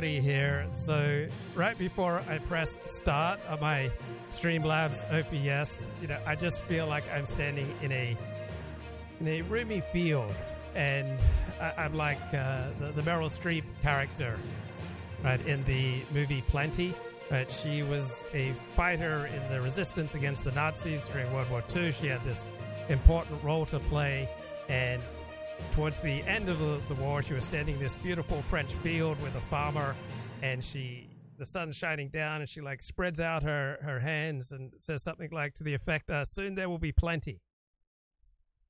recording here, so right before I press start on my Streamlabs OPS, you know, I just feel like I'm standing in a roomy field, and I'm like the Meryl Streep character, right, in the movie Plenty. Right, she was a fighter in the resistance against the Nazis during World War II. She had this important role to play, and towards the end of the war, she was standing in this beautiful French field with a farmer, and the sun's shining down, and she like spreads out her hands and says something like to the effect, soon there will be plenty.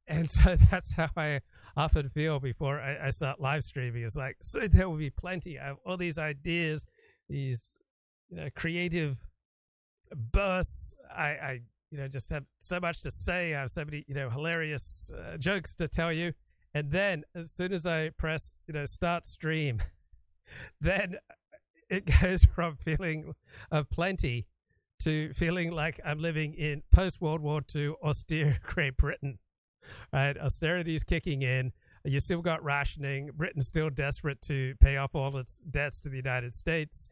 And so that's how I often feel before I start live streaming. It's like, soon there will be plenty. I have all these ideas, these, you know, creative bursts. I you know, just have so much to say. I have so many, you know, hilarious jokes to tell you. And then, as soon as I press, you know, start stream, then it goes from feeling of plenty to feeling like I'm living in post-World War II austere Great Britain, right? Austerity's kicking in. You still got rationing. Britain's still desperate to pay off all its debts to the United States.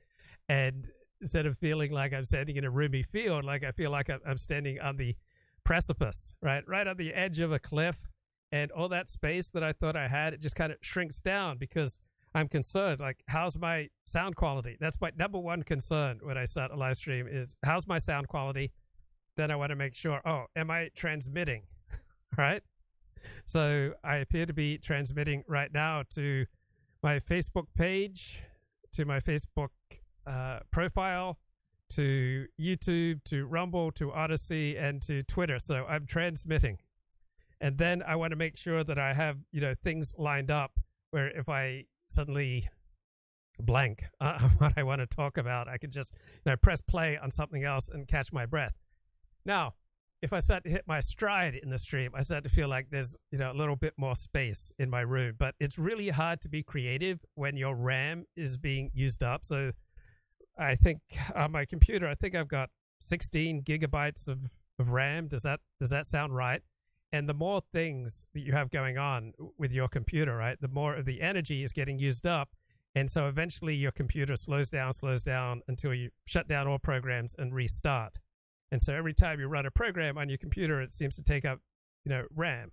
And instead of feeling like I'm standing in a roomy field, like I feel like I'm standing on the precipice, right? Right on the edge of a cliff. And all that space that I thought I had, it just kind of shrinks down because I'm concerned. Like, how's my sound quality? That's my number one concern when I start a live stream is, how's my sound quality? Then I want to make sure, oh, am I transmitting? Right? So I appear to be transmitting right now to my Facebook page, to my Facebook profile, to YouTube, to Rumble, to Odyssey, and to Twitter. So I'm transmitting. And then I want to make sure that I have, you know, things lined up where if I suddenly blank on what I want to talk about, I can just, you know, press play on something else and catch my breath. Now, if I start to hit my stride in the stream, I start to feel like there's, you know, a little bit more space in my room. But it's really hard to be creative when your RAM is being used up. So I think on my computer, I think I've got 16 gigabytes of RAM. Does that sound right? And the more things that you have going on with your computer, right, the more of the energy is getting used up. And so eventually your computer slows down until you shut down all programs and restart. And so every time you run a program on your computer, it seems to take up, you know, RAM.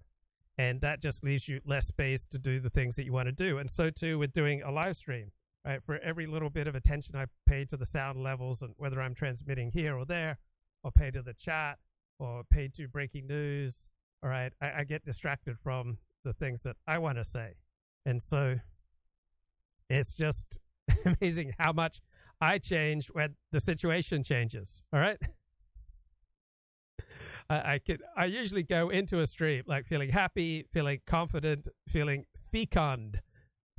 And that just leaves you less space to do the things that you want to do. And so too with doing a live stream, right? For every little bit of attention I pay to the sound levels and whether I'm transmitting here or there, or pay to the chat, or pay to breaking news, all right, I get distracted from the things that I want to say. And so it's just amazing how much I change when the situation changes, all right? I usually go into a stream like feeling happy, feeling confident, feeling fecund,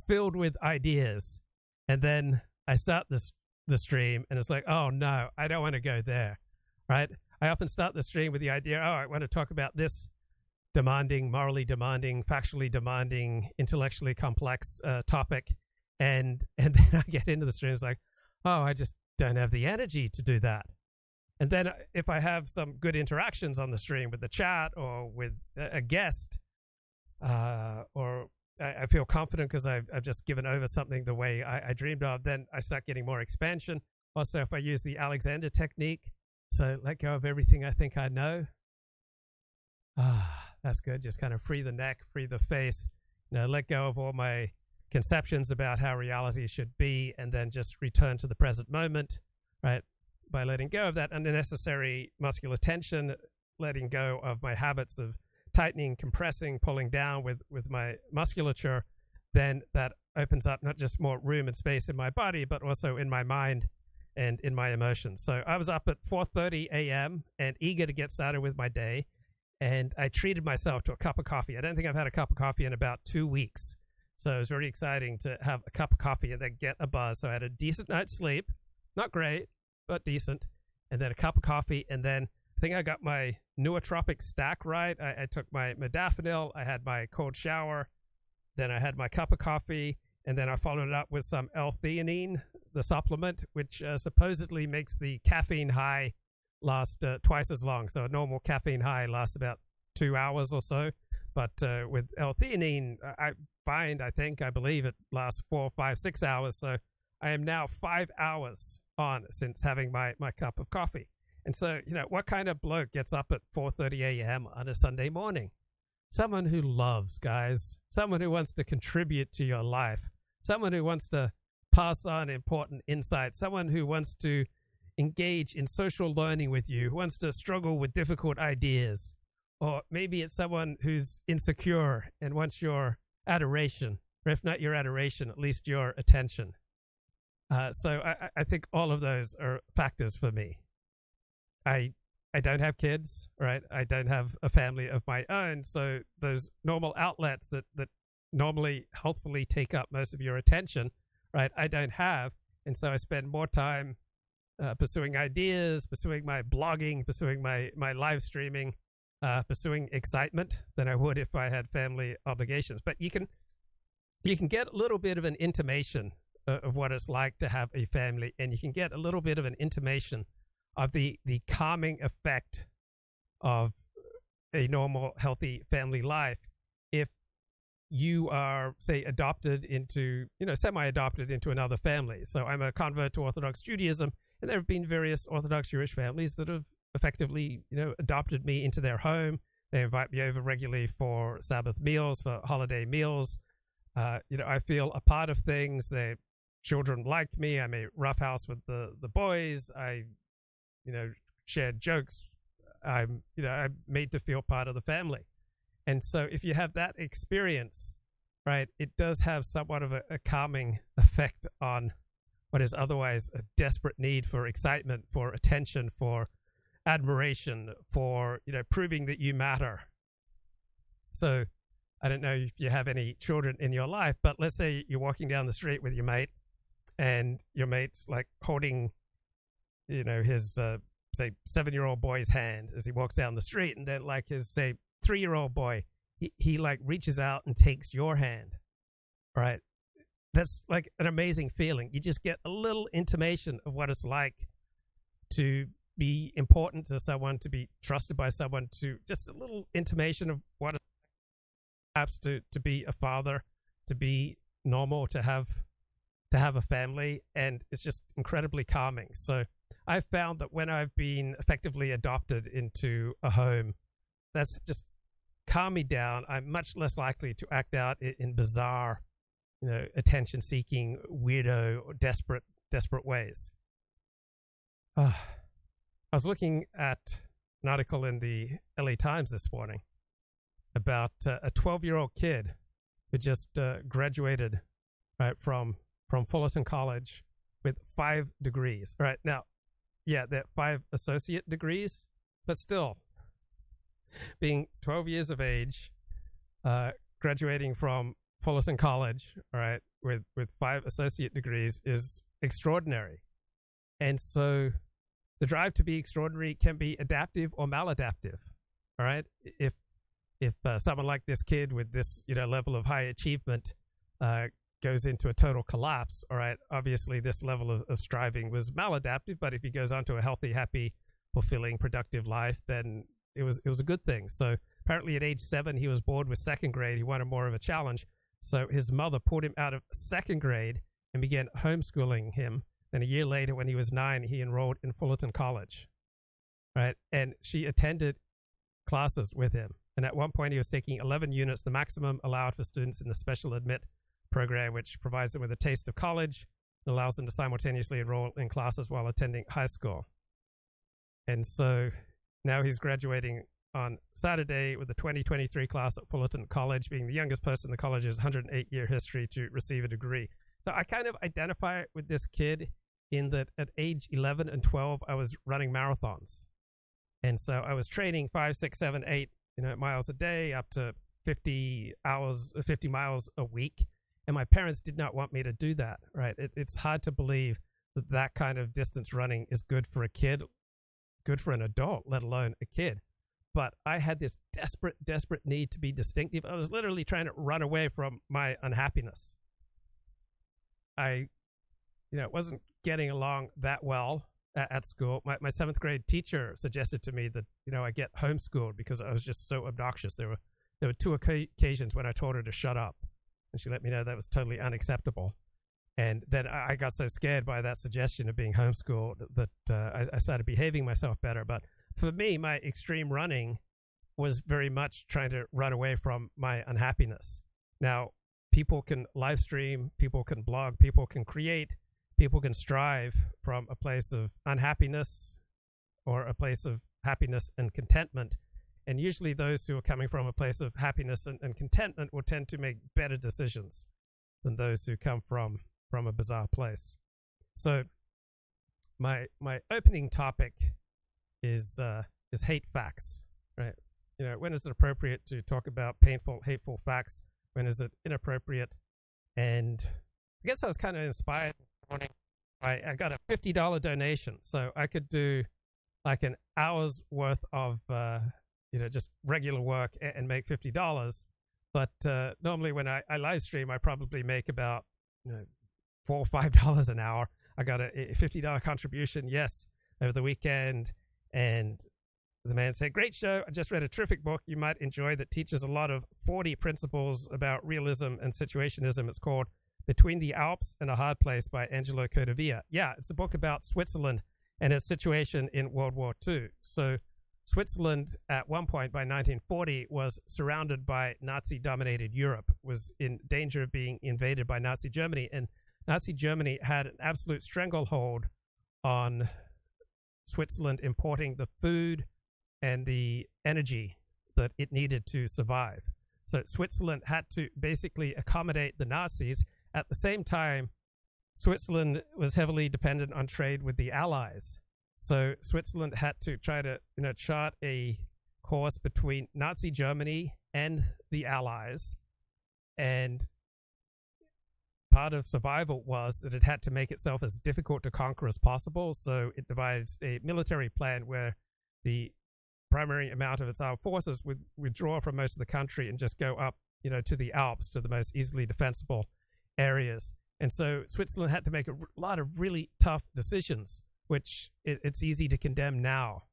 filled with ideas. And then I start the stream and it's like, oh no, I don't want to go there, right? I often start the stream with the idea, oh, I want to talk about this demanding, morally demanding, factually demanding, intellectually complex topic, and then I get into the stream. It's like, oh, I just don't have the energy to do that. And then if I have some good interactions on the stream with the chat or with a guest, or I feel confident because I've just given over something the way I dreamed of, then I start getting more expansion. Also, if I use the Alexander technique, so let go of everything I think I know. That's good. Just kind of free the neck, free the face, you know, let go of all my conceptions about how reality should be, and then just return to the present moment, right? By letting go of that unnecessary muscular tension, letting go of my habits of tightening, compressing, pulling down with my musculature, then that opens up not just more room and space in my body, but also in my mind and in my emotions. So I was up at 4:30 a.m. and eager to get started with my day. And I treated myself to a cup of coffee. I don't think I've had a cup of coffee in about 2 weeks. So it was very exciting to have a cup of coffee and then get a buzz. So I had a decent night's sleep. Not great, but decent. And then a cup of coffee. And then I think I got my nootropic stack right. I took my modafinil. I had my cold shower. Then I had my cup of coffee. And then I followed it up with some L-theanine, the supplement, which supposedly makes the caffeine high last twice as long. So a normal caffeine high lasts about 2 hours or so, but with L-theanine, I believe it lasts 4, 5, 6 hours. So I am now 5 hours on since having my cup of coffee. And so, you know, what kind of bloke gets up at 4:30 a.m. on a Sunday morning? Someone who loves, guys. Someone who wants to contribute to your life. Someone who wants to pass on important insights. Someone who wants to engage in social learning with you, who wants to struggle with difficult ideas. Or maybe it's someone who's insecure and wants your adoration, or if not your adoration, at least your attention. So I think all of those are factors for me. I don't have kids, right? I don't have a family of my own. So those normal outlets that normally healthfully take up most of your attention, right? I don't have. And so I spend more time pursuing ideas, pursuing my blogging, pursuing my live streaming, pursuing excitement than I would if I had family obligations. But you can get a little bit of an intimation of what it's like to have a family, and you can get a little bit of an intimation of the calming effect of a normal, healthy family life if you are, say, adopted into, you know, semi-adopted into another family. So I'm a convert to Orthodox Judaism, and there have been various Orthodox Jewish families that have effectively, you know, adopted me into their home. They invite me over regularly for Sabbath meals, for holiday meals. You know, I feel a part of things. Their children like me. I'm a roughhouse with the boys. I, you know, share jokes. I'm, you know, I'm made to feel part of the family. And so if you have that experience, right, it does have somewhat of a calming effect on what is otherwise a desperate need for excitement, for attention, for admiration, for, you know, proving that you matter. So I don't know if you have any children in your life, but let's say you're walking down the street with your mate, and your mate's like holding, you know, his, say, 7-year-old boy's hand as he walks down the street, and then like his, say, 3-year-old boy, he like reaches out and takes your hand, right? That's like an amazing feeling. You just get a little intimation of what it's like to be important to someone, to be trusted by someone, to just a little intimation of what it's like perhaps to be a father, to be normal, to have a family. And it's just incredibly calming. So I've found that when I've been effectively adopted into a home, that's just calmed me down. I'm much less likely to act out in bizarre, you know, attention-seeking, weirdo, or desperate ways. I was looking at an article in the LA Times this morning about a 12-year-old kid who just graduated, right, from Fullerton College with 5 degrees. Right now, yeah, they're 5 associate degrees, but still, being 12 years of age, graduating from Fullerton College, all right, with 5 associate degrees is extraordinary. And so the drive to be extraordinary can be adaptive or maladaptive, all right? If someone like this kid with this, you know, level of high achievement goes into a total collapse, all right, obviously this level of striving was maladaptive, but if he goes on to a healthy, happy, fulfilling, productive life, then it was a good thing. So apparently at age 7, he was bored with second grade. He wanted more of a challenge. So his mother pulled him out of second grade and began homeschooling him. Then a year later, when he was 9, he enrolled in Fullerton College, right? And she attended classes with him. And at one point, he was taking 11 units, the maximum allowed for students in the special admit program, which provides them with a taste of college and allows them to simultaneously enroll in classes while attending high school. And so now he's graduating on Saturday with the 2023 class at Fullerton College, being the youngest person in the college's 108-year history to receive a degree. So I kind of identify with this kid in that at age 11 and 12, I was running marathons. And so I was training 5, 6, 7, 8, you know, miles a day, up to 50 miles a week. And my parents did not want me to do that, right? It's hard to believe that that kind of distance running is good for a kid, good for an adult, let alone a kid. But I had this desperate need to be distinctive. I was literally trying to run away from my unhappiness. I, you know, wasn't getting along that well at school. My 7th grade teacher suggested to me that, you know, I get homeschooled because I was just so obnoxious. There were 2 occasions when I told her to shut up, and she let me know that was totally unacceptable. And then I got so scared by that suggestion of being homeschooled that I started behaving myself better. But for me, my extreme running was very much trying to run away from my unhappiness. Now, people can live stream, people can blog, people can create, people can strive from a place of unhappiness or a place of happiness and contentment. And usually those who are coming from a place of happiness and contentment will tend to make better decisions than those who come from a bizarre place. So my opening topic is hate facts, right? You know, when is it appropriate to talk about painful, hateful facts? When is it inappropriate? And I guess I was kind of inspired this morning. I got a $50 donation, so I could do like an hour's worth of just regular work and make $50. But normally when I live stream, I probably make about $4 or $5 an hour. I got a $50 contribution, yes, over the weekend, and the man said, "Great show. I just read a terrific book you might enjoy that teaches a lot of 40 principles about realism and situationism. It's called Between the Alps and a Hard Place by Angelo Codavia." Yeah, it's a book about Switzerland and its situation in World War II. So Switzerland at one point by 1940 was surrounded by Nazi-dominated Europe, was in danger of being invaded by Nazi Germany. And Nazi Germany had an absolute stranglehold on Switzerland importing the food and the energy that it needed to survive. So Switzerland had to basically accommodate the Nazis. At the same time, Switzerland was heavily dependent on trade with the Allies. So Switzerland had to try to chart a course between Nazi Germany and the Allies. And part of survival was that it had to make itself as difficult to conquer as possible. So it devised a military plan where the primary amount of its armed forces would withdraw from most of the country and just go up, to the Alps, to the most easily defensible areas. And so Switzerland had to make a lot of really tough decisions, which it's easy to condemn now.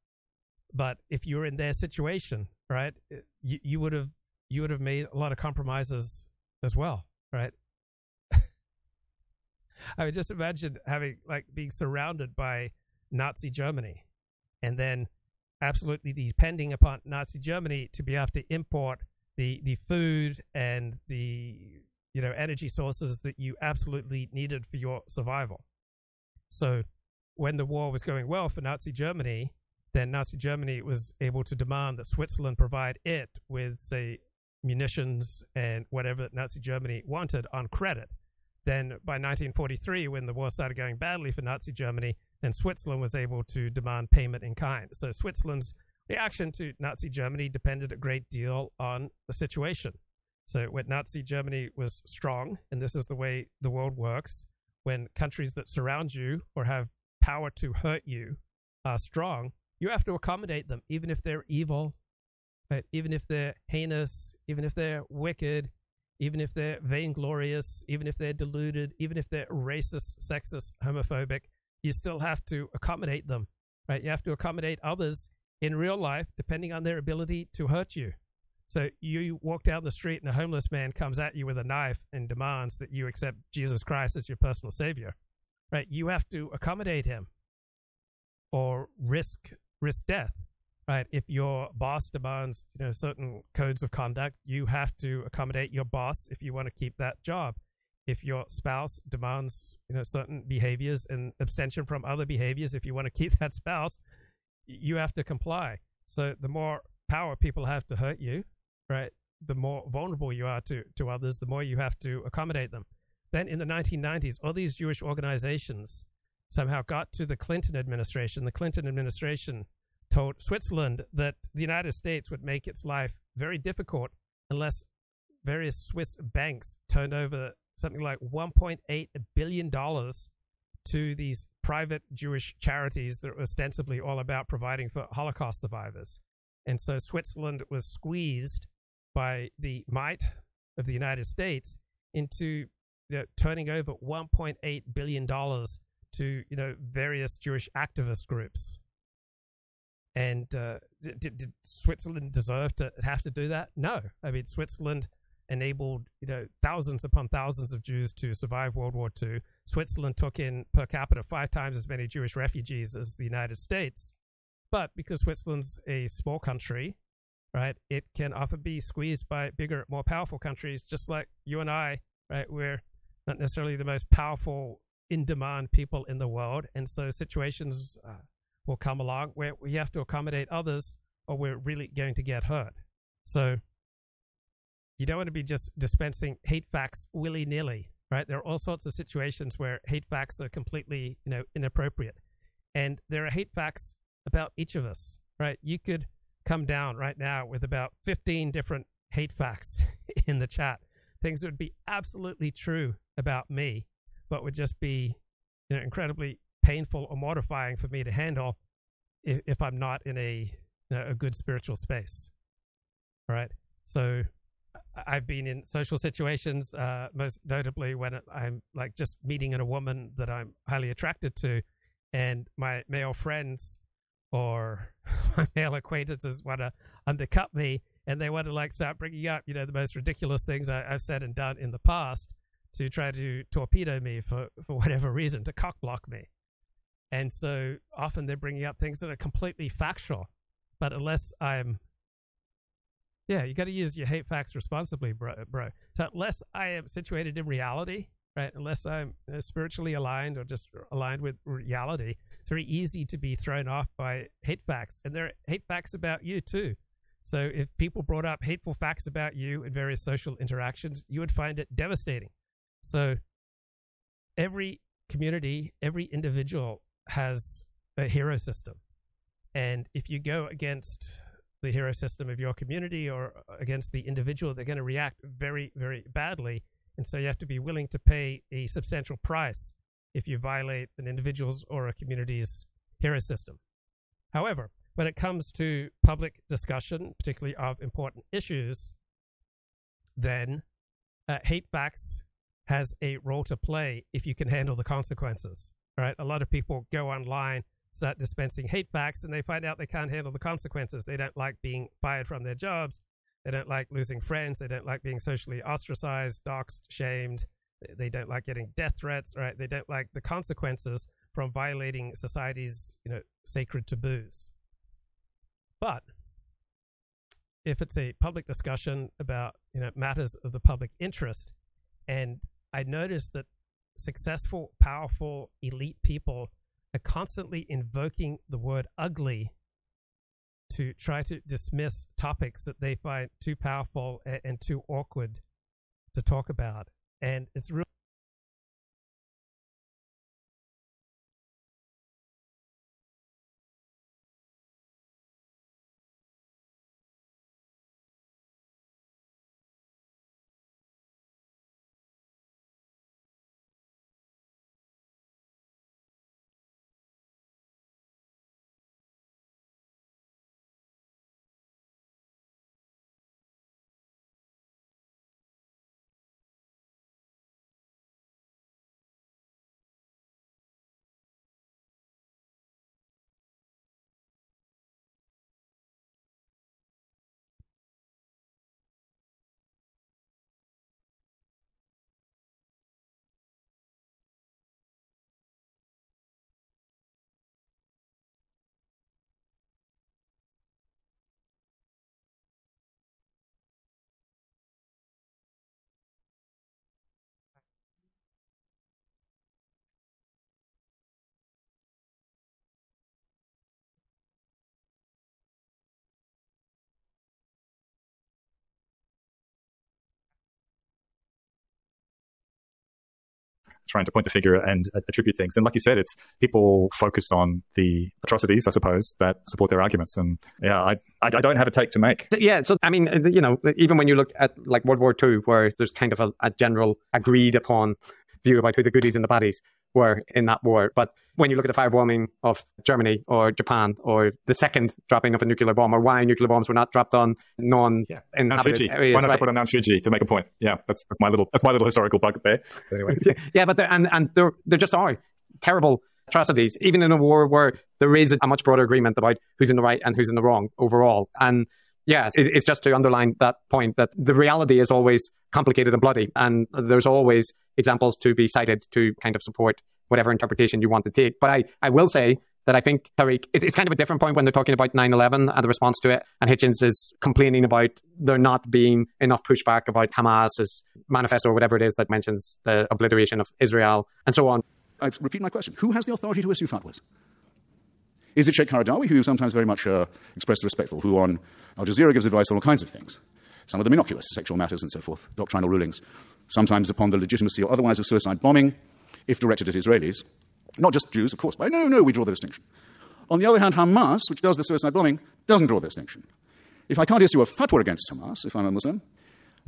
But if you were in their situation, right, you would have made a lot of compromises as well, right? I would just imagine having being surrounded by Nazi Germany and then absolutely depending upon Nazi Germany to be able to import the food and the energy sources that you absolutely needed for your survival. So when the war was going well for Nazi Germany, then Nazi Germany was able to demand that Switzerland provide it with, say, munitions and whatever Nazi Germany wanted on credit. Then by 1943, when the war started going badly for Nazi Germany, then Switzerland was able to demand payment in kind. So Switzerland's reaction to Nazi Germany depended a great deal on the situation. So when Nazi Germany was strong, and this is the way the world works, when countries that surround you or have power to hurt you are strong, you have to accommodate them, even if they're evil, right? Even if they're heinous, even if they're wicked, even if they're vainglorious, even if they're deluded, even if they're racist, sexist, homophobic, you still have to accommodate them, right? You have to accommodate others in real life, depending on their ability to hurt you. So you walk down the street and a homeless man comes at you with a knife and demands that you accept Jesus Christ as your personal savior, right? You have to accommodate him or risk death, right? If your boss demands certain codes of conduct, you have to accommodate your boss if you want to keep that job. If your spouse demands certain behaviors and abstention from other behaviors, if you want to keep that spouse, you have to comply. So the more power people have to hurt you, right, the more vulnerable you are to others, the more you have to accommodate them. Then in the 1990s, all these Jewish organizations somehow got to the Clinton administration. The Clinton administration told Switzerland that the United States would make its life very difficult unless various Swiss banks turned over something like $1.8 billion to these private Jewish charities that were ostensibly all about providing for Holocaust survivors. And so Switzerland was squeezed by the might of the United States into turning over $1.8 billion to various Jewish activist groups. And did Switzerland deserve to have to do that? No. I mean, Switzerland enabled, you know, thousands upon thousands of Jews to survive World War II. Switzerland took in per capita 5 times as many Jewish refugees as the United States. But because Switzerland's a small country, right, it can often be squeezed by bigger, more powerful countries, just like you and I, right? We're not necessarily the most powerful, in-demand people in the world. And so situations will come along where we have to accommodate others or we're really going to get hurt. So you don't want to be just dispensing hate facts willy-nilly, right? There are all sorts of situations where hate facts are completely, you know, inappropriate. And there are hate facts about each of us, right? You could come down right now with about 15 different hate facts in the chat, things that would be absolutely true about me, but would just be, you know, incredibly painful or mortifying for me to handle if I'm not in a, you know, a good spiritual space, right? So I've been in social situations, most notably when I'm like just meeting a woman that I'm highly attracted to, and my male friends or my male acquaintances want to undercut me, and they want to like start bringing up, you know, the most ridiculous things I've said and done in the past to try to torpedo me for whatever reason, to cock block me. And so often they're bringing up things that are completely factual, but unless I'm, yeah, you got to use your hate facts responsibly, bro. So unless I am situated in reality, right, unless I'm spiritually aligned or just aligned with reality, it's very easy to be thrown off by hate facts. And there are hate facts about you too. So if people brought up hateful facts about you in various social interactions, you would find it devastating. So every community, every individual has a hero system. And if you go against the hero system of your community or against the individual, they're going to react very, very badly. And so you have to be willing to pay a substantial price if you violate an individual's or a community's hero system. However, when it comes to public discussion, particularly of important issues, then hate facts has a role to play if you can handle the consequences, right? A lot of people go online, start dispensing hate facts, and they find out they can't handle the consequences. They don't like being fired from their jobs. They don't like losing friends. They don't like being socially ostracized, doxxed, shamed. They don't like getting death threats, right? They don't like the consequences from violating society's, you know, sacred taboos. But if it's a public discussion about, you know, matters of the public interest, and I noticed that successful, powerful, elite people are constantly invoking the word ugly to try to dismiss topics that they find too powerful and too awkward to talk about. And it's really trying to point the finger and attribute things. And like you said, it's people focus on the atrocities, I suppose, that support their arguments. And yeah, I don't have a take to make. Yeah. So, I mean, you know, even when you look at like World War II, where there's kind of a general agreed upon view about who the goodies and the baddies were in that war. But when you look at the firebombing of Germany or Japan or the second dropping of a nuclear bomb or why nuclear bombs were not dropped on non-inhabited areas. Why not drop it on Mount Fuji to make a point? Yeah, that's my little historical bucket there. But anyway. Yeah, but there just are terrible atrocities, even in a war where there is a much broader agreement about who's in the right and who's in the wrong overall. And Yes, it's just to underline that point that the reality is always complicated and bloody, and there's always examples to be cited to kind of support whatever interpretation you want to take. But I will say that I think, Tariq, it's kind of a different point when they're talking about 9/11 and the response to it. And Hitchens is complaining about there not being enough pushback about Hamas's manifesto or whatever it is that mentions the obliteration of Israel and so on. I repeat my question. Who has the authority to issue fatwas? Is it Sheikh Qaradawi, who sometimes very much expressed respectful, who on Al Jazeera gives advice on all kinds of things, some of them innocuous, sexual matters and so forth, doctrinal rulings, sometimes upon the legitimacy or otherwise of suicide bombing, if directed at Israelis, not just Jews, of course, but no, we draw the distinction. On the other hand, Hamas, which does the suicide bombing, doesn't draw the distinction. If I can't issue a fatwa against Hamas, if I'm a Muslim,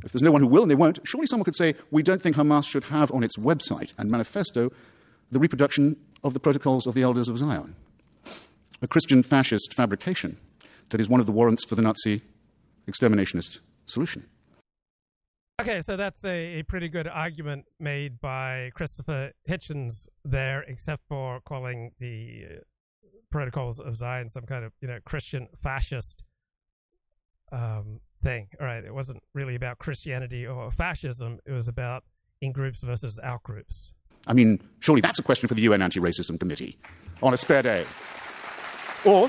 if there's no one who will and they won't, surely someone could say, we don't think Hamas should have on its website and manifesto the reproduction of the Protocols of the Elders of Zion, a Christian fascist fabrication that is one of the warrants for the Nazi exterminationist solution. Okay, so that's a pretty good argument made by Christopher Hitchens there, except for calling the Protocols of Zion some kind of, Christian fascist thing. All right, it wasn't really about Christianity or fascism. It was about in groups versus out groups. I mean, surely that's a question for the UN Anti-Racism Committee on a spare day. Or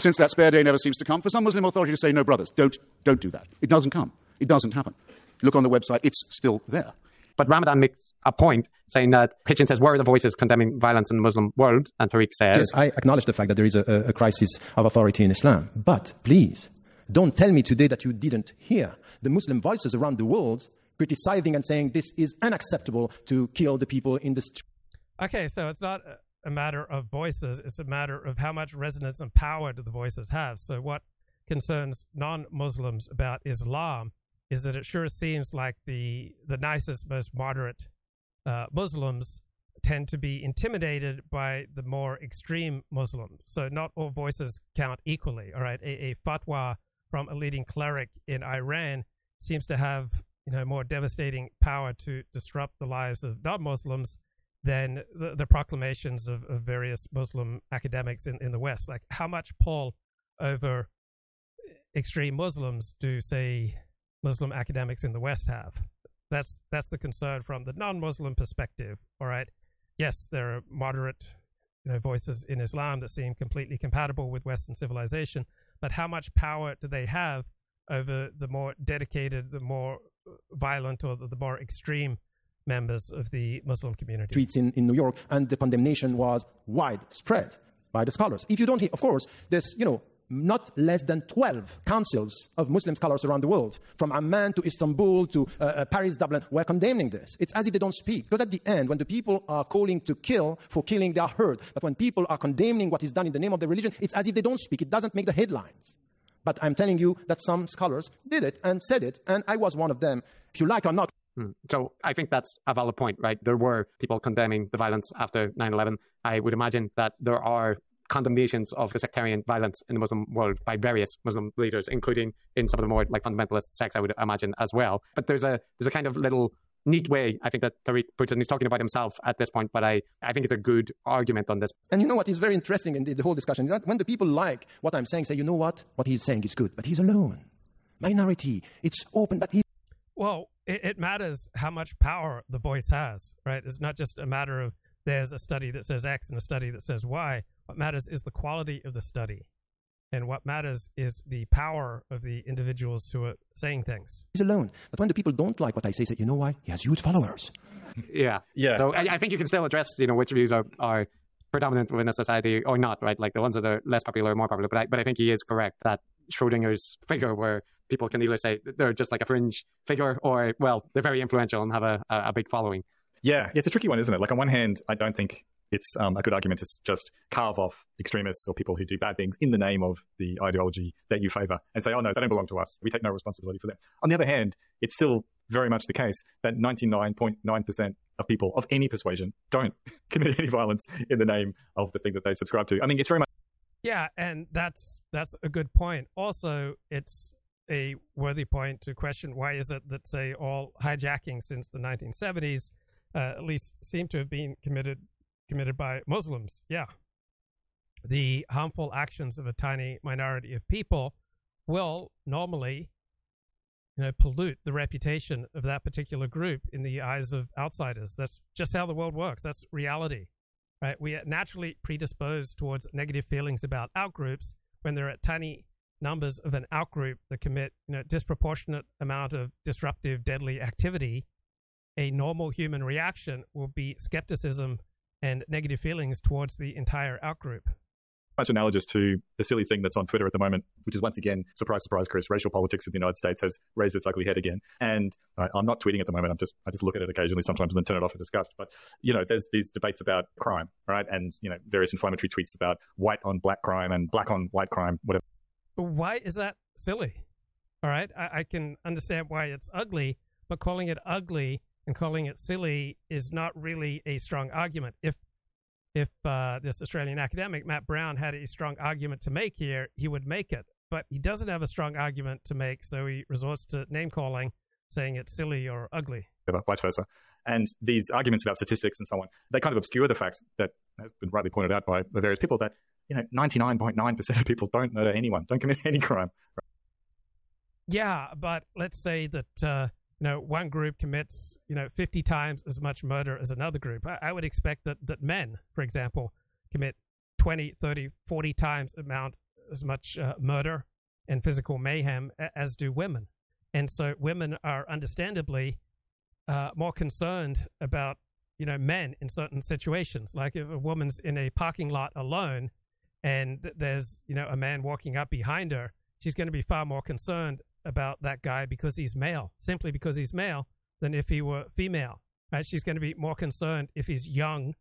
since that spare day never seems to come, for some Muslim authority to say, no, brothers, don't do that. It doesn't come. It doesn't happen. Look on the website. It's still there. But Ramadan makes a point saying that Hitchens says, where are the voices condemning violence in the Muslim world? And Tariq says... Yes, I acknowledge the fact that there is a crisis of authority in Islam. But please, don't tell me today that you didn't hear the Muslim voices around the world criticizing and saying this is unacceptable to kill the people in the street. Okay, so it's not... a matter of voices, it's a matter of how much resonance and power do the voices have. So what concerns non-Muslims about Islam is that it sure seems like the nicest, most moderate Muslims tend to be intimidated by the more extreme Muslims. So not all voices count equally, all right? A fatwa from a leading cleric in Iran seems to have more devastating power to disrupt the lives of non-Muslims than the proclamations of various Muslim academics in the West. Like, how much pull over extreme Muslims do, say, Muslim academics in the West have? That's the concern from the non-Muslim perspective, all right? Yes, there are moderate voices in Islam that seem completely compatible with Western civilization, but how much power do they have over the more dedicated, the more violent, or the more extreme members of the Muslim community? Tweets in New York, and the condemnation was widespread by the scholars. If you don't hear, of course, there's, not less than 12 councils of Muslim scholars around the world, from Amman to Istanbul to Paris, Dublin, were condemning this. It's as if they don't speak. Because at the end, when the people are calling to kill for killing, they are heard. But when people are condemning what is done in the name of the religion, it's as if they don't speak. It doesn't make the headlines. But I'm telling you that some scholars did it and said it, and I was one of them, if you like or not. So I think that's a valid point, right? There were people condemning the violence after 9/11. I would imagine that there are condemnations of the sectarian violence in the Muslim world by various Muslim leaders, including in some of the more fundamentalist sects, I would imagine, as well. But there's a kind of little neat way, I think, that Tariq puts it, and he's talking about himself at this point, but I think it's a good argument on this. And you know what is very interesting in the whole discussion is that when the people like what I'm saying, say, you know what he's saying is good, but he's alone. Minority, it's open, but he's... Well, it matters how much power the voice has, right? It's not just a matter of there's a study that says X and a study that says Y. What matters is the quality of the study. And what matters is the power of the individuals who are saying things. He's alone. But when the people don't like what I say, you know why? He has huge followers. Yeah. So I think you can still address, which views are predominant within a society or not, right? Like the ones that are less popular or more popular. But I think he is correct that Schrodinger's figure where people can either say they're just like a fringe figure or, well, they're very influential and have a big following. Yeah, it's a tricky one, isn't it? Like on one hand, I don't think it's a good argument to just carve off extremists or people who do bad things in the name of the ideology that you favor and say, oh no, they don't belong to us. We take no responsibility for them. On the other hand, it's still very much the case that 99.9% of people of any persuasion don't commit any violence in the name of the thing that they subscribe to. I mean, it's very much... Yeah, and that's a good point. Also, it's a worthy point to question why is it that, say, all hijacking since the 1970s at least seem to have been committed by Muslims. Yeah, the harmful actions of a tiny minority of people will normally, you know, pollute the reputation of that particular group in the eyes of outsiders. That's just how the world works. That's reality, right? We are naturally predisposed towards negative feelings about outgroups when there are tiny numbers of an outgroup that commit, you know, disproportionate amount of disruptive, deadly activity. A normal human reaction will be skepticism and negative feelings towards the entire outgroup. Much analogous to the silly thing that's on Twitter at the moment, which is once again, surprise, surprise, Chris, racial politics in the United States has raised its ugly head again. And I'm not tweeting at the moment. I just look at it occasionally sometimes and then turn it off in disgust. But, you know, there's these debates about crime, right? And, you know, various inflammatory tweets about white on black crime and black on white crime, whatever. Why is that silly? All right. I can understand why it's ugly, but calling it ugly and calling it silly is not really a strong argument. If this Australian academic, Matt Brown, had a strong argument to make here, he would make it. But he doesn't have a strong argument to make, so he resorts to name-calling, saying it's silly or ugly. Vice versa. And these arguments about statistics and so on, they kind of obscure the fact that, has been rightly pointed out by the various people, that, you know, 99.9% of people don't murder anyone, don't commit any crime. Yeah, but let's say that... you know, one group commits, you know, 50 times as much murder as another group. I would expect that men, for example, commit 20, 30, 40 times as much murder and physical mayhem as do women. And so women are understandably more concerned about, you know, men in certain situations. Like if a woman's in a parking lot alone and there's, you know, a man walking up behind her, she's going to be far more concerned about that guy because he's male, simply because he's male, than if he were female, right? She's going to be more concerned if he's young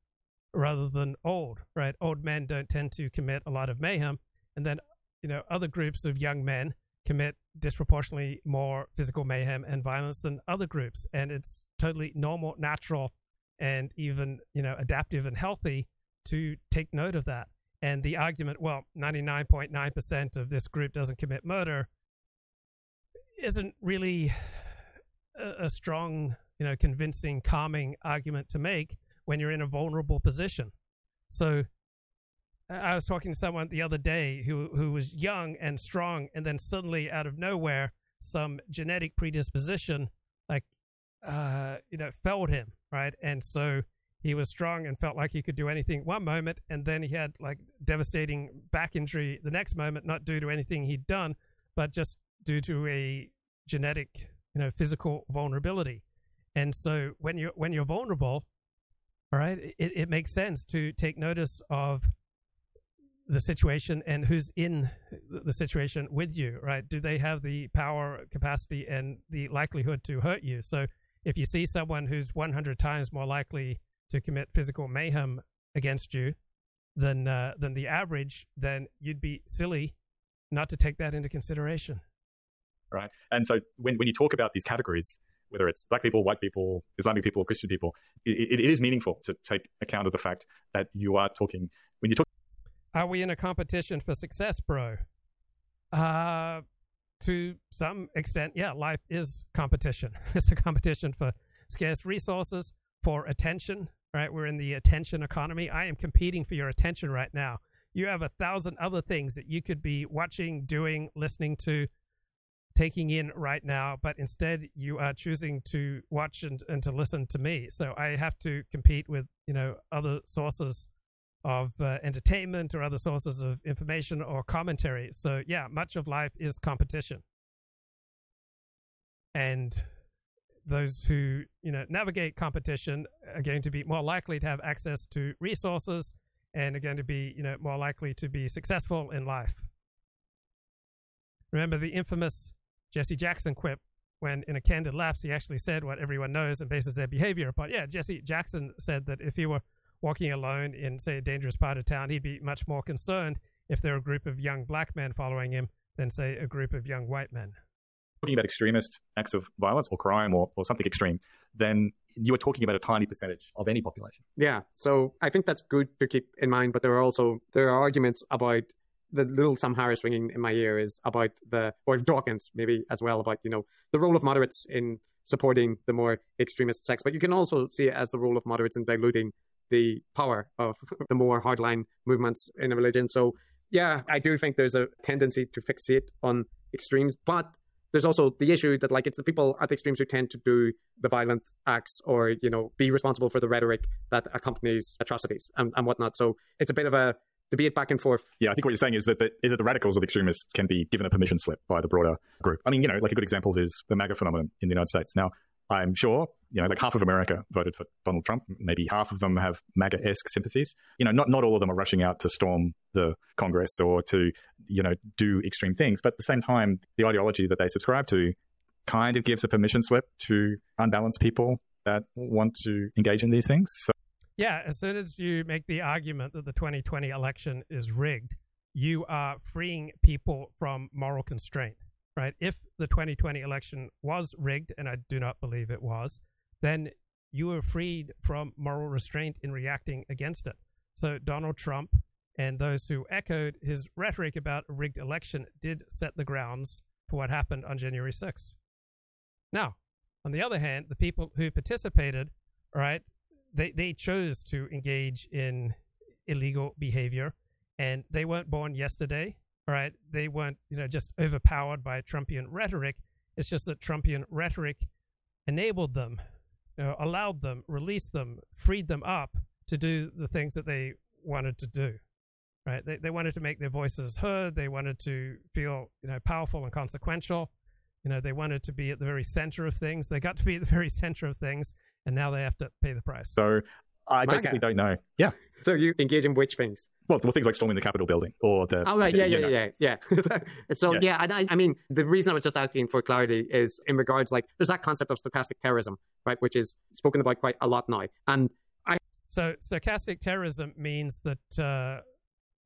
rather than old, right? Old men don't tend to commit a lot of mayhem. And then, you know, other groups of young men commit disproportionately more physical mayhem and violence than other groups. And it's totally normal, natural, and even, you know, adaptive and healthy to take note of that. And the argument, well, 99.9% of this group doesn't commit murder, isn't really a strong, you know, convincing, calming argument to make when you're in a vulnerable position. So I was talking to someone the other day who was young and strong, and then suddenly out of nowhere, some genetic predisposition, like, you know, failed him, right? And so he was strong and felt like he could do anything one moment, and then he had like devastating back injury the next moment, not due to anything he'd done, but just due to a genetic, you know, physical vulnerability. And so when you're vulnerable, all right, it makes sense to take notice of the situation and who's in the situation with you, right? Do they have the power, capacity, and the likelihood to hurt you? So if you see someone who's 100 times more likely to commit physical mayhem against you than the average, then you'd be silly not to take that into consideration. Right. And so when you talk about these categories, whether it's black people, white people, Islamic people, Christian people, it is meaningful to take account of the fact that you are talking. When you talk, are we in a competition for success, bro? To some extent, yeah. Life is competition. It's a competition for scarce resources, for attention. Right? We're in the attention economy. I am competing for your attention right now. You have 1,000 other things that you could be watching, doing, listening to, taking in right now, but instead you are choosing to watch and to listen to me. So I have to compete with, you know, other sources of entertainment or other sources of information or commentary. So yeah, much of life is competition. And those who, you know, navigate competition are going to be more likely to have access to resources and are going to be, you know, more likely to be successful in life. Remember the infamous Jesse Jackson quip when in a candid lapse he actually said what everyone knows and bases their behavior upon. Yeah, Jesse Jackson said that if he were walking alone in, say, a dangerous part of town, he'd be much more concerned if there were a group of young black men following him than, say, a group of young white men. Talking about extremist acts of violence or crime or something extreme, then you are talking about a tiny percentage of any population. Yeah, so I think that's good to keep in mind, but there are arguments about the little Sam Harris ringing in my ear is about or Dawkins maybe as well, about, you know, the role of moderates in supporting the more extremist sects. But you can also see it as the role of moderates in diluting the power of the more hardline movements in a religion. So Yeah, I do think there's a tendency to fixate on extremes, but there's also the issue that it's the people at the extremes who tend to do the violent acts or, be responsible for the rhetoric that accompanies atrocities and whatnot. So it's a bit of a debate back and forth. Yeah, I think what you're saying is that the radicals or the extremists can be given a permission slip by the broader group. I mean, a good example is the MAGA phenomenon in the United States. Now, I'm sure, half of America voted for Donald Trump. Maybe half of them have MAGA-esque sympathies. Not all of them are rushing out to storm the Congress or to, do extreme things. But at the same time, the ideology that they subscribe to kind of gives a permission slip to unbalanced people that want to engage in these things. So, yeah, as soon as you make the argument that the 2020 election is rigged, you are freeing people from moral constraint. Right? If the 2020 election was rigged, and I do not believe it was, then you were freed from moral restraint in reacting against it. So Donald Trump and those who echoed his rhetoric about a rigged election did set the grounds for what happened on January 6th. Now, on the other hand, the people who participated, right, they chose to engage in illegal behavior, and they weren't born yesterday. All right, they weren't, just overpowered by Trumpian rhetoric. It's just that Trumpian rhetoric enabled them, allowed them, released them, freed them up to do the things that they wanted to do. Right? They wanted to make their voices heard. They wanted to feel, powerful and consequential. They wanted to be at the very center of things. They got to be at the very center of things, and now they have to pay the price. So I basically don't know. Yeah. So you engage in which things? Well, things like storming the Capitol building or the... Oh, right. Yeah. So, I mean, the reason I was just asking for clarity is in regards, there's that concept of stochastic terrorism, right, which is spoken about quite a lot now. So stochastic terrorism means that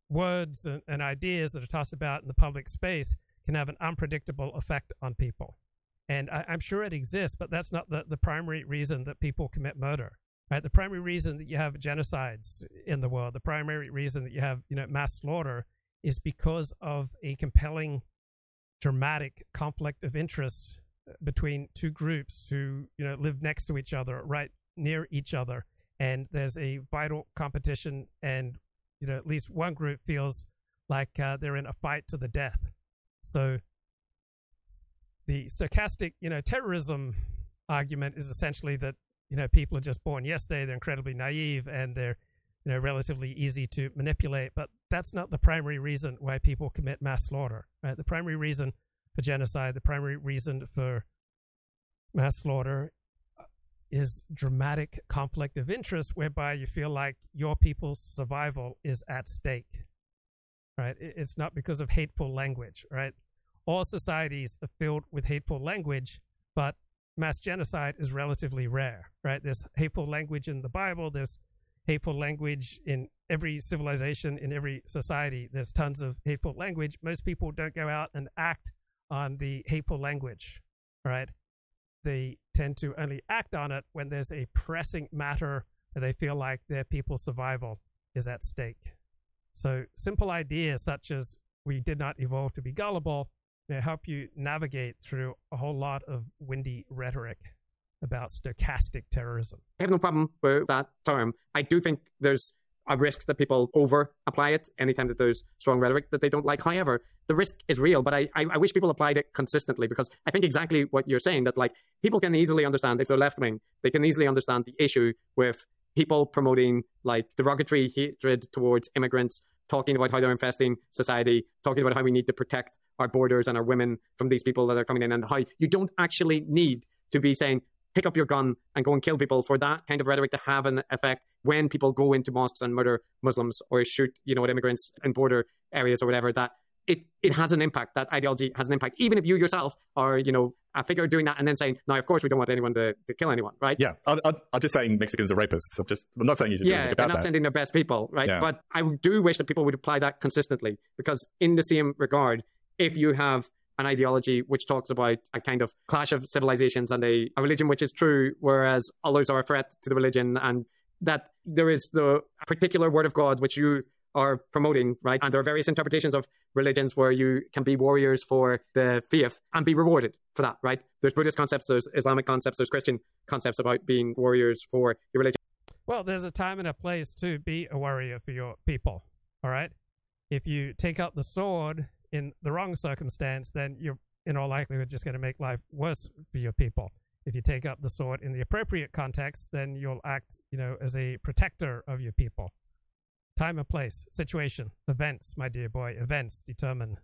words and ideas that are tossed about in the public space can have an unpredictable effect on people. And I'm sure it exists, but that's not the primary reason that people commit murder. Right? The primary reason that you have genocides in the world, the primary reason that you have mass slaughter is because of a compelling, dramatic conflict of interest between two groups who live next to each other, right near each other. And there's a vital competition and at least one group feels like they're in a fight to the death. So the stochastic terrorism argument is essentially that people are just born yesterday, they're incredibly naive, and they're, relatively easy to manipulate. But that's not the primary reason why people commit mass slaughter, right? The primary reason for genocide, the primary reason for mass slaughter is dramatic conflict of interest, whereby you feel like your people's survival is at stake, right? It's not because of hateful language, right? All societies are filled with hateful language, but mass genocide is relatively rare, right? There's hateful language in the Bible. There's hateful language in every civilization, in every society. There's tons of hateful language. Most people don't go out and act on the hateful language, right? They tend to only act on it when there's a pressing matter that they feel like their people's survival is at stake. So simple ideas such as we did not evolve to be gullible help you navigate through a whole lot of windy rhetoric about stochastic terrorism. I have no problem with that term. I do think there's a risk that people over-apply it anytime that there's strong rhetoric that they don't like. However, the risk is real, but I wish people applied it consistently, because I think exactly what you're saying, that people can easily understand, if they're left-wing, they can easily understand the issue with people promoting derogatory hatred towards immigrants, talking about how they're infesting society, talking about how we need to protect our borders and our women from these people that are coming in, and how you don't actually need to be saying, pick up your gun and go and kill people, for that kind of rhetoric to have an effect when people go into mosques and murder Muslims or shoot, at immigrants in border areas or whatever, that it has an impact, that ideology has an impact, even if you yourself are, a figure doing that and then saying, no, of course, we don't want anyone to kill anyone, right? Yeah, I'm just saying Mexicans are rapists. I'm not saying you should do anything about that. Yeah, they're not sending their best people, right? Yeah. But I do wish that people would apply that consistently, because in the same regard, if you have an ideology which talks about a kind of clash of civilizations and a religion which is true, whereas others are a threat to the religion, and that there is the particular word of God which you are promoting, right? And there are various interpretations of religions where you can be warriors for the faith and be rewarded for that, right? There's Buddhist concepts, there's Islamic concepts, there's Christian concepts about being warriors for your religion. Well, there's a time and a place to be a warrior for your people, all right? if you take out the sword in the wrong circumstance, then you're in all likelihood just going to make life worse for your people. If you take up the sword in the appropriate context, then you'll act, you know, as a protector of your people. Time and place, situation, events, my dear boy, events determine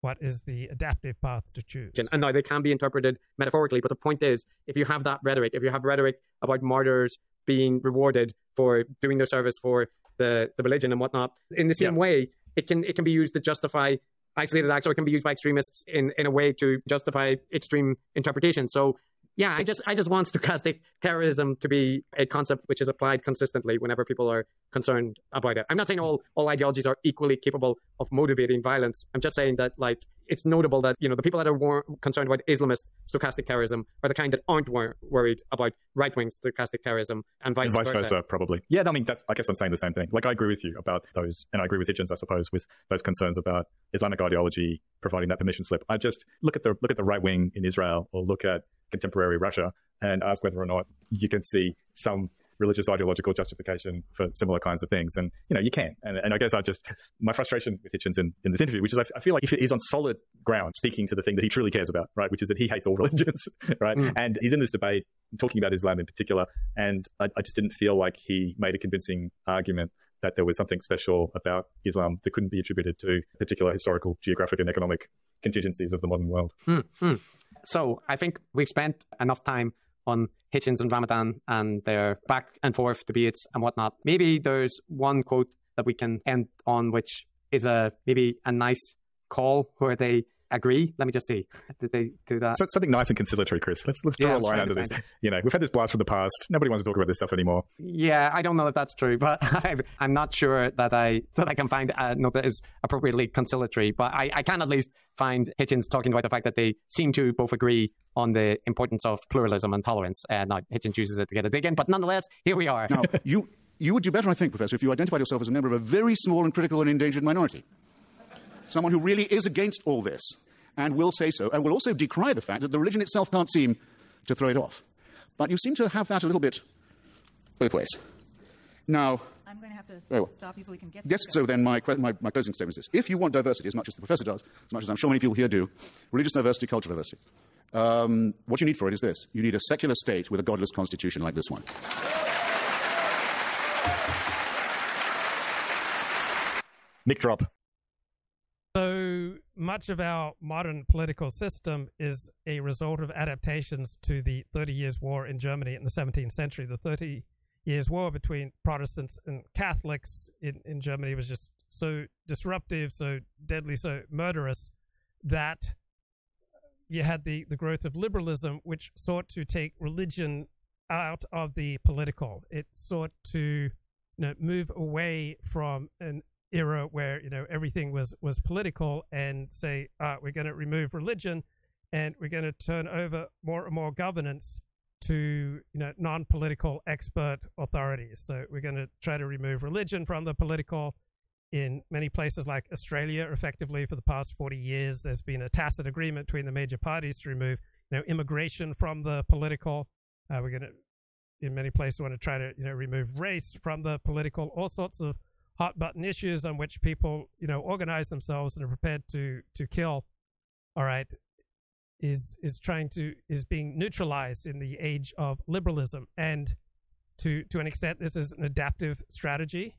what is the adaptive path to choose. And now they can be interpreted metaphorically, but the point is, if you have that rhetoric, if you have rhetoric about martyrs being rewarded for doing their service for the religion and whatnot, in the same way, it can be used to justify isolated acts, or it can be used by extremists in a way to justify extreme interpretation. So yeah, I just want stochastic terrorism to be a concept which is applied consistently whenever people are concerned about it. I'm not saying all ideologies are equally capable of motivating violence. I'm just saying that, like, it's notable that, you know, the people that are concerned about Islamist stochastic terrorism are the kind that aren't worried about right-wing stochastic terrorism, and vice versa, probably. Yeah, I mean, I guess I'm saying the same thing. Like, I agree with you about those, and I agree with Hitchens, I suppose, with those concerns about Islamic ideology providing that permission slip. I just look at the right wing in Israel, or look at contemporary Russia, and ask whether or not you can see some religious ideological justification for similar kinds of things. And, you know, you can. And I guess my frustration with Hitchens in this interview, which is I feel like he's on solid ground speaking to the thing that he truly cares about, right? Which is that he hates all religions, right? Mm. And he's in this debate talking about Islam in particular. And I just didn't feel like he made a convincing argument that there was something special about Islam that couldn't be attributed to particular historical, geographic, and economic contingencies of the modern world. Mm. Mm. So I think we've spent enough time on Hitchens and Ramadan and their back and forth debates and whatnot. Maybe there's one quote that we can end on, which is maybe a nice call where they agree. Let me just see. Did they do that? So something nice and conciliatory, Chris. Let's draw a line under this. You know, we've had this blast from the past. Nobody wants to talk about this stuff anymore. Yeah, I don't know if that's true, but I'm not sure that I can find a note that is appropriately conciliatory. But I can at least find Hitchens talking about the fact that they seem to both agree on the importance of pluralism and tolerance. Now Hitchens uses it to get a dig in, but nonetheless, here we are. Now, you would do better, I think, Professor, if you identified yourself as a member of a very small and critical and endangered minority. Someone who really is against all this and will say so, and will also decry the fact that the religion itself can't seem to throw it off. But you seem to have that a little bit both ways. Now, I'm going to have to stop you so we can get to that. So then my closing statement is this. If you want diversity as much as the professor does, as much as I'm sure many people here do, religious diversity, cultural diversity, what you need for it is this. You need a secular state with a godless constitution like this one. Mic drop. So much of our modern political system is a result of adaptations to the 30 Years' War in Germany in the 17th century. The 30 Years' War between Protestants and Catholics in Germany was just so disruptive, so deadly, so murderous that you had the growth of liberalism, which sought to take religion out of the political. It sought to, you know, move away from an era where, you know, everything was political, and say, we're going to remove religion and we're going to turn over more and more governance to, you know, non-political expert authorities. So we're going to try to remove religion from the political. In many places like Australia, effectively for the past 40 years, there's been a tacit agreement between the major parties to remove, you know, immigration from the political. We're going to, in many places, want to try to, you know, remove race from the political, all sorts of hot button issues on which people, you know, organize themselves and are prepared to kill, all right, is being neutralized in the age of liberalism. And to an extent, this is an adaptive strategy,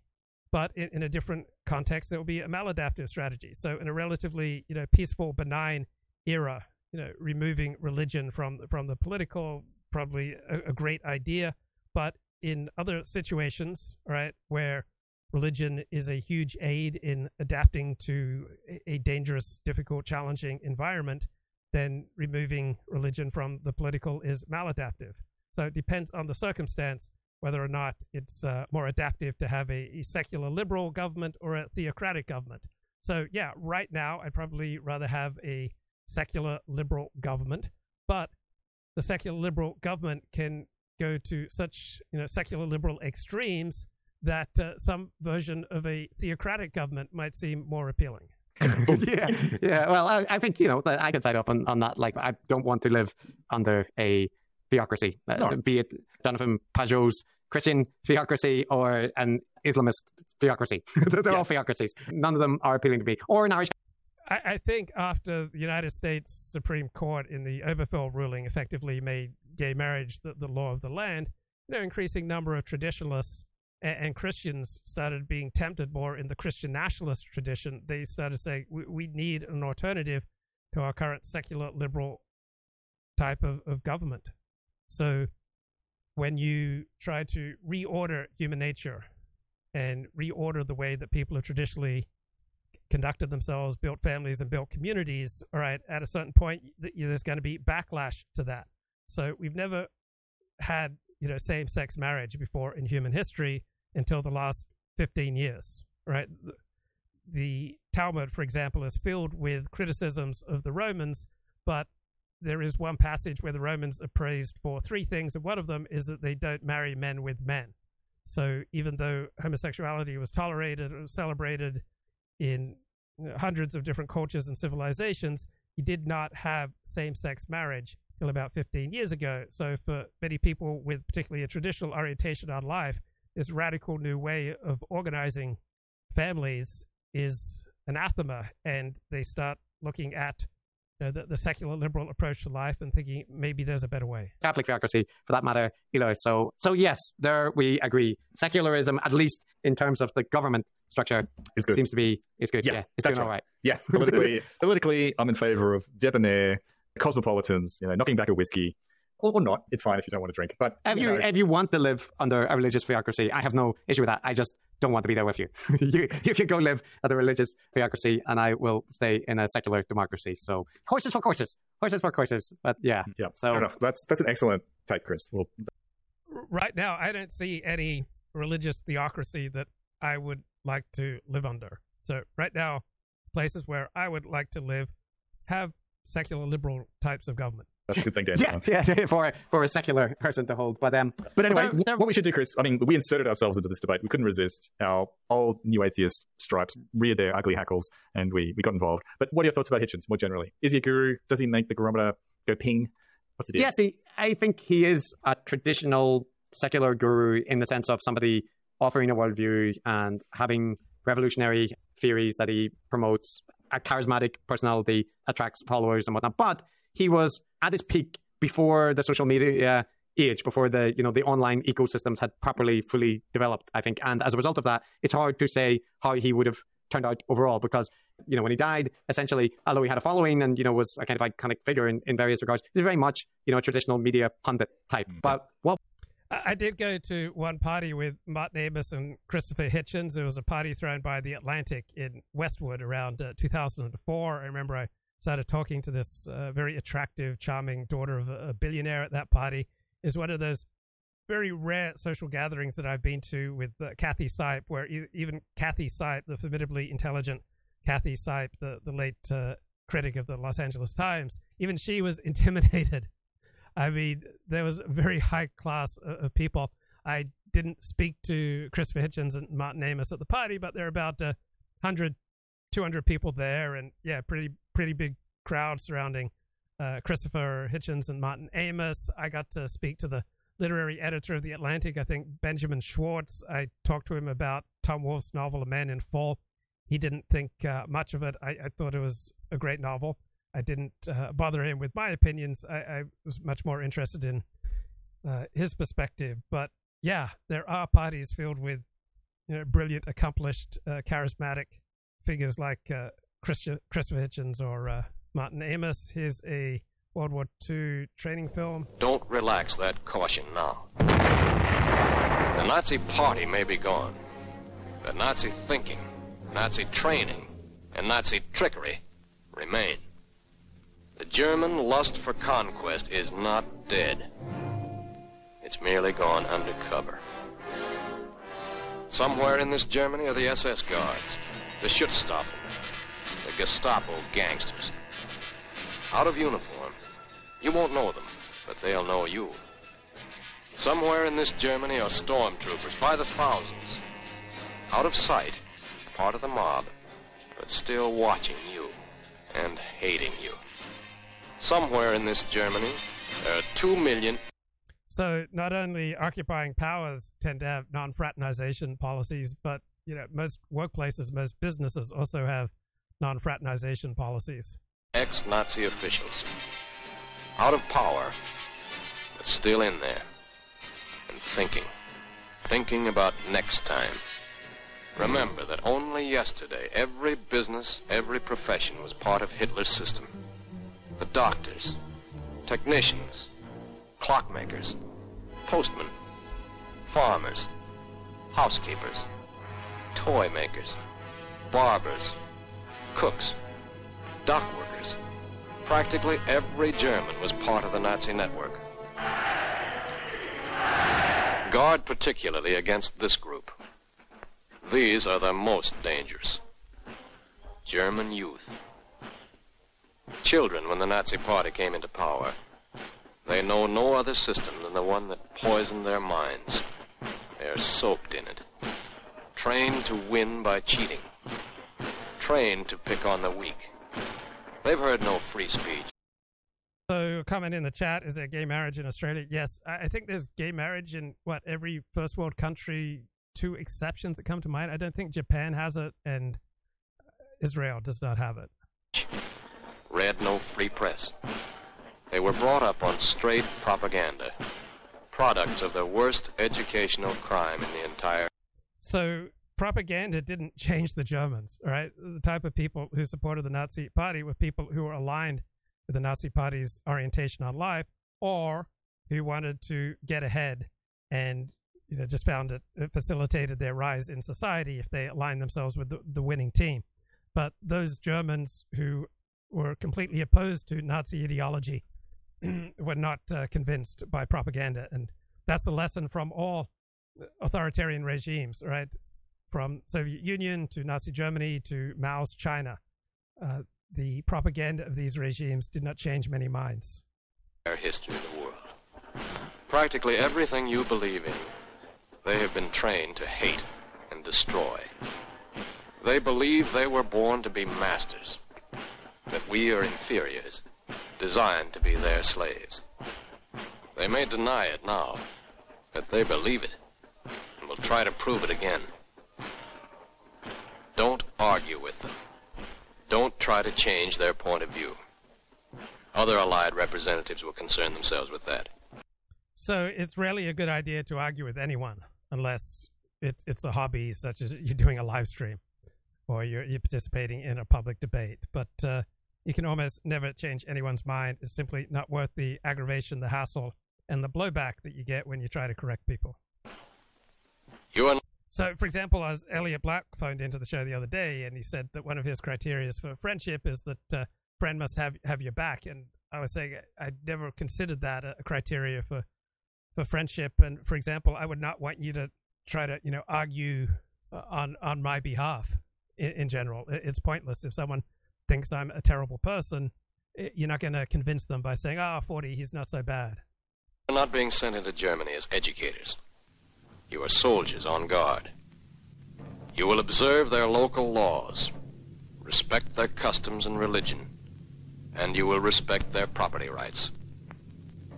but in a different context, it will be a maladaptive strategy. So in a relatively, you know, peaceful, benign era, you know, removing religion from the political, probably a great idea. But in other situations, all right, where religion is a huge aid in adapting to a dangerous, difficult, challenging environment, then removing religion from the political is maladaptive. So it depends on the circumstance whether or not it's more adaptive to have a secular liberal government or a theocratic government. So yeah, right now I'd probably rather have a secular liberal government, but the secular liberal government can go to such, you know, secular liberal extremes that some version of a theocratic government might seem more appealing. yeah. Well, I think, you know, I can side up on that. Like, I don't want to live under a theocracy, be it Jonathan Pajot's Christian theocracy or an Islamist theocracy. They're all theocracies. None of them are appealing to me. Or an Irish. I think after the United States Supreme Court in the Oberthal ruling effectively made gay marriage the law of the land, an increasing number of traditionalists and Christians started being tempted more in the Christian nationalist tradition. They started saying, we need an alternative to our current secular liberal type of government. So when you try to reorder human nature and reorder the way that people have traditionally conducted themselves, built families and built communities, all right, at a certain point, there's going to be backlash to that. So we've never had, same-sex marriage before in human history until the last 15 years, right? The Talmud, for example, is filled with criticisms of the Romans, but there is one passage where the Romans are praised for three things, and one of them is that they don't marry men with men. So even though homosexuality was tolerated or celebrated in hundreds of different cultures and civilizations, you did not have same-sex marriage till about 15 years ago. So for many people with particularly a traditional orientation on life, this radical new way of organizing families is anathema, and they start looking at the secular liberal approach to life and thinking maybe there's a better way. Catholic theocracy, for that matter, So yes, there we agree. Secularism, at least in terms of the government structure, is good. Seems to be is good. Yeah, it's doing all right. Yeah, politically, I'm in favor of debonair cosmopolitans, knocking back a whiskey. Or not, it's fine if you don't want to drink. But if you want to live under a religious theocracy, I have no issue with that. I just don't want to be there with you. You can go live at a religious theocracy, and I will stay in a secular democracy. So horses for courses. But yeah. So that's an excellent take, Chris. Well, right now, I don't see any religious theocracy that I would like to live under. So right now, places where I would like to live have secular liberal types of government. That's a good thing to end on. Yeah, for a secular person to hold. But anyway, what we should do, Chris, we inserted ourselves into this debate. We couldn't resist. Our old new atheist stripes reared their ugly hackles, and we got involved. But what are your thoughts about Hitchens more generally? Is he a guru? Does he make the barometer go ping? What's the deal? Yes, I think he is a traditional secular guru in the sense of somebody offering a worldview and having revolutionary theories that he promotes. A charismatic personality attracts followers and whatnot. But he was at his peak before the social media age, before the the online ecosystems had properly, fully developed, I think. And as a result of that, it's hard to say how he would have turned out overall because, when he died, essentially, although he had a following and, was a kind of iconic figure in various regards, he was very much, a traditional media pundit type. Mm-hmm. But I did go to one party with Martin Amis and Christopher Hitchens. It was a party thrown by The Atlantic in Westwood around 2004. I remember I started talking to this very attractive, charming daughter of a billionaire at that party. It's one of those very rare social gatherings that I've been to with Kathy Sipe, where even Kathy Sipe, the formidably intelligent Kathy Sipe, the late critic of the Los Angeles Times, even she was intimidated. There was a very high class of people. I didn't speak to Christopher Hitchens and Martin Amis at the party, but there are about 100, 200 people there, and pretty big crowd surrounding Christopher Hitchens and Martin Amis. I got to speak to the literary editor of The Atlantic, I think Benjamin Schwartz. I talked to him about Tom Wolfe's novel, A Man in Fall. He didn't think much of it. I thought it was a great novel. I didn't bother him with my opinions. I was much more interested in his perspective. But yeah, there are parties filled with brilliant, accomplished, charismatic figures like Christopher Hitchens or Martin Amis. Here's a World War II training film. Don't relax that caution now. The Nazi party may be gone. The Nazi thinking, Nazi training, and Nazi trickery remain. The German lust for conquest is not dead. It's merely gone undercover. Somewhere in this Germany are the SS guards, the Schutzstaffel, the Gestapo gangsters. Out of uniform, you won't know them, but they'll know you. Somewhere in this Germany are stormtroopers by the thousands. Out of sight, part of the mob, but still watching you and hating you. Somewhere in this Germany, there are 2 million. So not only occupying powers tend to have non-fraternization policies, but you know, most workplaces, most businesses also have non-fraternization policies. Ex-Nazi officials, out of power, but still in there, and thinking about next time. Remember that only yesterday, every business, every profession was part of Hitler's system. The doctors, technicians, clockmakers, postmen, farmers, housekeepers, toy makers, barbers, cooks, dock workers. Practically every German was part of the Nazi network. Guard particularly against this group. These are the most dangerous. German youth. Children, when the Nazi Party came into power, they know no other system than the one that poisoned their minds. They're soaked in it. Trained to win by cheating. Trained to pick on the weak. They've heard no free speech. So, a comment in the chat, is there gay marriage in Australia? Yes, I think there's gay marriage in, what, every first world country, two exceptions that come to mind. I don't think Japan has it, and Israel does not have it. Read no free press. They were brought up on straight propaganda, products of the worst educational crime in the entire... So propaganda didn't change the Germans, right? The type of people who supported the Nazi Party were people who were aligned with the Nazi Party's orientation on life, or who wanted to get ahead and, you know, just found it facilitated their rise in society if they aligned themselves with the winning team. But those Germans who were completely opposed to Nazi ideology were not convinced by propaganda. And that's the lesson from all authoritarian regimes, right? From Soviet Union to Nazi Germany to Mao's China. The propaganda of these regimes did not change many minds. Our history of the world. Practically everything you believe in, they have been trained to hate and destroy. They believe they were born to be masters, that we are inferiors, designed to be their slaves. They may deny it now, but they believe it, and will try to prove it again. Don't argue with them. Don't try to change their point of view. Other allied representatives will concern themselves with that. So it's rarely a good idea to argue with anyone unless it's a hobby, such as you're doing a live stream or you're participating in a public debate. But you can almost never change anyone's mind. It's simply not worth the aggravation, the hassle, and the blowback that you get when you try to correct people. So, for example, as Elliot Black phoned into the show the other day, and he said that one of his criteria for friendship is that a friend must have your back. And I was saying I'd never considered that a criteria for friendship. And, for example, I would not want you to try to, you know, argue on my behalf in general. It's pointless. If someone thinks I'm a terrible person, you're not going to convince them by saying, oh, 40, he's not so bad. We're not being sent into Germany as educators. You are soldiers on guard. You will observe their local laws, respect their customs and religion, and you will respect their property rights.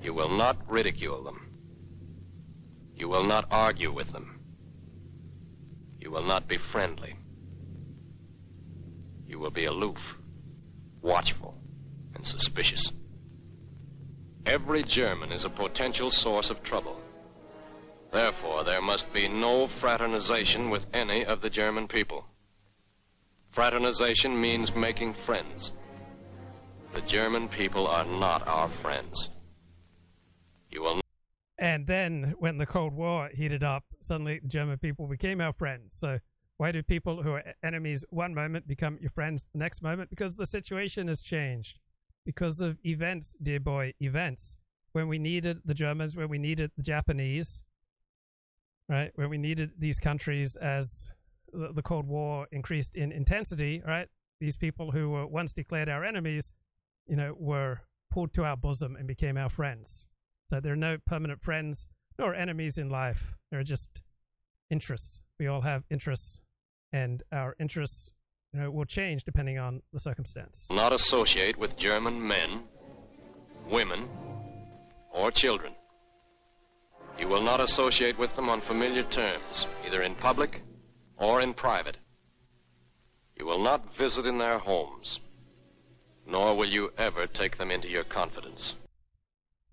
You will not ridicule them. You will not argue with them. You will not be friendly. You will be aloof, watchful, and suspicious. Every German is a potential source of trouble. Therefore, there must be no fraternization with any of the German people. Fraternization means making friends. The German people are not our friends. You will not. And then, when the Cold War heated up, suddenly the German people became our friends. So, why do people who are enemies one moment become your friends the next moment? Because the situation has changed. Because of events, dear boy, events. When we needed the Germans, when we needed the Japanese, right, when we needed these countries as the Cold War increased in intensity, right, these people who were once declared our enemies, you know, were pulled to our bosom and became our friends. So there are no permanent friends nor enemies in life. There are just interests. We all have interests, and our interests, you know, will change depending on the circumstance. Not associate with German men, women, or children. You will not associate with them on familiar terms, either in public or in private. You will not visit in their homes, nor will you ever take them into your confidence.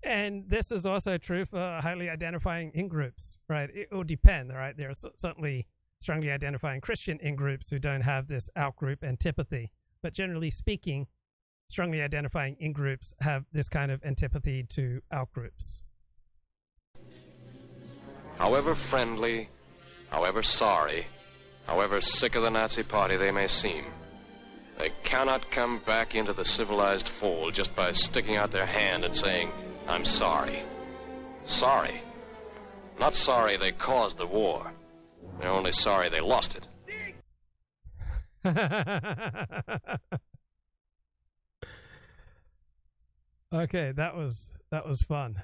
And this is also true for highly identifying in-groups, right? It will depend, right? There are certainly strongly identifying Christian in-groups who don't have this out-group antipathy. But generally speaking, strongly identifying in-groups have this kind of antipathy to out-groups. However friendly, however sorry, however sick of the Nazi Party they may seem, they cannot come back into the civilized fold just by sticking out their hand and saying, "I'm sorry." Sorry. Not sorry they caused the war. They're only sorry they lost it. Okay, that was fun.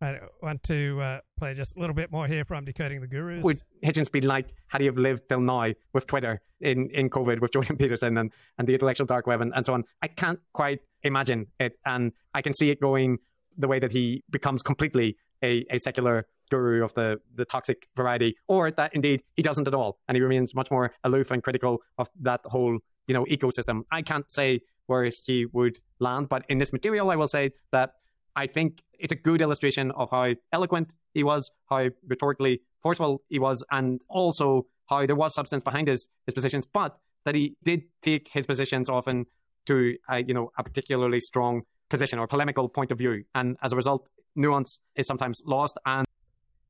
I want to play just a little bit more here from Decoding the Gurus. Would Hitchens be like, had he have lived till now with Twitter in COVID, with Jordan Peterson and the intellectual dark web and so on? I can't quite imagine it. And I can see it going the way that he becomes completely a secular guru of the toxic variety, or that indeed he doesn't at all. And he remains much more aloof and critical of that whole, you know, ecosystem. I can't say where he would land, but in this material, I will say that I think it's a good illustration of how eloquent he was, how rhetorically forceful he was, and also how there was substance behind his positions, but that he did take his positions often to a particularly strong position or polemical point of view. And as a result, nuance is sometimes lost. And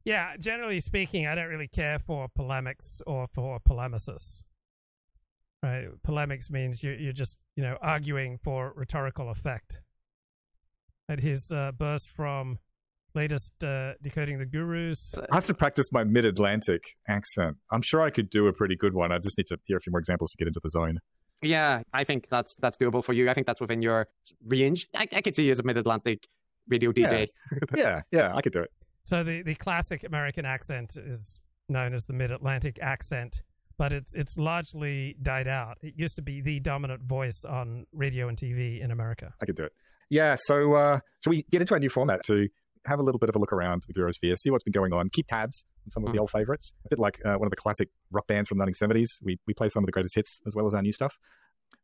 yeah, generally speaking, I don't really care for polemics or for polemicists. Right? Polemics means you're just, arguing for rhetorical effect. At his burst from latest Decoding the Gurus. I have to practice my mid-Atlantic accent. I'm sure I could do a pretty good one. I just need to hear a few more examples to get into the zone. Yeah, I think that's doable for you. I think that's within your range. I could see you as a mid-Atlantic radio DJ. Yeah, I could do it. So the classic American accent is known as the mid-Atlantic accent, but it's largely died out. It used to be the dominant voice on radio and TV in America. I could do it. Yeah, so shall we get into our new format to have a little bit of a look around the Gurusphere, see what's been going on, keep tabs on some of the old favorites, a bit like one of the classic rock bands from the 1970s. We play some of the greatest hits as well as our new stuff.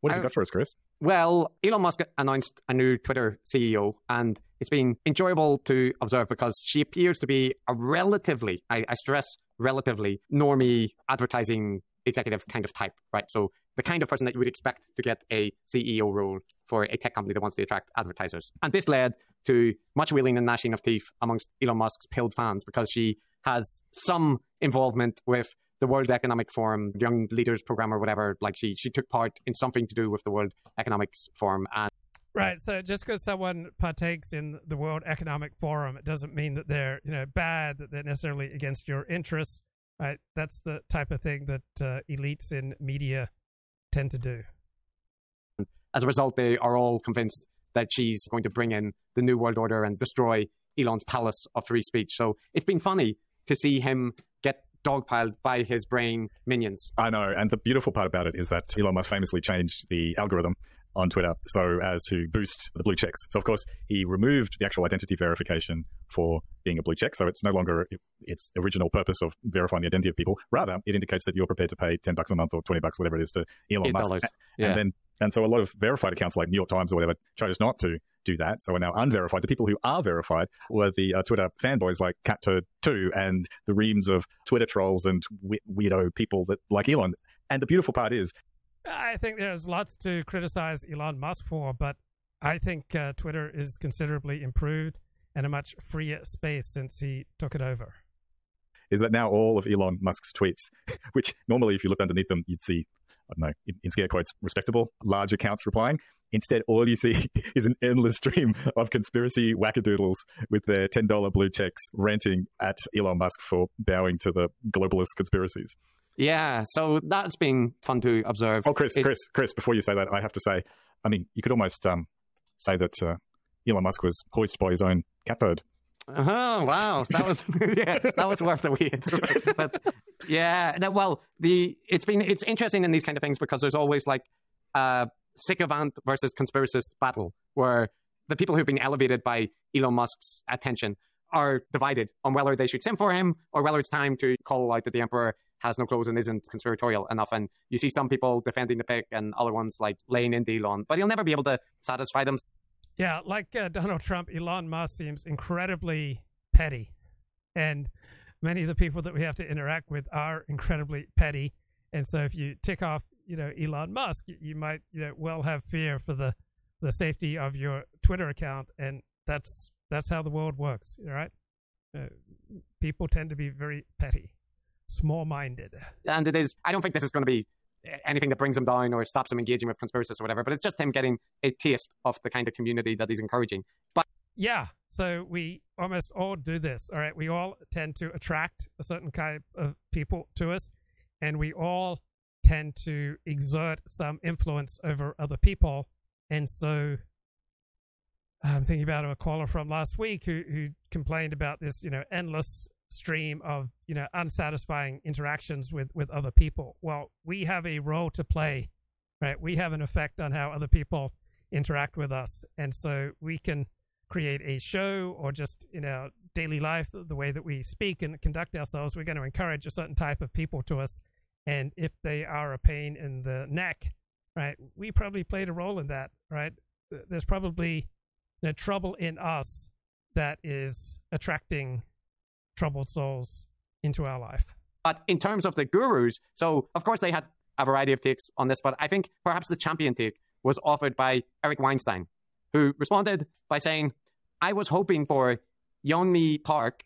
What have you got for us, Chris? Well, Elon Musk announced a new Twitter CEO, and it's been enjoyable to observe because she appears to be a relatively, I stress relatively, normie advertising executive kind of type, right? So the kind of person that you would expect to get a CEO role for a tech company that wants to attract advertisers. And this led to much wheeling and gnashing of teeth amongst Elon Musk's pilled fans because she has some involvement with the World Economic Forum, Young Leaders Program or whatever. Like she took part in something to do with the World Economic Forum. And right. So just because someone partakes in the World Economic Forum, it doesn't mean that they're, bad, that they're necessarily against your interests. Right? That's the type of thing that elites in media tend to do. As a result, they are all convinced that she's going to bring in the New World Order and destroy Elon's palace of free speech. So it's been funny to see him get dogpiled by his brain minions. I know. And the beautiful part about it is that Elon Musk famously changed the algorithm on Twitter so as to boost the blue checks. So, of course, he removed the actual identity verification for being a blue check. So it's no longer its original purpose of verifying the identity of people. Rather, it indicates that you're prepared to pay $10 a month or $20, whatever it is, to Elon Musk. And so a lot of verified accounts like New York Times or whatever chose not to do that. So we're now unverified. The people who are verified were the Twitter fanboys like Cat Turd 2 and the reams of Twitter trolls and weirdo people that like Elon. And the beautiful part is, I think there's lots to criticize Elon Musk for, but I think Twitter is considerably improved and a much freer space since he took it over. Is that now all of Elon Musk's tweets, which normally if you looked underneath them, you'd see, I don't know, in scare quotes, respectable, large accounts replying. Instead, all you see is an endless stream of conspiracy wackadoodles with their $10 blue checks ranting at Elon Musk for bowing to the globalist conspiracies. Yeah, so that's been fun to observe. Oh, Chris, before you say that, I have to say, I mean, you could almost say that Elon Musk was hoisted by his own catbird. Oh, wow. That was that was worth the wait. But it's interesting in these kind of things because there's always like a sycophant versus conspiracist battle where the people who've been elevated by Elon Musk's attention are divided on whether they should send for him or whether it's time to call out that the emperor has no clothes and isn't conspiratorial enough. And you see some people defending the pick and other ones like laying into Elon, but he'll never be able to satisfy them. Yeah, like Donald Trump, Elon Musk seems incredibly petty. And many of the people that we have to interact with are incredibly petty. And so if you tick off, Elon Musk, you might, well have fear for the safety of your Twitter account. And that's how the world works, right? People tend to be very petty, small-minded. And it is, I don't think this is going to be anything that brings him down or stops him engaging with conspiracists or whatever, but it's just him getting a taste of the kind of community that he's encouraging. But yeah, so we almost all do this, all right? We all tend to attract a certain kind of people to us, and we all tend to exert some influence over other people. And so I'm thinking about a caller from last week who complained about this, endless stream of, unsatisfying interactions with other people. Well, we have a role to play, right? We have an effect on how other people interact with us. And so we can create a show or just in our daily life, the way that we speak and conduct ourselves, we're going to encourage a certain type of people to us. And if they are a pain in the neck, right, we probably played a role in that, right? There's probably trouble in us that is attracting troubled souls into our life. But in terms of the gurus, so of course they had a variety of takes on this, but I think perhaps the champion take was offered by Eric Weinstein, who responded by saying, I was hoping for Yeonmi Park,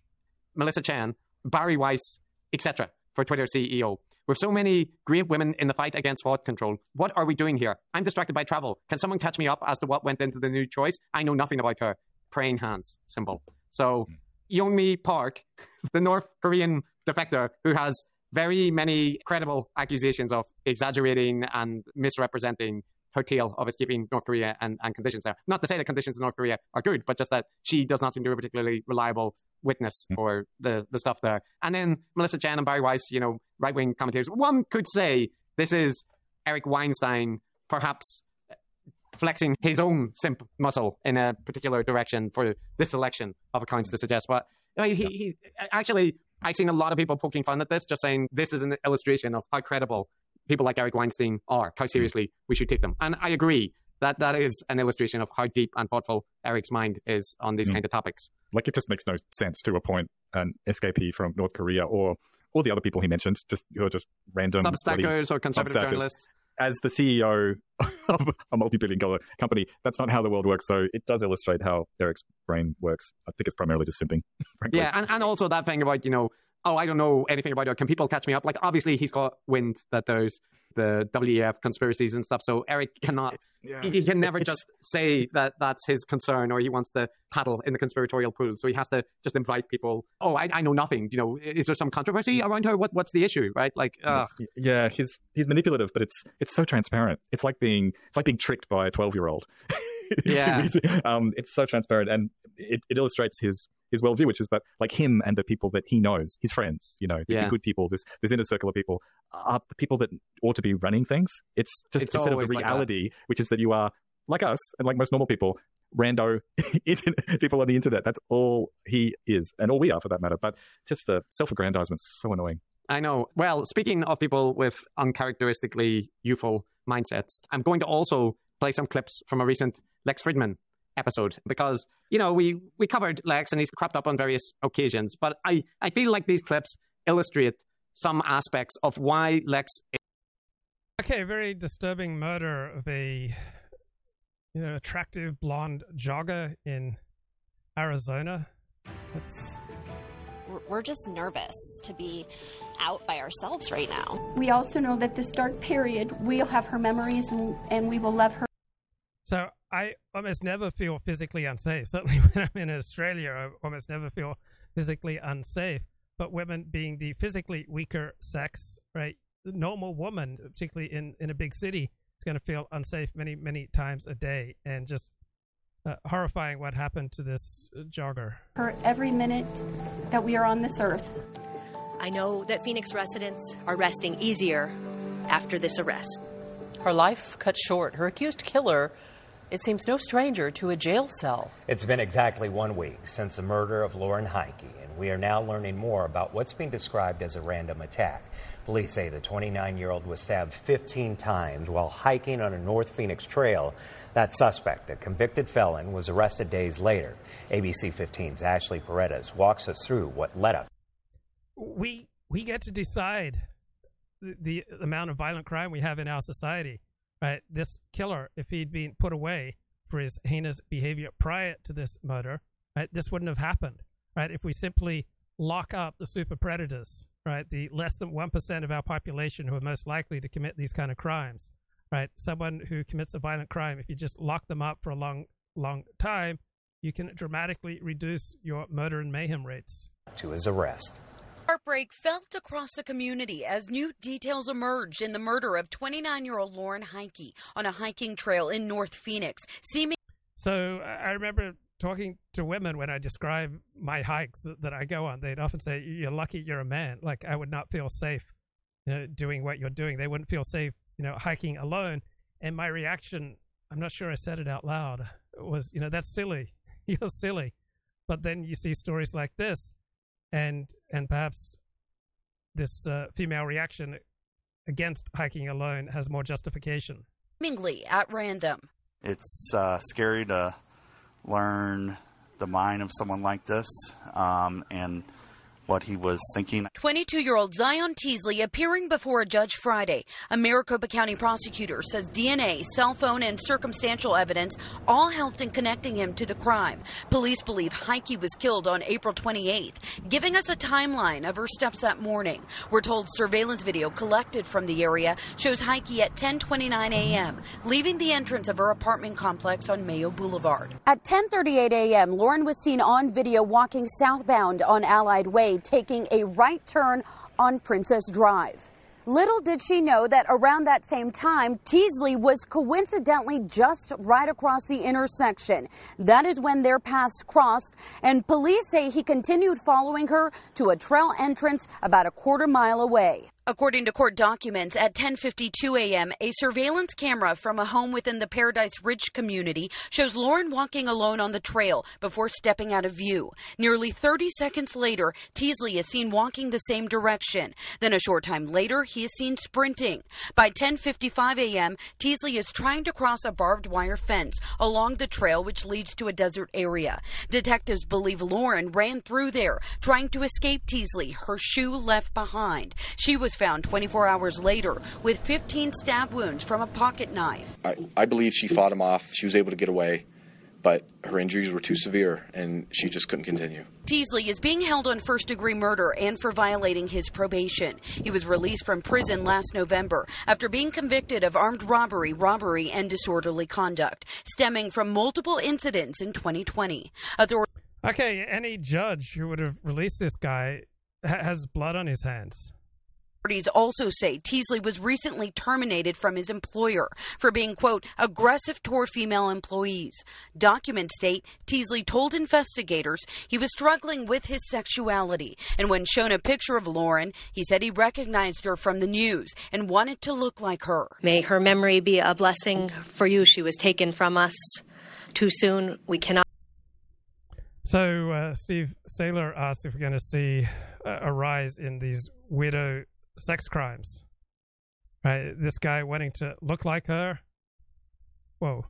Melissa Chan, Barry Weiss, etc. for Twitter CEO. With so many great women in the fight against fraud control, what are we doing here? I'm distracted by travel. Can someone catch me up as to what went into the new choice? I know nothing about her. Praying hands symbol. So Yeonmi Park, the North Korean defector who has very many credible accusations of exaggerating and misrepresenting her tale of escaping North Korea and conditions there. Not to say the conditions in North Korea are good, but just that she does not seem to be a particularly reliable witness for the stuff there. And then Melissa Chan and Barry Weiss, right-wing commentators. One could say this is Eric Weinstein perhaps flexing his own simp muscle in a particular direction for this selection of accounts to suggest. But he actually, I've seen a lot of people poking fun at this, just saying this is an illustration of how credible people like Eric Weinstein are, how seriously we should take them. And I agree that that is an illustration of how deep and thoughtful Eric's mind is on these kind of topics. Like, it just makes no sense to appoint an escapee from North Korea or all the other people he mentioned, just random Substackers or conservative journalists as the CEO of a multi-billion-dollar company. That's not how the world works. So it does illustrate how Eric's brain works. I think it's primarily just simping, frankly. Yeah, and also that thing about, oh, I don't know anything about her. Can people catch me up? Like, obviously, he's got wind that there's the WEF conspiracies and stuff. So Eric cannot, he can never just say that that's his concern or he wants to paddle in the conspiratorial pool. So he has to just invite people. Oh, I know nothing. Is there some controversy around her? What's the issue, right? Like, yeah, he's manipulative, but it's so transparent. It's like being tricked by a 12-year-old. Yeah, it's so transparent, and it illustrates his worldview, which is that like him and the people that he knows, his friends, the good people, this inner circle of people are the people that ought to be running things. It's just instead of the reality, like which is that you are like us and like most normal people, rando people on the internet. That's all he is, and all we are for that matter. But just the self-aggrandizement is so annoying. I know. Well, speaking of people with uncharacteristically youthful mindsets, I'm going to also play some clips from a recent Lex Fridman episode because, we covered Lex and he's cropped up on various occasions, but I feel like these clips illustrate some aspects of why Lex... Okay, very disturbing murder of a, attractive blonde jogger in Arizona. We're just nervous to be out by ourselves right now. We also know that this dark period, we'll have her memories and we will love her. So I almost never feel physically unsafe. Certainly when I'm in Australia, I almost never feel physically unsafe. But women being the physically weaker sex, right? The normal woman, particularly in a big city, is going to feel unsafe many, many times a day. And just horrifying what happened to this jogger. For every minute that we are on this earth. I know that Phoenix residents are resting easier after this arrest. Her life cut short. Her accused killer it seems no stranger to a jail cell. It's been exactly 1 week since the murder of Lauren Heike, and we are now learning more about what's being described as a random attack. Police say the 29-year-old was stabbed 15 times while hiking on a North Phoenix trail. That suspect, a convicted felon, was arrested days later. ABC 15's Ashley Paredes walks us through what led up. We get to decide the amount of violent crime we have in our society. Right, this killer, if he'd been put away for his heinous behavior prior to this murder, right, this wouldn't have happened. Right, if we simply lock up the super predators, right, the less than 1% of our population who are most likely to commit these kind of crimes, right, someone who commits a violent crime, if you just lock them up for a long time, you can dramatically reduce your murder and mayhem rates. To his arrest. Heartbreak felt across the community as new details emerged in the murder of 29-year-old Lauren Heike on a hiking trail in North Phoenix. So I remember talking to women when I describe my hikes that I go on. They'd often say, "You're lucky you're a man. Like, I would not feel safe, you know, doing what you're doing." They wouldn't feel safe, you know, hiking alone. And my reaction, I'm not sure I said it out loud, was, you know, that's silly. You're silly. But then you see stories like this. And perhaps this female reaction against hiking alone has more justification. Seemingly at random. It's scary to learn the mind of someone like this and what he was thinking. 22-year-old Zion Teasley appearing before a judge Friday. A Maricopa County prosecutor says DNA, cell phone, and circumstantial evidence all helped in connecting him to the crime. Police believe Heike was killed on April 28th, giving us a timeline of her steps that morning. We're told surveillance video collected from the area shows Heike at 10:29 a.m., leaving the entrance of her apartment complex on Mayo Boulevard. At 10:38 a.m., Lauren was seen on video walking southbound on Allied Way, taking a right turn on Princess Drive. Little did she know that around that same time, Teasley was coincidentally just right across the intersection. That is when their paths crossed, and police say he continued following her to a trail entrance about a quarter mile away. According to court documents, at 10:52 a.m., a surveillance camera from a home within the Paradise Ridge community shows Lauren walking alone on the trail before stepping out of view. Nearly 30 seconds later, Teasley is seen walking the same direction. Then a short time later, he is seen sprinting. By 10:55 a.m., Teasley is trying to cross a barbed wire fence along the trail, which leads to a desert area. Detectives believe Lauren ran through there, trying to escape Teasley, her shoe left behind. She was found 24 hours later with 15 stab wounds from a pocket knife. I believe she fought him off. She was able to get away, but her injuries were too severe and she just couldn't continue. Teasley is being held on first-degree murder and for violating his probation. He was released from prison last November after being convicted of armed robbery, and disorderly conduct, stemming from multiple incidents in 2020. Okay, any judge who would have released this guy has blood on his hands. Authorities also say Teasley was recently terminated from his employer for being, quote, aggressive toward female employees. Documents state Teasley told investigators he was struggling with his sexuality, and when shown a picture of Lauren, he said he recognized her from the news and wanted to look like her. May her memory be a blessing for you. She was taken from us too soon. We cannot. So Steve Sailer asked if we're going to see a rise in these weirdo sex crimes, right? This guy wanting to look like her. Whoa.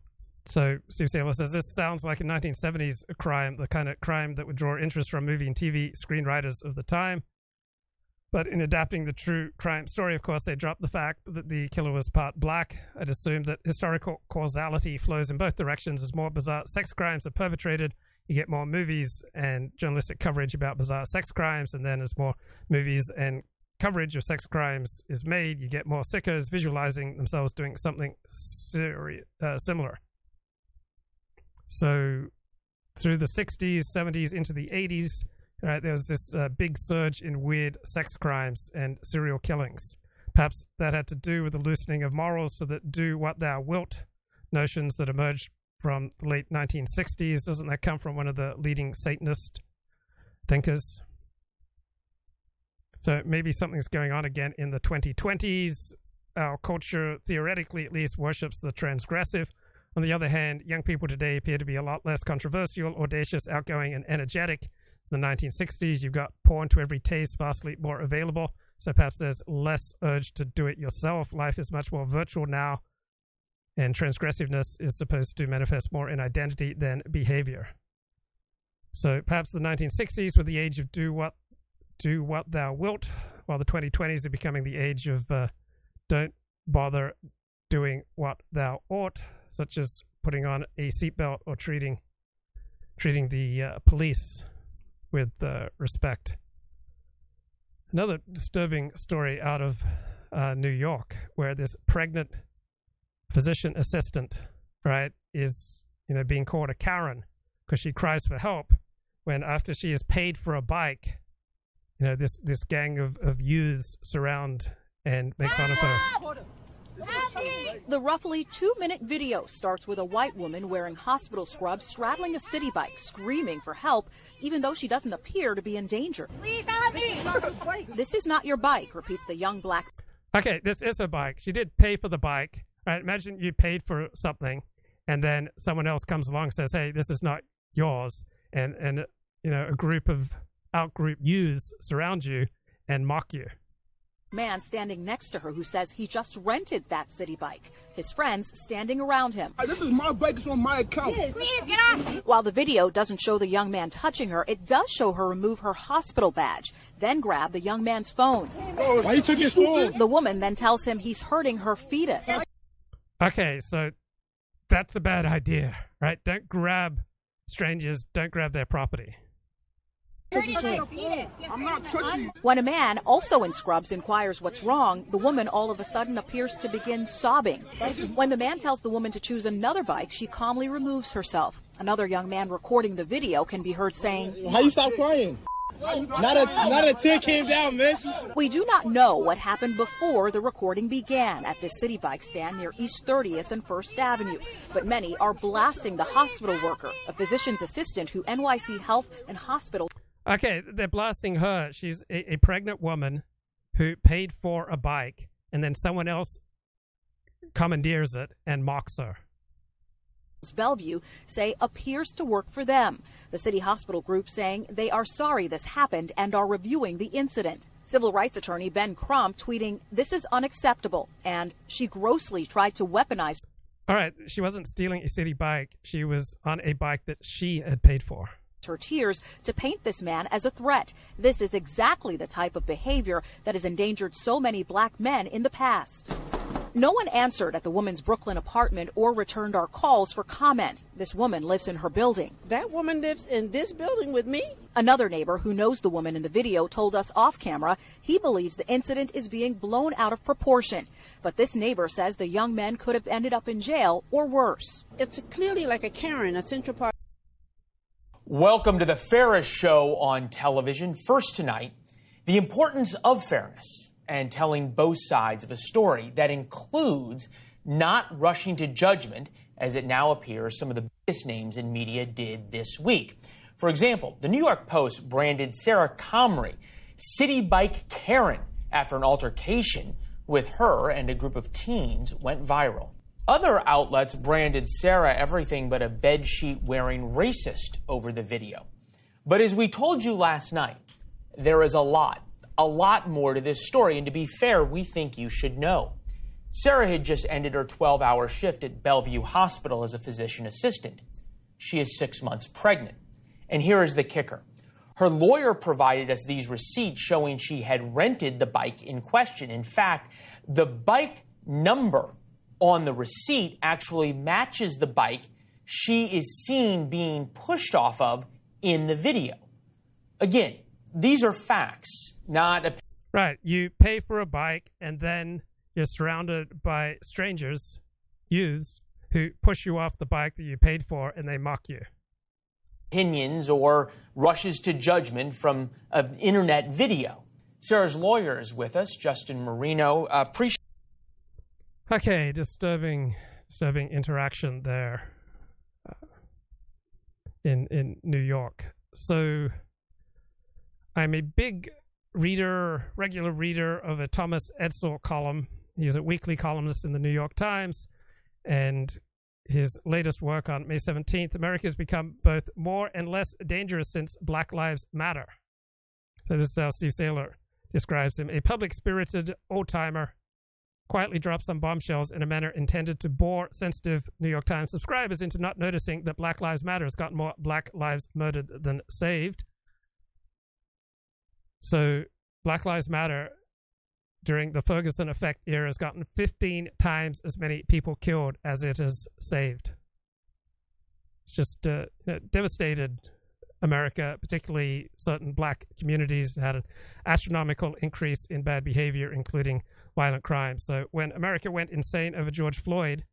So Steve Sailer says this sounds like a 1970s crime, the kind of crime that would draw interest from movie and TV screenwriters of the time. But in adapting the true crime story, of course, they dropped the fact that the killer was part black. I'd assume that historical causality flows in both directions. As more bizarre sex crimes are perpetrated, you get more movies and journalistic coverage about bizarre sex crimes. And then as more movies and coverage of sex crimes is made, you get more sickos visualizing themselves doing something similar. So through the 60s, 70s, into the 80s, right, there was this big surge in weird sex crimes and serial killings. Perhaps that had to do with the loosening of morals to the do what thou wilt notions that emerged from the late 1960s. Doesn't that come from one of the leading Satanist thinkers? So maybe something's going on again in the 2020s. Our culture, theoretically at least, worships the transgressive, On the other hand, young people today appear to be a lot less controversial, audacious, outgoing, and energetic. In the 1960s, you've got porn to every taste, vastly more available, so perhaps there's less urge to do it yourself. Life is much more virtual now, and transgressiveness is supposed to manifest more in identity than behavior. So perhaps the 1960s were the age of do what thou wilt, while the 2020s are becoming the age of don't bother doing what thou ought, such as putting on a seatbelt or treating the police with respect. Another disturbing story out of New York, where this pregnant physician assistant, right, is, you know, being called a Karen because she cries for help when, after she is paid for a bike, you know, this gang of youths surround and make fun of her. The roughly 2-minute video starts with a white woman wearing hospital scrubs straddling a city bike, screaming for help, even though she doesn't appear to be in danger. Please help me! This is not your bike, repeats the young black. Okay, this is her bike. She did pay for the bike. Right, imagine you paid for something, and then someone else comes along and says, hey, this is not yours. And you know, a group of out-group youths surround you and mock you. Man standing next to her who says he just rented that city bike. His friends standing around him. This is my bike, it's on my account. Please get off. While the video doesn't show the young man touching her, it does show her remove her hospital badge, then grab the young man's phone. Oh, why you took his phone? The woman then tells him he's hurting her fetus. Okay, so that's a bad idea, right? Don't grab strangers, don't grab their property. I'm not touching you. When a man, also in scrubs, inquires what's wrong, the woman all of a sudden appears to begin sobbing. When the man tells the woman to choose another bike, she calmly removes herself. Another young man recording the video can be heard saying, how you stop crying? Not a tear came down, miss. We do not know what happened before the recording began at this city bike stand near East 30th and 1st Avenue, but many are blasting the hospital worker, a physician's assistant who NYC Health and Hospital... Okay, they're blasting her. She's a pregnant woman who paid for a bike, and then someone else commandeers it and mocks her. Bellevue say appears to work for them. The city hospital group saying they are sorry this happened and are reviewing the incident. Civil rights attorney Ben Crump tweeting, this is unacceptable, and she grossly tried to weaponize... All right, she wasn't stealing a city bike. She was on a bike that she had paid for. Her tears to paint this man as a threat. This is exactly the type of behavior that has endangered so many black men in the past. No one answered at the woman's Brooklyn apartment or returned our calls for comment. This woman lives in her building. That woman lives in this building with me? Another neighbor who knows the woman in the video told us off camera he believes the incident is being blown out of proportion. But this neighbor says the young men could have ended up in jail or worse. It's clearly like a Karen, a Central Park. Welcome to the fairest show on television. First tonight, the importance of fairness and telling both sides of a story that includes not rushing to judgment, as it now appears some of the biggest names in media did this week. For example, the New York Post branded Sarah Comrie City Bike Karen after an altercation with her and a group of teens went viral. Other outlets branded Sarah everything but a bedsheet-wearing racist over the video. But as we told you last night, there is a lot more to this story, and to be fair, we think you should know. Sarah had just ended her 12-hour shift at Bellevue Hospital as a physician assistant. She is 6 months pregnant. And here is the kicker. Her lawyer provided us these receipts showing she had rented the bike in question. In fact, the bike number on the receipt actually matches the bike she is seen being pushed off of in the video. Again, these are facts, not a... Right, you pay for a bike and then you're surrounded by strangers, youths, who push you off the bike that you paid for and they mock you. Opinions or rushes to judgment from an internet video. Sarah's lawyer is with us, Justin Marino. Appreciate... Okay, disturbing interaction there in New York. So I'm a big regular reader of a Thomas Edsall column. He's a weekly columnist in the New York Times, and his latest work on May 17th, America has become both more and less dangerous since Black Lives Matter. So this is how Steve Sailer describes him. A public-spirited old-timer quietly drops some bombshells in a manner intended to bore sensitive New York Times subscribers into not noticing that Black Lives Matter has got more black lives murdered than saved. So Black Lives Matter during the Ferguson effect era has gotten 15 times as many people killed as it has saved. It's just devastated America, particularly certain black communities, had an astronomical increase in bad behavior, including violent crime. So when America went insane over George Floyd,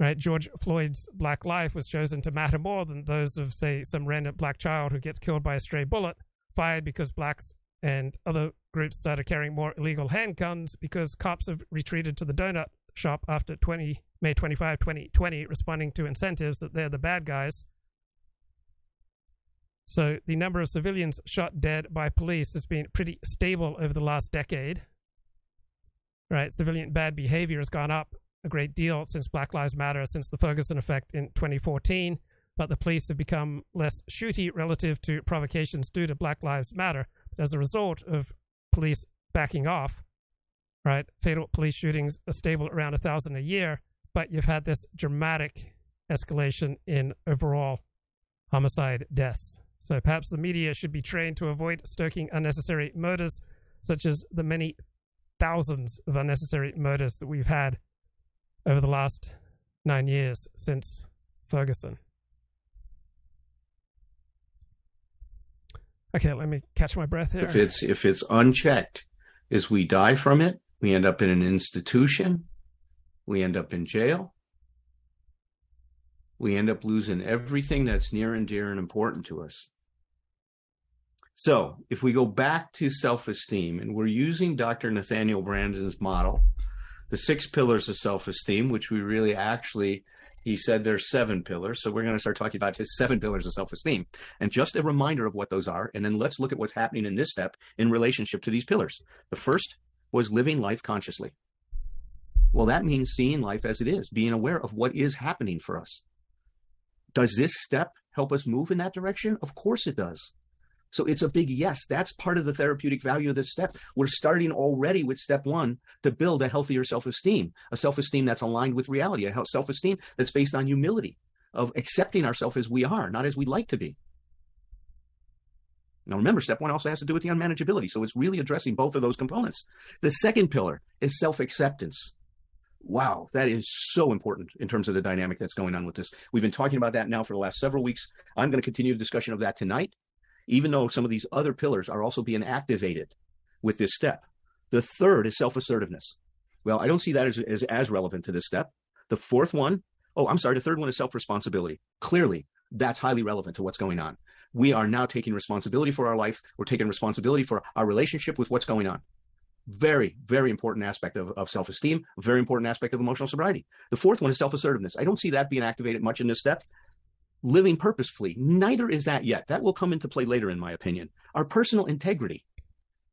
right, George Floyd's black life was chosen to matter more than those of, say, some random black child who gets killed by a stray bullet fired because blacks and other groups started carrying more illegal handguns because cops have retreated to the donut shop after May 25, 2020, responding to incentives that they're the bad guys. So the number of civilians shot dead by police has been pretty stable over the last decade. Right, civilian bad behavior has gone up a great deal since Black Lives Matter, since the Ferguson effect in 2014, but the police have become less shooty relative to provocations due to Black Lives Matter. As a result of police backing off, right, fatal police shootings are stable at around 1,000 a year, but you've had this dramatic escalation in overall homicide deaths. So perhaps the media should be trained to avoid stoking unnecessary murders, such as the many thousands of unnecessary murders that we've had over the last 9 years since Ferguson. Okay, let me catch my breath here. If it's unchecked, as we die from it, we end up in an institution, we end up in jail, we end up losing everything that's near and dear and important to us. So if we go back to self-esteem, and we're using Dr. Nathaniel Branden's model, the 6 pillars of self-esteem, which we really actually... He said there's 7 pillars, so we're going to start talking about his 7 pillars of self-esteem. And just a reminder of what those are, and then let's look at what's happening in this step in relationship to these pillars. The first was living life consciously. Well, that means seeing life as it is, being aware of what is happening for us. Does this step help us move in that direction? Of course it does. So it's a big yes. That's part of the therapeutic value of this step. We're starting already with step 1 to build a healthier self-esteem, a self-esteem that's aligned with reality, a self-esteem that's based on humility, of accepting ourselves as we are, not as we'd like to be. Now, remember, step 1 also has to do with the unmanageability. So it's really addressing both of those components. The second pillar is self-acceptance. Wow, that is so important in terms of the dynamic that's going on with this. We've been talking about that now for the last several weeks. I'm going to continue the discussion of that tonight, even though some of these other pillars are also being activated with this step. The third is self-assertiveness. Well, I don't see that as relevant to this step. The third one is self-responsibility. Clearly, that's highly relevant to what's going on. We are now taking responsibility for our life. We're taking responsibility for our relationship with what's going on. Very, very important aspect of self-esteem, very important aspect of emotional sobriety. The fourth one is self-assertiveness. I don't see that being activated much in this step. Living purposefully, neither is that yet. That will come into play later, in my opinion. Our personal integrity,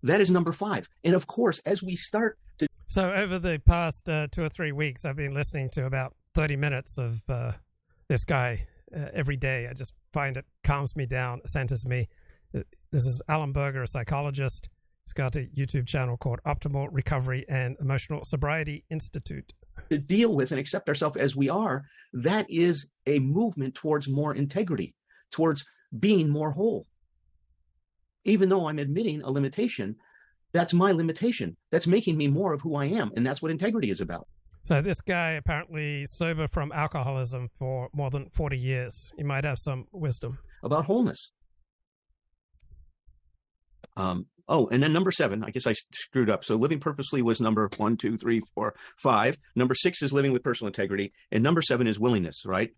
that is number 5. And of course, as we start to... So over the past 2 or 3 weeks, I've been listening to about 30 minutes of this guy every day. I just find it calms me down, centers me. This is Alan Berger, a psychologist. He's got a YouTube channel called Optimal Recovery and Emotional Sobriety Institute. To deal with and accept ourselves as we are, that is a movement towards more integrity, towards being more whole. Even though I'm admitting a limitation, that's my limitation. That's making me more of who I am, and that's what integrity is about. So this guy apparently sober from alcoholism for more than 40 years. He might have some wisdom about wholeness. And then number 7, I guess I screwed up. So living purposely was number 1, 2, 3, 4, 5. Number 6 is living with personal integrity. And number 7 is willingness, right?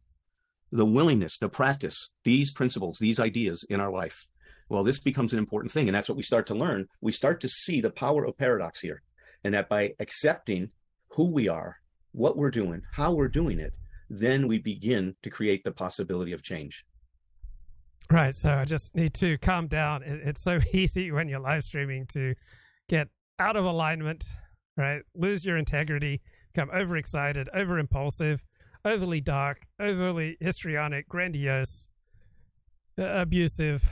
The willingness to practice these principles, these ideas in our life. Well, this becomes an important thing. And that's what we start to learn. We start to see the power of paradox here. And that by accepting who we are, what we're doing, how we're doing it, then we begin to create the possibility of change. Right, so I just need to calm down. It's so easy when you're live streaming to get out of alignment, right? Lose your integrity, become overexcited, overimpulsive, overly dark, overly histrionic, grandiose, abusive.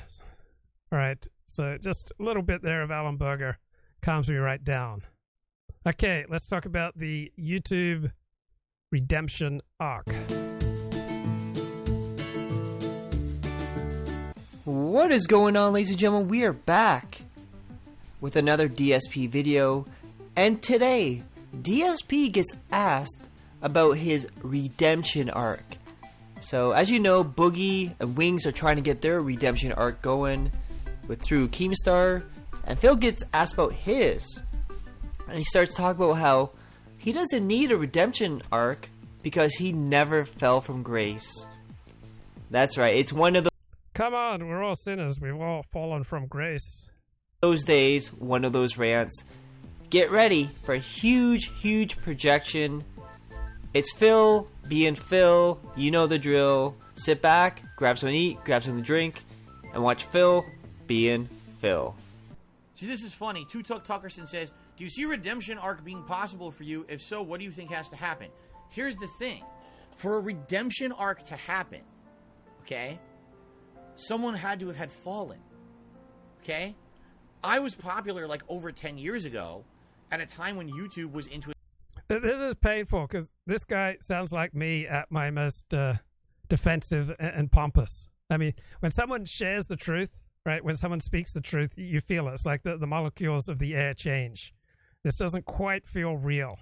All right, so just a little bit there of Alan Berger calms me right down. Okay, let's talk about the YouTube redemption arc. What is going on, ladies and gentlemen? We are back with another DSP video, and today DSP gets asked about his redemption arc. So as you know, Boogie and Wings are trying to get their redemption arc going through Keemstar, and Phil gets asked about his, and he starts talking about how he doesn't need a redemption arc because he never fell from grace. That's right, it's one of the come on, we're all sinners. We've all fallen from grace. Those days, one of those rants. Get ready for a huge, huge projection. It's Phil being Phil. You know the drill. Sit back, grab something to eat, grab something to drink, and watch Phil being Phil. See, this is funny. Two Tuck Tuckerson says, do you see redemption arc being possible for you? If so, what do you think has to happen? Here's the thing. For a redemption arc to happen, okay, someone had to have had fallen, okay? I was popular like over 10 years ago at a time when YouTube was into it. This is painful because this guy sounds like me at my most defensive and pompous. I mean, when someone shares the truth, right, when someone speaks the truth, you feel it. It's like the molecules of the air change. This doesn't quite feel real.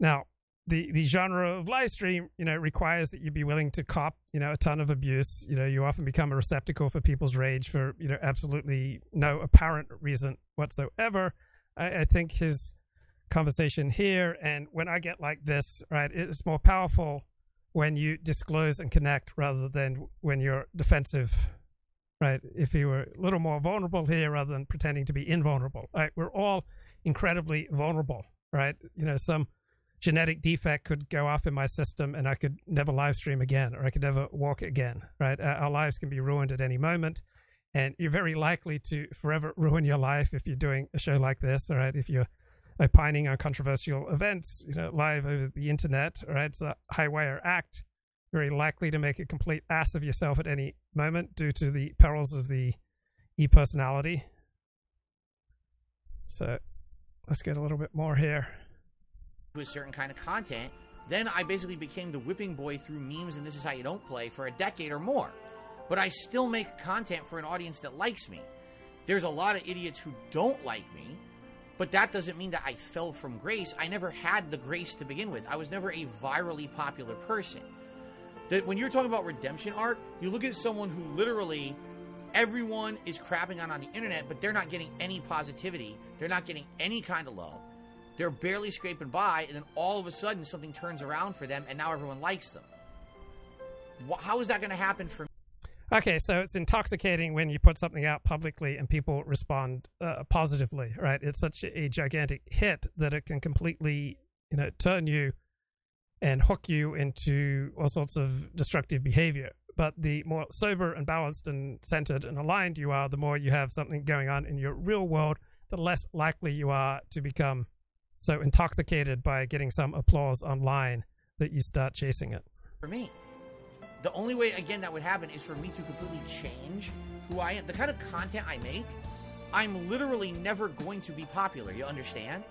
Now, the genre of live stream, you know, requires that you be willing to cop, you know, a ton of abuse. You know, you often become a receptacle for people's rage for, you know, absolutely no apparent reason whatsoever. I think his conversation here, and when I get like this, right, it's more powerful when you disclose and connect rather than when you're defensive, right? If you were a little more vulnerable here rather than pretending to be invulnerable, right? We're all incredibly vulnerable, right? You know, some genetic defect could go off in my system and I could never live stream again, or I could never walk again, right? Our lives can be ruined at any moment, and you're very likely to forever ruin your life if you're doing a show like this, all right? If you're opining on controversial events, you know, live over the internet, all right? It's a high wire act. Very likely to make a complete ass of yourself at any moment due to the perils of the e-personality. So let's get a little bit more here. A certain kind of content, then I basically became the whipping boy through memes and this is how you don't play for a decade or more, but I still make content for an audience that likes me. There's a lot of idiots who don't like me, but that doesn't mean that I fell from grace. I never had the grace to begin with. I was never a virally popular person. That when you're talking about redemption art, you look at someone who literally everyone is crapping on the internet, but they're not getting any positivity, they're not getting any kind of love. They're barely scraping by, and then all of a sudden something turns around for them, and now everyone likes them. How is that going to happen for me? Okay, so it's intoxicating when you put something out publicly and people respond positively, right? It's such a gigantic hit that it can completely, you know, turn you and hook you into all sorts of destructive behavior. But the more sober and balanced and centered and aligned you are, the more you have something going on in your real world, the less likely you are to become so intoxicated by getting some applause online that you start chasing it. For me, the only way, again, that would happen is for me to completely change who I am. The kind of content I make, I'm literally never going to be popular, you understand?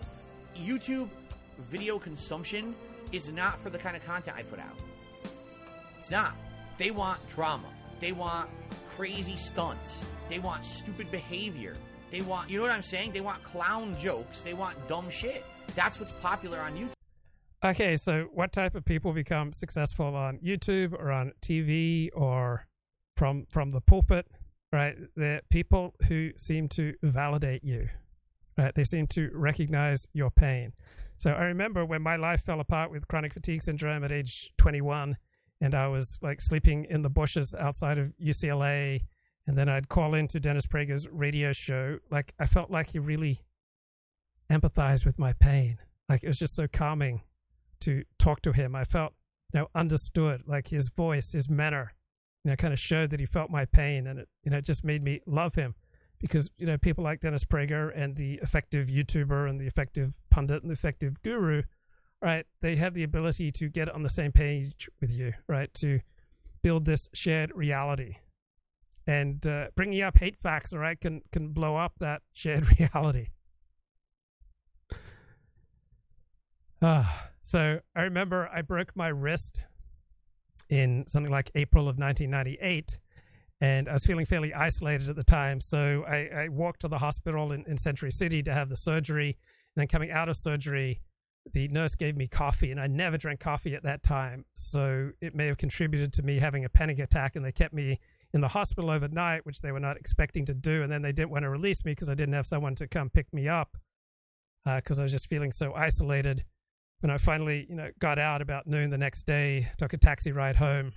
YouTube video consumption is not for the kind of content I put out. It's not. They want drama. They want crazy stunts. They want stupid behavior. They want, you know what I'm saying? They want clown jokes. They want dumb shit. That's what's popular on YouTube. Okay, so what type of people become successful on YouTube or on TV or from the pulpit, right? They're people who seem to validate you, right? They seem to recognize your pain. So I remember when my life fell apart with chronic fatigue syndrome at age 21, and I was like sleeping in the bushes outside of UCLA, and then I'd call into Dennis Prager's radio show. Like, I felt like he really empathized with my pain. Like, it was just so calming to talk to him. I felt, you know, understood. Like, his voice, his manner, you know, kind of showed that he felt my pain. And it, you know, just made me love him because, you know, people like Dennis Prager and the effective YouTuber and the effective pundit and the effective guru right? They have the ability to get on the same page with you, right? To build this shared reality. And bringing up hate facts, all right, can blow up that shared reality. So I remember I broke my wrist in something like April of 1998, and I was feeling fairly isolated at the time. So I walked to the hospital in Century City to have the surgery. And then coming out of surgery, the nurse gave me coffee, and I never drank coffee at that time. So it may have contributed to me having a panic attack, and they kept me in the hospital overnight, which they were not expecting to do. And then they didn't want to release me because I didn't have someone to come pick me up, because I was just feeling so isolated. When I finally, got out about noon the next day, took a taxi ride home,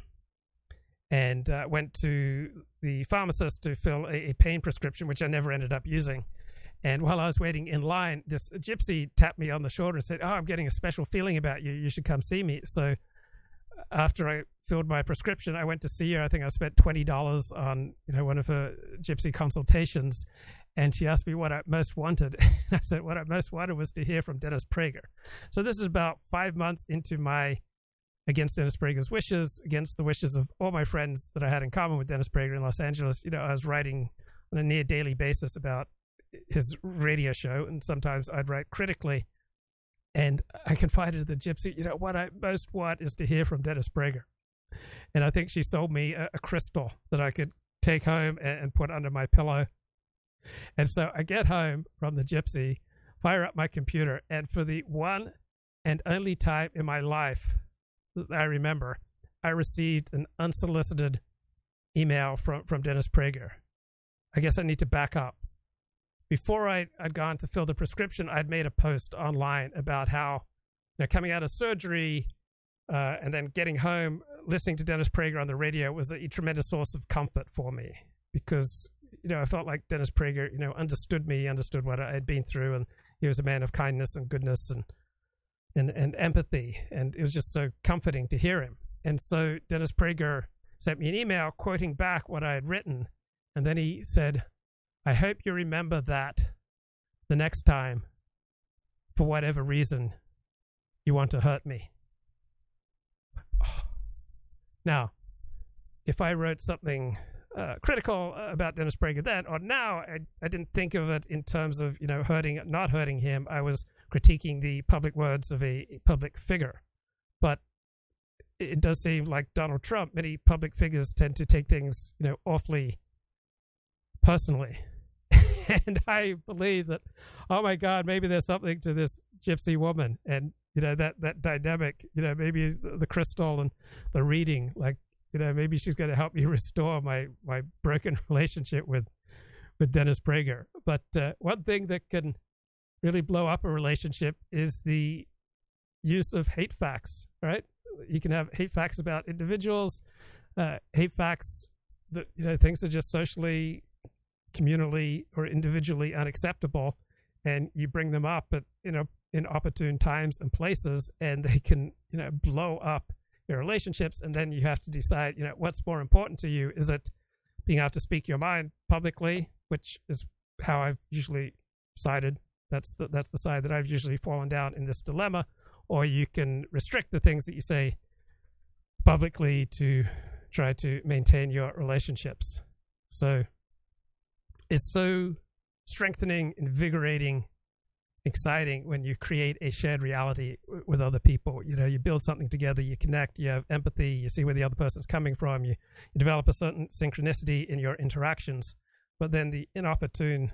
and went to the pharmacist to fill a pain prescription, which I never ended up using. And while I was waiting in line, this gypsy tapped me on the shoulder and said, "Oh, I'm getting a special feeling about you. You should come see me." So after I filled my prescription, I went to see her. I think I spent $20 on, one of her gypsy consultations. And she asked me what I most wanted. And I said, what I most wanted was to hear from Dennis Prager. So this is about 5 months into my against Dennis Prager's wishes, against the wishes of all my friends that I had in common with Dennis Prager in Los Angeles. I was writing on a near daily basis about his radio show, and sometimes I'd write critically. And I confided to the gypsy, what I most want is to hear from Dennis Prager. And I think she sold me a crystal that I could take home and put under my pillow. And so I get home from the gypsy, fire up my computer, and for the one and only time in my life that I remember, I received an unsolicited email from Dennis Prager. I guess I need to back up. Before I'd gone to fill the prescription, I'd made a post online about how, coming out of surgery and then getting home, listening to Dennis Prager on the radio was a tremendous source of comfort for me, because I felt like Dennis Prager, understood me, understood what I had been through, and he was a man of kindness and goodness and empathy, and it was just so comforting to hear him. And so Dennis Prager sent me an email quoting back what I had written, and then he said, "I hope you remember that the next time, for whatever reason, you want to hurt me." Oh. Now, if I wrote something critical about Dennis Prager then or now, I didn't think of it in terms of hurting, not hurting him. I was critiquing the public words of a public figure. But it does seem like Donald Trump, many public figures tend to take things awfully personally. And I believe that, oh my God, maybe there's something to this gypsy woman, and that dynamic, maybe the crystal and the reading, like, maybe she's going to help me restore my broken relationship with Dennis Prager. But one thing that can really blow up a relationship is the use of hate facts, right? You can have hate facts about individuals, hate facts that, things are just socially, communally, or individually unacceptable, and you bring them up at, in opportune times and places, and they can, blow up your relationships. And then you have to decide, what's more important to you. Is it being able to speak your mind publicly, which is how I've usually sided? That's the side that I've usually fallen down in this dilemma. Or you can restrict the things that you say publicly to try to maintain your relationships. So it's so strengthening, invigorating, exciting when you create a shared reality with other people. You build something together, you connect, you have empathy, you see where the other person's coming from, you develop a certain synchronicity in your interactions. But then the inopportune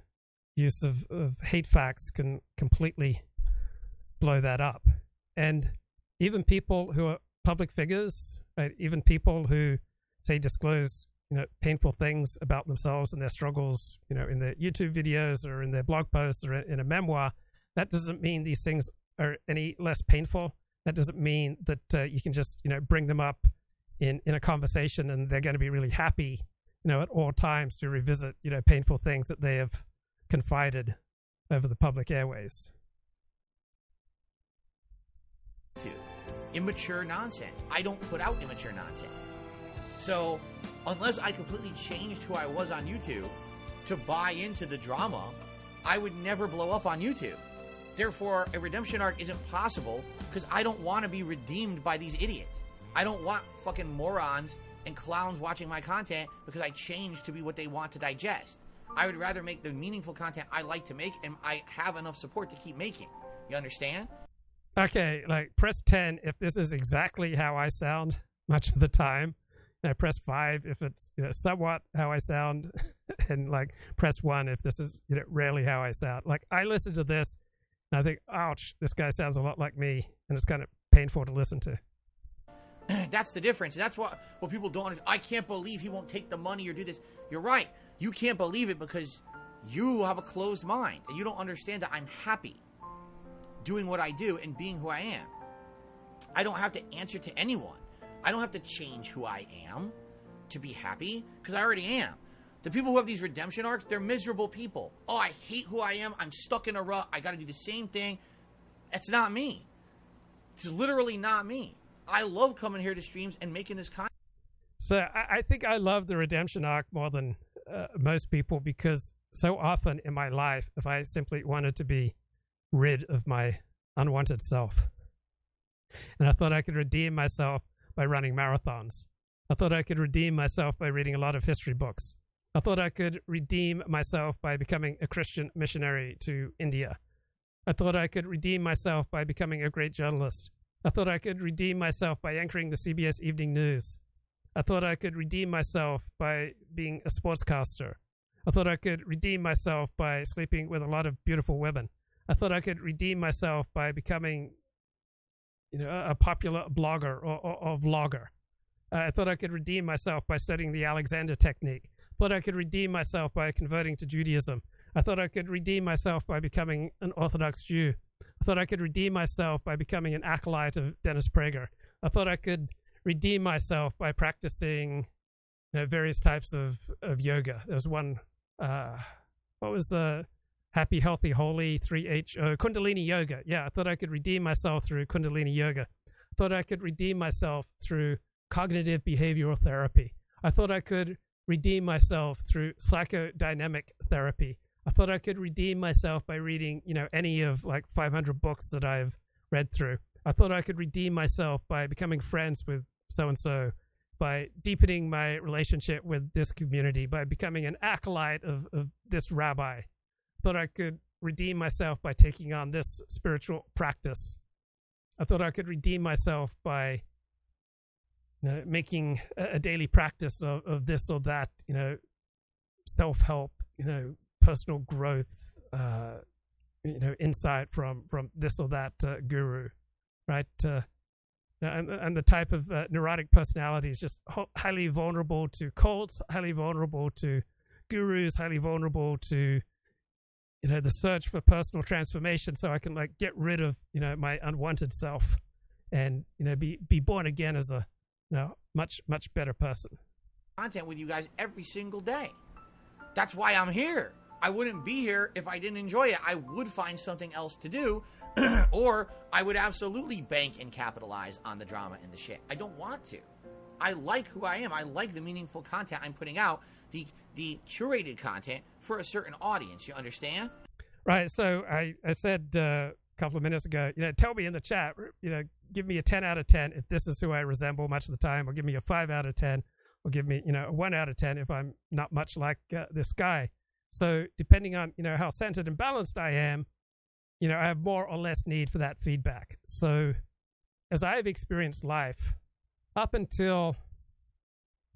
use of hate facts can completely blow that up. And even people who are public figures, right? Even people who say disclose painful things about themselves and their struggles, in their YouTube videos or in their blog posts or in a memoir, that doesn't mean these things are any less painful. That doesn't mean that you can just, bring them up in a conversation and they're going to be really happy, at all times to revisit, painful things that they have confided over the public airways. Immature nonsense. I don't put out immature nonsense. So unless I completely changed who I was on YouTube to buy into the drama, I would never blow up on YouTube. Therefore, a redemption arc isn't possible because I don't want to be redeemed by these idiots. I don't want fucking morons and clowns watching my content because I change to be what they want to digest. I would rather make the meaningful content I like to make, and I have enough support to keep making. You understand? Okay, like press 10 if this is exactly how I sound much of the time, and I press 5 if it's, you know, somewhat how I sound, and like press 1 if this is, you know, rarely how I sound. Like I listen to this and I think, ouch, this guy sounds a lot like me, and it's kind of painful to listen to. That's the difference. That's what people don't understand. I can't believe he won't take the money or do this. You're right. You can't believe it because you have a closed mind and you don't understand that I'm happy doing what I do and being who I am. I don't have to answer to anyone. I don't have to change who I am to be happy because I already am. The people who have these redemption arcs, they're miserable people. Oh, I hate who I am. I'm stuck in a rut. I got to do the same thing. That's not me. It's literally not me. I love coming here to streams and making this content. So I think I love the redemption arc more than most people, because so often in my life, if I simply wanted to be rid of my unwanted self, and I thought I could redeem myself by running marathons. I thought I could redeem myself by reading a lot of history books. I thought I could redeem myself by becoming a Christian missionary to India. I thought I could redeem myself by becoming a great journalist. I thought I could redeem myself by anchoring the CBS Evening News. I thought I could redeem myself by being a sportscaster. I thought I could redeem myself by sleeping with a lot of beautiful women. I thought I could redeem myself by becoming, you know, a popular blogger or vlogger. I thought I could redeem myself by studying the Alexander technique. I thought I could redeem myself by converting to Judaism. I thought I could redeem myself by becoming an Orthodox Jew. I thought I could redeem myself by becoming an acolyte of Dennis Prager. I thought I could redeem myself by practicing, you know, various types of yoga. There was one, what was the Happy, Healthy, Holy 3HO? Kundalini Yoga. Yeah, I thought I could redeem myself through Kundalini Yoga. I thought I could redeem myself through cognitive behavioral therapy. I thought I could redeem myself through psychodynamic therapy. I thought I could redeem myself by reading, you know, any of like 500 books that I've read through. I thought I could redeem myself by becoming friends with so-and-so, by deepening my relationship with this community, by becoming an acolyte of this rabbi. I thought I could redeem myself by taking on this spiritual practice. I thought I could redeem myself by, you know, making a daily practice of this or that, you know, self-help, you know, personal growth, you know, insight from this or that guru, right? And the type of neurotic personality is just highly vulnerable to cults, highly vulnerable to gurus, highly vulnerable to, you know, the search for personal transformation. So I can like get rid of, you know, my unwanted self, and, you know, be born again as a, you know, much better person. Content with you guys every single day. That's why I'm here. I wouldn't be here if I didn't enjoy it. I would find something else to do, or I would absolutely bank and capitalize on the drama and the shit. I don't want to. I like who I am. I like the meaningful content I'm putting out, the curated content for a certain audience. You understand? Right. So I said a couple of minutes ago, you know, tell me in the chat, you know, give me a 10 out of 10 if this is who I resemble much of the time, or give me a 5 out of 10. Or give me, you know, a 1 out of 10 if I'm not much like this guy. So depending on, you know, how centered and balanced I am, you know, I have more or less need for that feedback. So as I've experienced life up until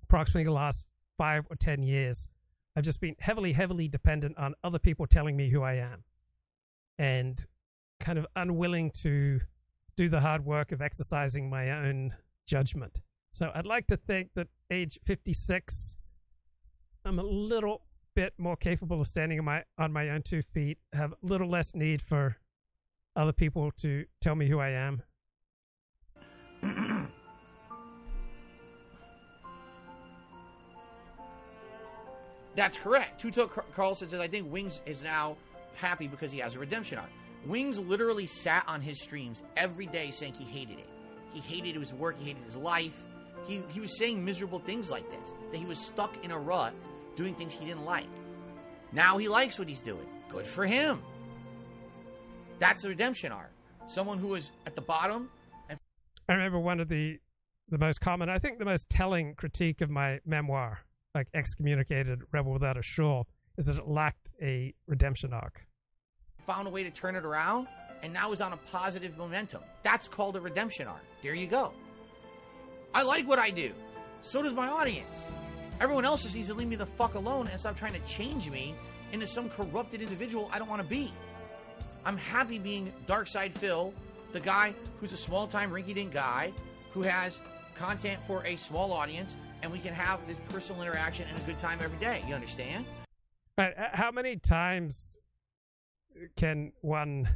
approximately the last 5 or 10 years, I've just been heavily dependent on other people telling me who I am, and kind of unwilling to do the hard work of exercising my own judgment. So I'd like to think that age 56, I'm a little bit more capable of standing on my own 2 feet, have a little less need for other people to tell me who I am. That's correct. Tuto Carlson says, I think Wings is now happy because he has a redemption arc. Wings literally sat on his streams every day saying he hated it. He hated his work. He hated his life. He was saying miserable things like this, that he was stuck in a rut doing things he didn't like. Now he likes what he's doing. Good for him. That's the redemption arc. Someone who is at the bottom. And I remember one of the most common, I think the most telling critique of my memoir, like Excommunicated, Rebel Without a Shore, is that it lacked a redemption arc. Found a way to turn it around, and now is on a positive momentum. That's called a redemption arc. There you go. I like what I do. So does my audience. Everyone else just needs to leave me the fuck alone and stop trying to change me into some corrupted individual I don't want to be. I'm happy being Dark Side Phil, the guy who's a small-time rinky-dink guy who has content for a small audience, and we can have this personal interaction and a good time every day. You understand? Right. How many times can one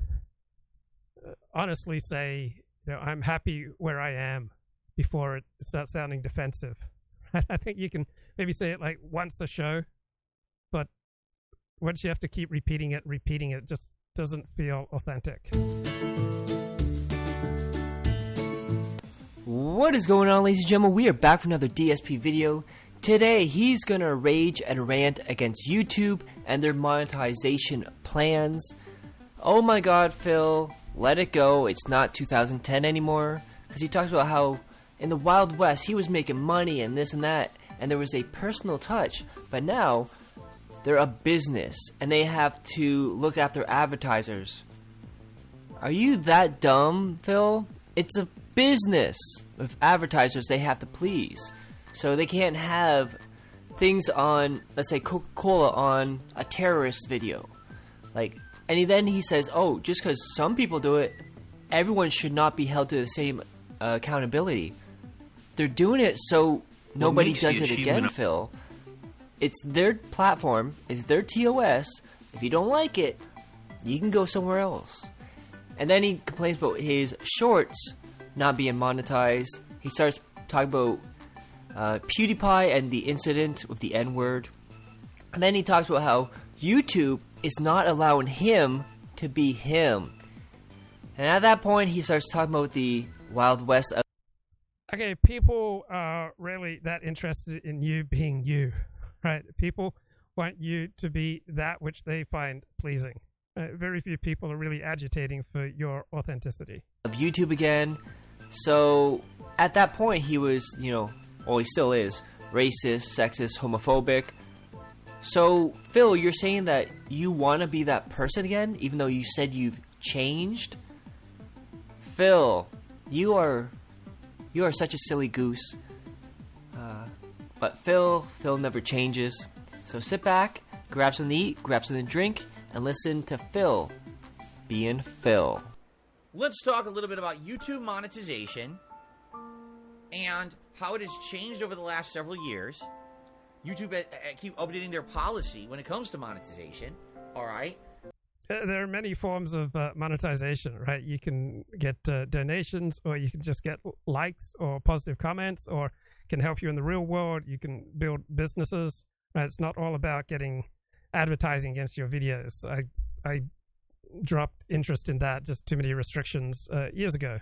honestly say, you know, I'm happy where I am, before it starts sounding defensive? I think you can maybe say it like once a show, but once you have to keep repeating it, it just doesn't feel authentic. What is going on, ladies and gentlemen? We are back for another DSP video. Today, he's going to rage and rant against YouTube and their monetization plans. Oh my god, Phil, let it go. It's not 2010 anymore. Because he talks about how in the Wild West he was making money and this and that, and there was a personal touch, but now they're a business and they have to look after advertisers. Are you that dumb, Phil? It's a business with advertisers they have to please. So they can't have things on, let's say, Coca-Cola on a terrorist video. Like, and then he says, oh, just because some people do it, everyone should not be held to the same accountability. They're doing it so nobody does it again, Phil. It's their platform, it's their TOS. If you don't like it, you can go somewhere else. And then he complains about his shorts not being monetized. He starts talking about PewDiePie and the incident with the N-word. And then he talks about how YouTube is not allowing him to be him. And at that point, he starts talking about the Wild West. Okay, people are really that interested in you being you, right? People want you to be that which they find pleasing. Very few people are really agitating for your authenticity. Of YouTube again. So at that point, he was, you know, well, he still is, racist, sexist, homophobic. So, Phil, you're saying that you want to be that person again, even though you said you've changed? Phil, you are such a silly goose. But Phil never changes. So sit back, grab something to eat, grab something to drink, and listen to Phil being Phil. Let's talk a little bit about YouTube monetization and how it has changed over the last several years. YouTube keep updating their policy when it comes to monetization, all right? There are many forms of monetization, right? You can get donations, or you can just get likes or positive comments, or can help you in the real world. You can build businesses. Right? It's not all about getting advertising against your videos. I dropped interest in that, just too many restrictions years ago.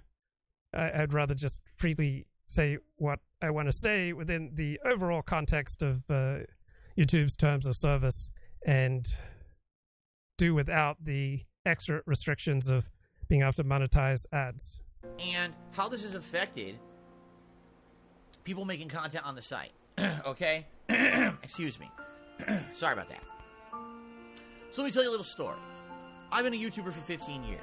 I'd rather just freely say what I want to say within the overall context of YouTube's terms of service, and do without the extra restrictions of being able to monetize ads. And how this has affected people making content on the site. Okay? Excuse me. Sorry about that. So let me tell you a little story. I've been a YouTuber for 15 years.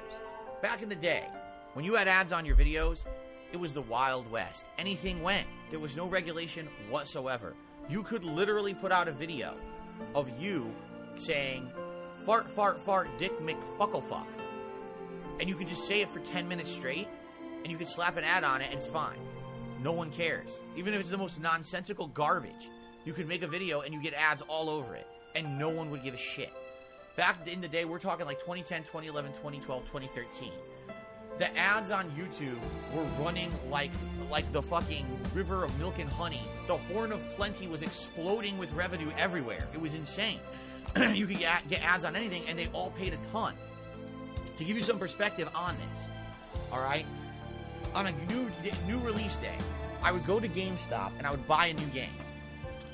Back in the day, when you had ads on your videos, it was the Wild West. Anything went. There was no regulation whatsoever. You could literally put out a video of you saying, fart, fart, fart, dick, McFucklefuck. And you can just say it for 10 minutes straight, and you can slap an ad on it, and it's fine. No one cares. Even if it's the most nonsensical garbage, you could make a video, and you get ads all over it, and no one would give a shit. Back in the day, we're talking like 2010, 2011, 2012, 2013. The ads on YouTube were running like the fucking river of milk and honey. The horn of plenty was exploding with revenue everywhere. It was insane. You could get ads on anything, and they all paid a ton. To give you some perspective on this, all right, on a new release day, I would go to GameStop, and I would buy a new game.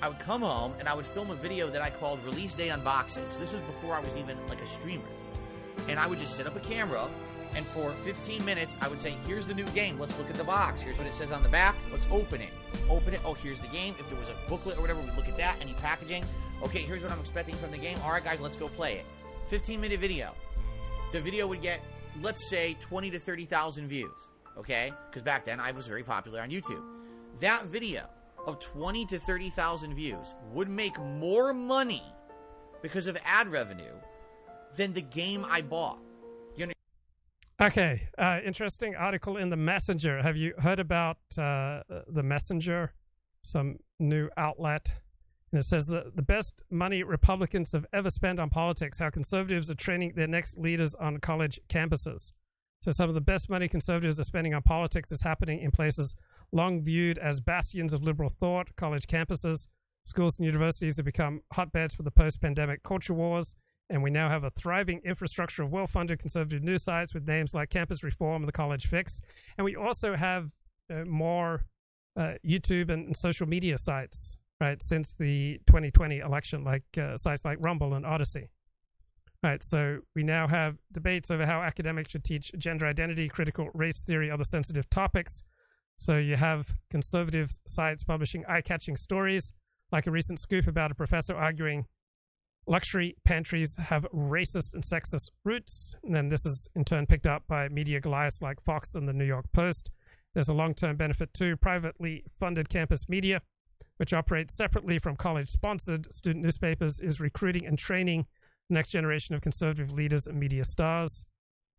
I would come home, and I would film a video that I called Release Day Unboxings. This was before I was even like a streamer. and I would just set up a camera, and for 15 minutes, I would say, here's the new game. Let's look at the box. Here's what it says on the back. Let's open it. Open it. Oh, here's the game. If there was a booklet or whatever, we'd look at that. Any packaging. Okay, here's what I'm expecting from the game. All right, guys, let's go play it. 15-minute video. The video would get, let's say, 20 to 30,000 views, okay? Because back then, I was very popular on YouTube. That video of 20 to 30,000 views would make more money because of ad revenue than the game I bought. Okay, interesting article in The Messenger. Have you heard about The Messenger, some new outlet? And it says that the best money Republicans have ever spent on politics, how conservatives are training their next leaders on college campuses. So some of the best money conservatives are spending on politics is happening in places long viewed as bastions of liberal thought. College campuses, schools and universities have become hotbeds for the post-pandemic culture wars. And we now have a thriving infrastructure of well-funded conservative news sites with names like Campus Reform and The College Fix. And we also have more YouTube and social media sites, right, since the 2020 election, like sites like Rumble and Odyssey. Right, so we now have debates over how academics should teach gender identity, critical race theory, other sensitive topics. So you have conservative sites publishing eye-catching stories, like a recent scoop about a professor arguing luxury pantries have racist and sexist roots. And then this is in turn picked up by media goliaths like Fox and the New York Post. There's a long-term benefit to privately funded campus media, which operates separately from college-sponsored student newspapers, is recruiting and training the next generation of conservative leaders and media stars.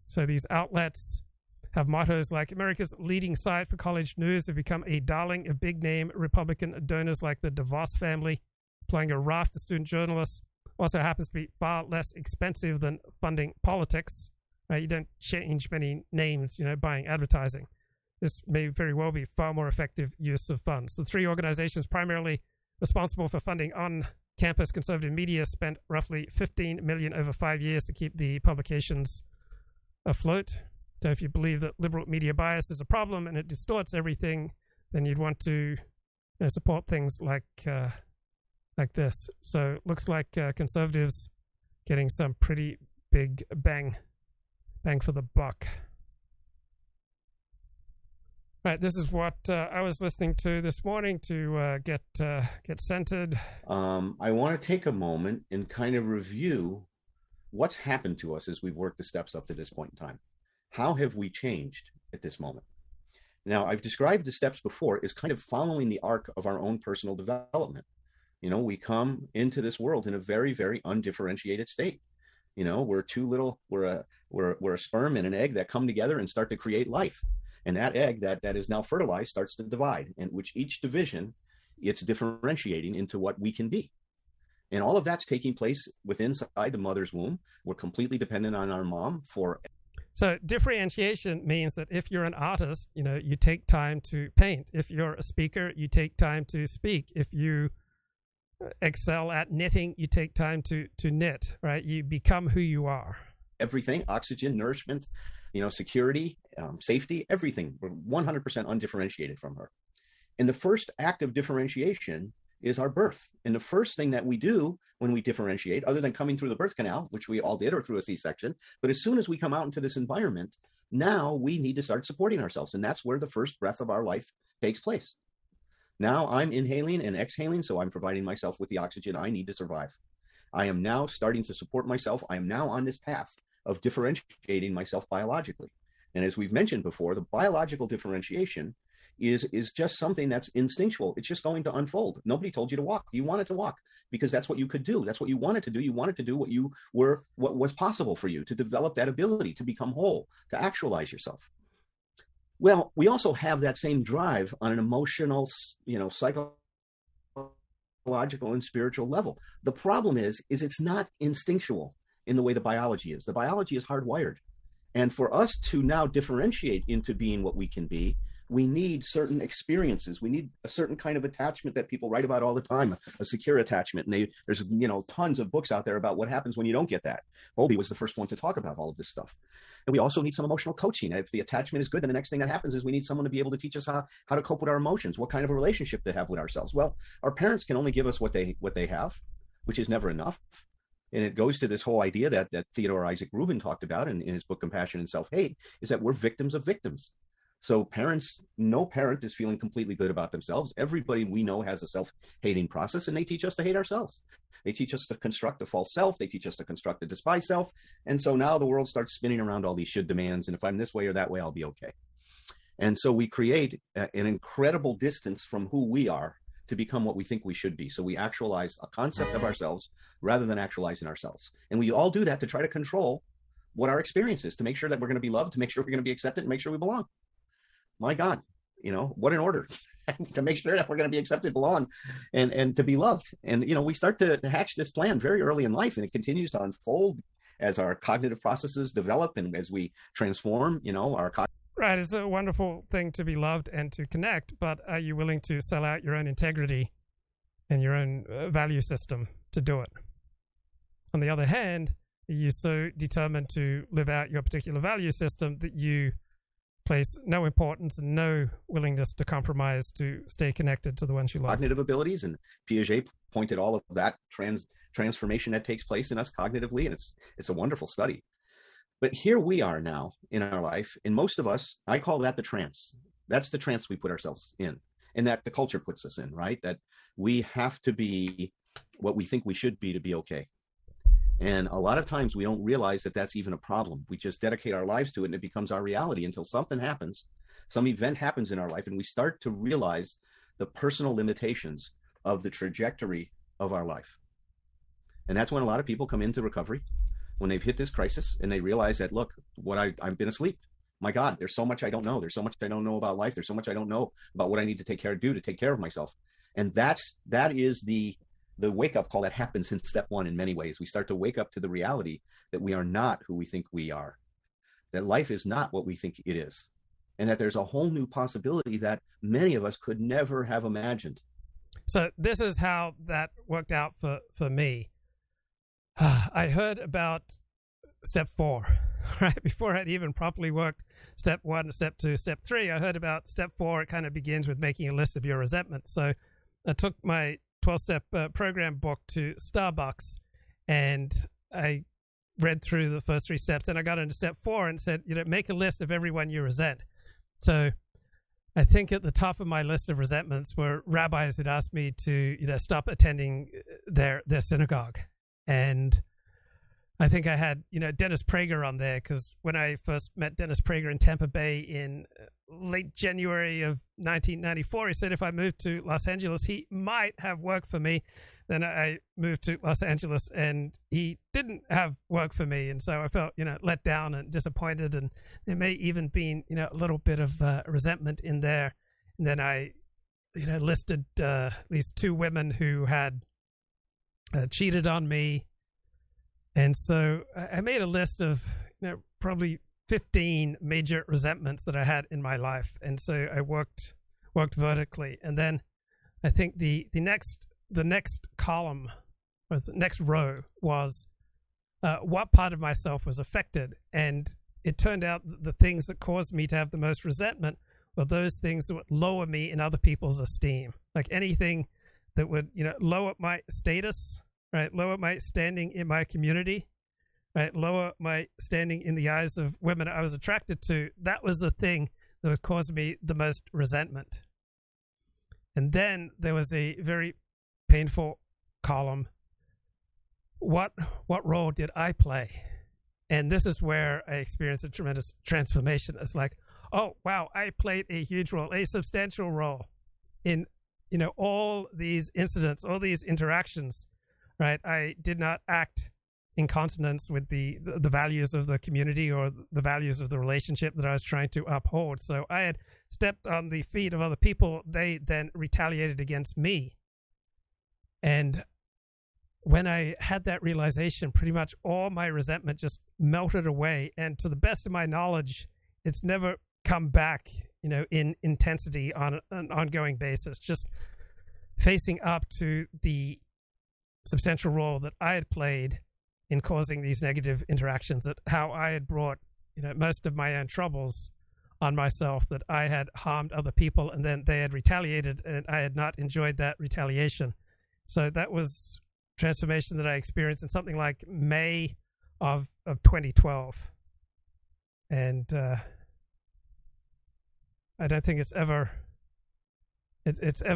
So these outlets have mottos like America's leading site for college news have become a darling of big-name Republican donors like the DeVos family, playing a raft of student journalists. Also happens to be far less expensive than funding politics. You don't change many names, buying advertising. This may very well be far more effective use of funds. The three organizations primarily responsible for funding on-campus conservative media spent roughly $15 million over 5 years to keep the publications afloat. So if you believe that liberal media bias is a problem and it distorts everything, then you'd want to support things like this. So it looks like conservatives getting some pretty big bang for the buck. Right, this is what I was listening to this morning to get centered. I want to take a moment and kind of review what's happened to us as we've worked the steps up to this point in time. How have we changed at this moment? Now, I've described the steps before as kind of following the arc of our own personal development. We come into this world in a very, very undifferentiated state. We're two little, we're a sperm and an egg that come together and start to create life. And that egg that is now fertilized starts to divide, and which each division, it's differentiating into what we can be. And all of that's taking place within inside the mother's womb. We're completely dependent on our mom for. So differentiation means that if you're an artist, you take time to paint. If you're a speaker, you take time to speak. If you excel at knitting, you take time to knit, right? You become who you are. Everything, oxygen, nourishment, security, safety, everything. We're 100% undifferentiated from her. And the first act of differentiation is our birth. And the first thing that we do when we differentiate, other than coming through the birth canal, which we all did, or through a C-section, but as soon as we come out into this environment, now we need to start supporting ourselves. And that's where the first breath of our life takes place. Now I'm inhaling and exhaling, so I'm providing myself with the oxygen I need to survive. I am now starting to support myself. I am now on this path of differentiating myself biologically. And as we've mentioned before, the biological differentiation is just something that's instinctual. It's just going to unfold. Nobody told you to walk. You wanted to walk because that's what you could do. That's what you wanted to do. You wanted to do what was possible for you, to develop that ability, to become whole, to actualize yourself. Well, we also have that same drive on an emotional, psychological and spiritual level. The problem is it's not instinctual in the way the biology is. The biology is hardwired. And for us to now differentiate into being what we can be, we need certain experiences. We need a certain kind of attachment that people write about all the time, a secure attachment. And there's tons of books out there about what happens when you don't get that. Bowlby was the first one to talk about all of this stuff. And we also need some emotional coaching. If the attachment is good, then the next thing that happens is we need someone to be able to teach us how to cope with our emotions, what kind of a relationship to have with ourselves. Well, our parents can only give us what they have, which is never enough. And it goes to this whole idea that Theodore Isaac Rubin talked about in his book, Compassion and Self-Hate, is that we're victims of victims. So parents, no parent is feeling completely good about themselves. Everybody we know has a self-hating process, and they teach us to hate ourselves. They teach us to construct a false self. They teach us to construct a despised self. And so now the world starts spinning around all these should demands. And if I'm this way or that way, I'll be okay. And so we create an incredible distance from who we are to become what we think we should be. So we actualize a concept of ourselves rather than actualizing ourselves. And we all do that to try to control what our experience is, to make sure that we're going to be loved, to make sure we're going to be accepted, and make sure we belong. My God, what an order to make sure that we're going to be accepted, belong, and to be loved. And, we start to hatch this plan very early in life, and it continues to unfold as our cognitive processes develop and as we transform, our Right. It's a wonderful thing to be loved and to connect, but are you willing to sell out your own integrity and your own value system to do it? On the other hand, are you so determined to live out your particular value system that you place no importance and no willingness to compromise to stay connected to the ones you love? Cognitive abilities, and Piaget pointed all of that transformation that takes place in us cognitively, and it's a wonderful study. But here we are now in our life, and most of us, I call that the trance. That's the trance we put ourselves in, and that the culture puts us in, right? That we have to be what we think we should be to be okay. And a lot of times we don't realize that that's even a problem. We just dedicate our lives to it, and it becomes our reality until something happens, some event happens in our life, and we start to realize the personal limitations of the trajectory of our life. And that's when a lot of people come into recovery, when they've hit this crisis, and they realize that, look, I've been asleep. My God, there's so much I don't know. There's so much I don't know about life. There's so much I don't know about what I need to take care of myself. And that is the wake-up call that happens in step one in many ways. We start to wake up to the reality that we are not who we think we are, that life is not what we think it is, and that there's a whole new possibility that many of us could never have imagined. So this is how that worked out for me. I heard about step four, right? Before I'd even properly worked step one, step two, step three, I heard about step four. It kind of begins with making a list of your resentments. So I took my 12-step program book to Starbucks, and I read through the first three steps, and I got into step four and said, make a list of everyone you resent. So I think at the top of my list of resentments were rabbis who'd asked me to stop attending their synagogue. And I think I had Dennis Prager on there, because when I first met Dennis Prager in Tampa Bay in late January of 1994, he said if I moved to Los Angeles, he might have work for me. Then I moved to Los Angeles, and he didn't have work for me, and so I felt let down and disappointed, and there may even been a little bit of resentment in there. And then I listed these two women who had cheated on me. And so I made a list of probably 15 major resentments that I had in my life. And so I worked vertically. And then I think the next column, or the next row, was what part of myself was affected. And it turned out that the things that caused me to have the most resentment were those things that would lower me in other people's esteem. Like anything that would lower my status, right? Lower my standing in my community, right? Lower my standing in the eyes of women I was attracted to. That was the thing that was causing me the most resentment. And then there was a very painful column. What role did I play? And this is where I experienced a tremendous transformation. It's like, oh, wow, I played a huge role, a substantial role in all these incidents, all these interactions, right? I did not act in consonance with the values of the community or the values of the relationship that I was trying to uphold. So I had stepped on the feet of other people. They then retaliated against me. And when I had that realization, pretty much all my resentment just melted away. And to the best of my knowledge, it's never come back in intensity on an ongoing basis. Just facing up to the substantial role that I had played in causing these negative interactions, that how I had brought most of my own troubles on myself, that I had harmed other people, and then they had retaliated, and I had not enjoyed that retaliation. So that was transformation that I experienced in something like May of 2012. And I don't think it's ever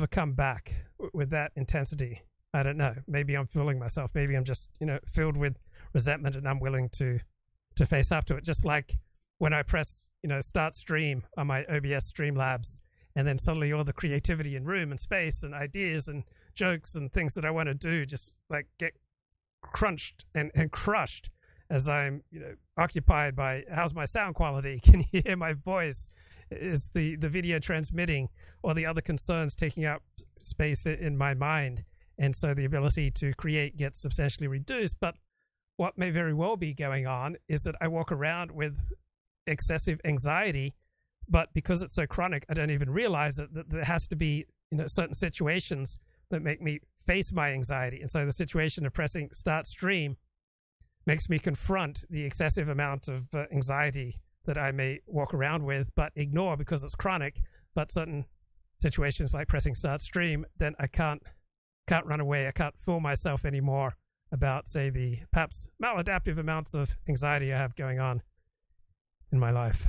come back with that intensity. I don't know. Maybe I'm fooling myself. Maybe I'm just, filled with resentment and unwilling to face up to it. Just like when I press, start stream on my OBS Streamlabs, and then suddenly all the creativity in room and space and ideas and jokes and things that I want to do just like get crunched and crushed as I'm, occupied by how's my sound quality? Can you hear my voice? Is the video transmitting, or the other concerns taking up space in my mind? And so the ability to create gets substantially reduced. But what may very well be going on is that I walk around with excessive anxiety, but because it's so chronic, I don't even realize it, that there has to be, certain situations that make me face my anxiety. And so the situation of pressing start stream makes me confront the excessive amount of anxiety that I may walk around with, but ignore because it's chronic. But certain situations like pressing start stream, then I can't run away. I can't fool myself anymore about, say, the perhaps maladaptive amounts of anxiety I have going on in my life.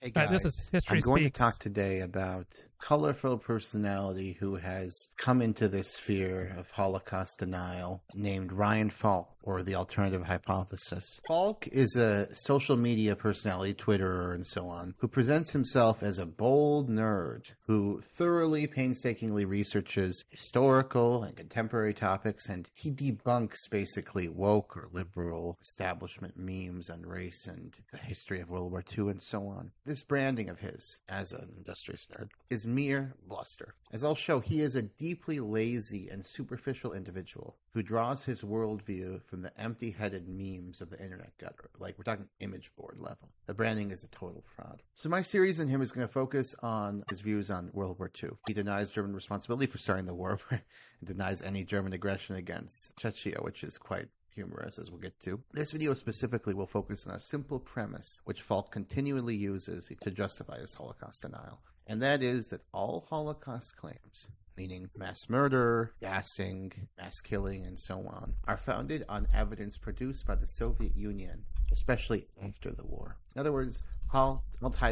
Hey guys, this is History Speaks. I'm going to talk today about colorful personality who has come into this sphere of Holocaust denial named Ryan Falk, or the alternative hypothesis. Falk is a social media personality, Twitterer and so on, who presents himself as a bold nerd who thoroughly, painstakingly researches historical and contemporary topics, and he debunks basically woke or liberal establishment memes on race and the history of World War II and so on. This branding of his as an industrious nerd is mere bluster. As I'll show, he is a deeply lazy and superficial individual who draws his worldview from the empty-headed memes of the internet gutter. Like, we're talking image board level. The branding is a total fraud. So my series on him is going to focus on his views on World War II. He denies German responsibility for starting the war and denies any German aggression against Chechnya, which is quite humorous, as we'll get to. This video specifically will focus on a simple premise which Falk continually uses to justify his Holocaust denial, and that is that all Holocaust claims, meaning mass murder, gassing, mass killing, and so on, are founded on evidence produced by the Soviet Union, especially after the war. In other words, Holt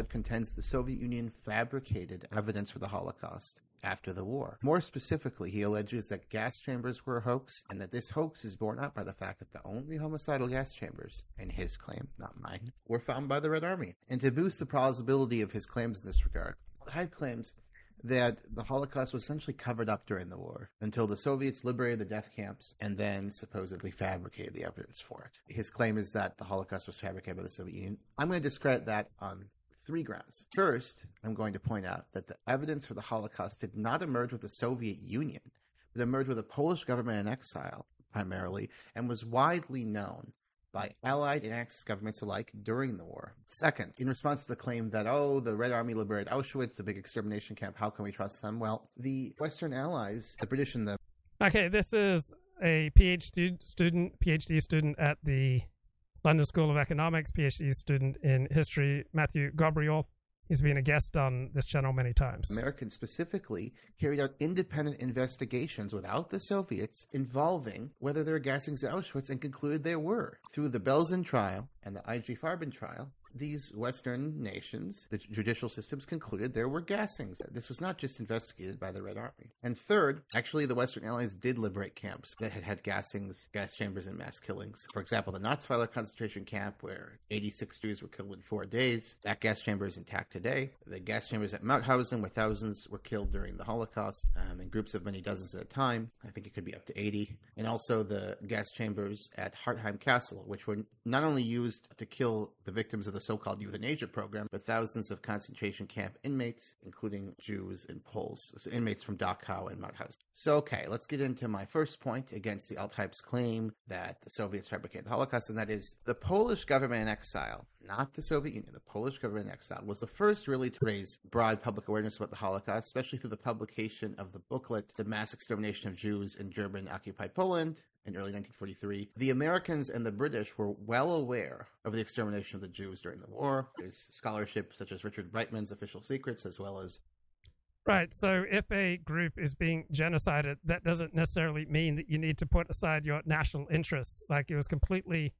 contends the Soviet Union fabricated evidence for the Holocaust after the war. More specifically, he alleges that gas chambers were a hoax, and that this hoax is borne out by the fact that the only homicidal gas chambers, in his claim, not mine, were found by the Red Army. And to boost the plausibility of his claims in this regard, Holt claims that the Holocaust was essentially covered up during the war until the Soviets liberated the death camps and then supposedly fabricated the evidence for it. His claim is that the Holocaust was fabricated by the Soviet Union. I'm going to discredit that on three grounds. First, I'm going to point out that the evidence for the Holocaust did not emerge with the Soviet Union, but emerged with the Polish government in exile, primarily, and was widely known by Allied and Axis governments alike during the war. Second, in response to the claim that, the Red Army liberated Auschwitz, the big extermination camp, how can we trust them? Well, the Western Allies, the British and the... Okay, this is a PhD student at the London School of Economics, PhD student in history, Matthew Gabriel. He's been a guest on this channel many times. Americans specifically carried out independent investigations without the Soviets involving whether there were gassings at Auschwitz, and concluded there were. Through the Belzin trial and the IG Farben trial, these Western nations, the judicial systems, concluded there were gassings. This was not just investigated by the Red Army. And third, actually, the Western Allies did liberate camps that had gassings, gas chambers, and mass killings. For example, the Natzweiler concentration camp, where 86 Jews were killed in 4 days, that gas chamber is intact today. The gas chambers at Mauthausen, where thousands were killed during the Holocaust, in groups of many dozens at a time. I think it could be up to 80. And also the gas chambers at Hartheim Castle, which were not only used to kill the victims of the so-called euthanasia program, but thousands of concentration camp inmates, including Jews and Poles, so inmates from Dachau and Mauthausen. So, okay, let's get into my first point against the Altheim's claim that the Soviets fabricated the Holocaust, and that is the Polish government in exile, not the Soviet Union, the Polish government in exile, was the first really to raise broad public awareness about the Holocaust, especially through the publication of the booklet, The Mass Extermination of Jews in German-Occupied Poland, in early 1943, the Americans and the British were well aware of the extermination of the Jews during the war. There's scholarship such as Richard Brightman's Official Secrets, as well as Right. So if a group is being genocided, that doesn't necessarily mean that you need to put aside your national interests. Like, it was completely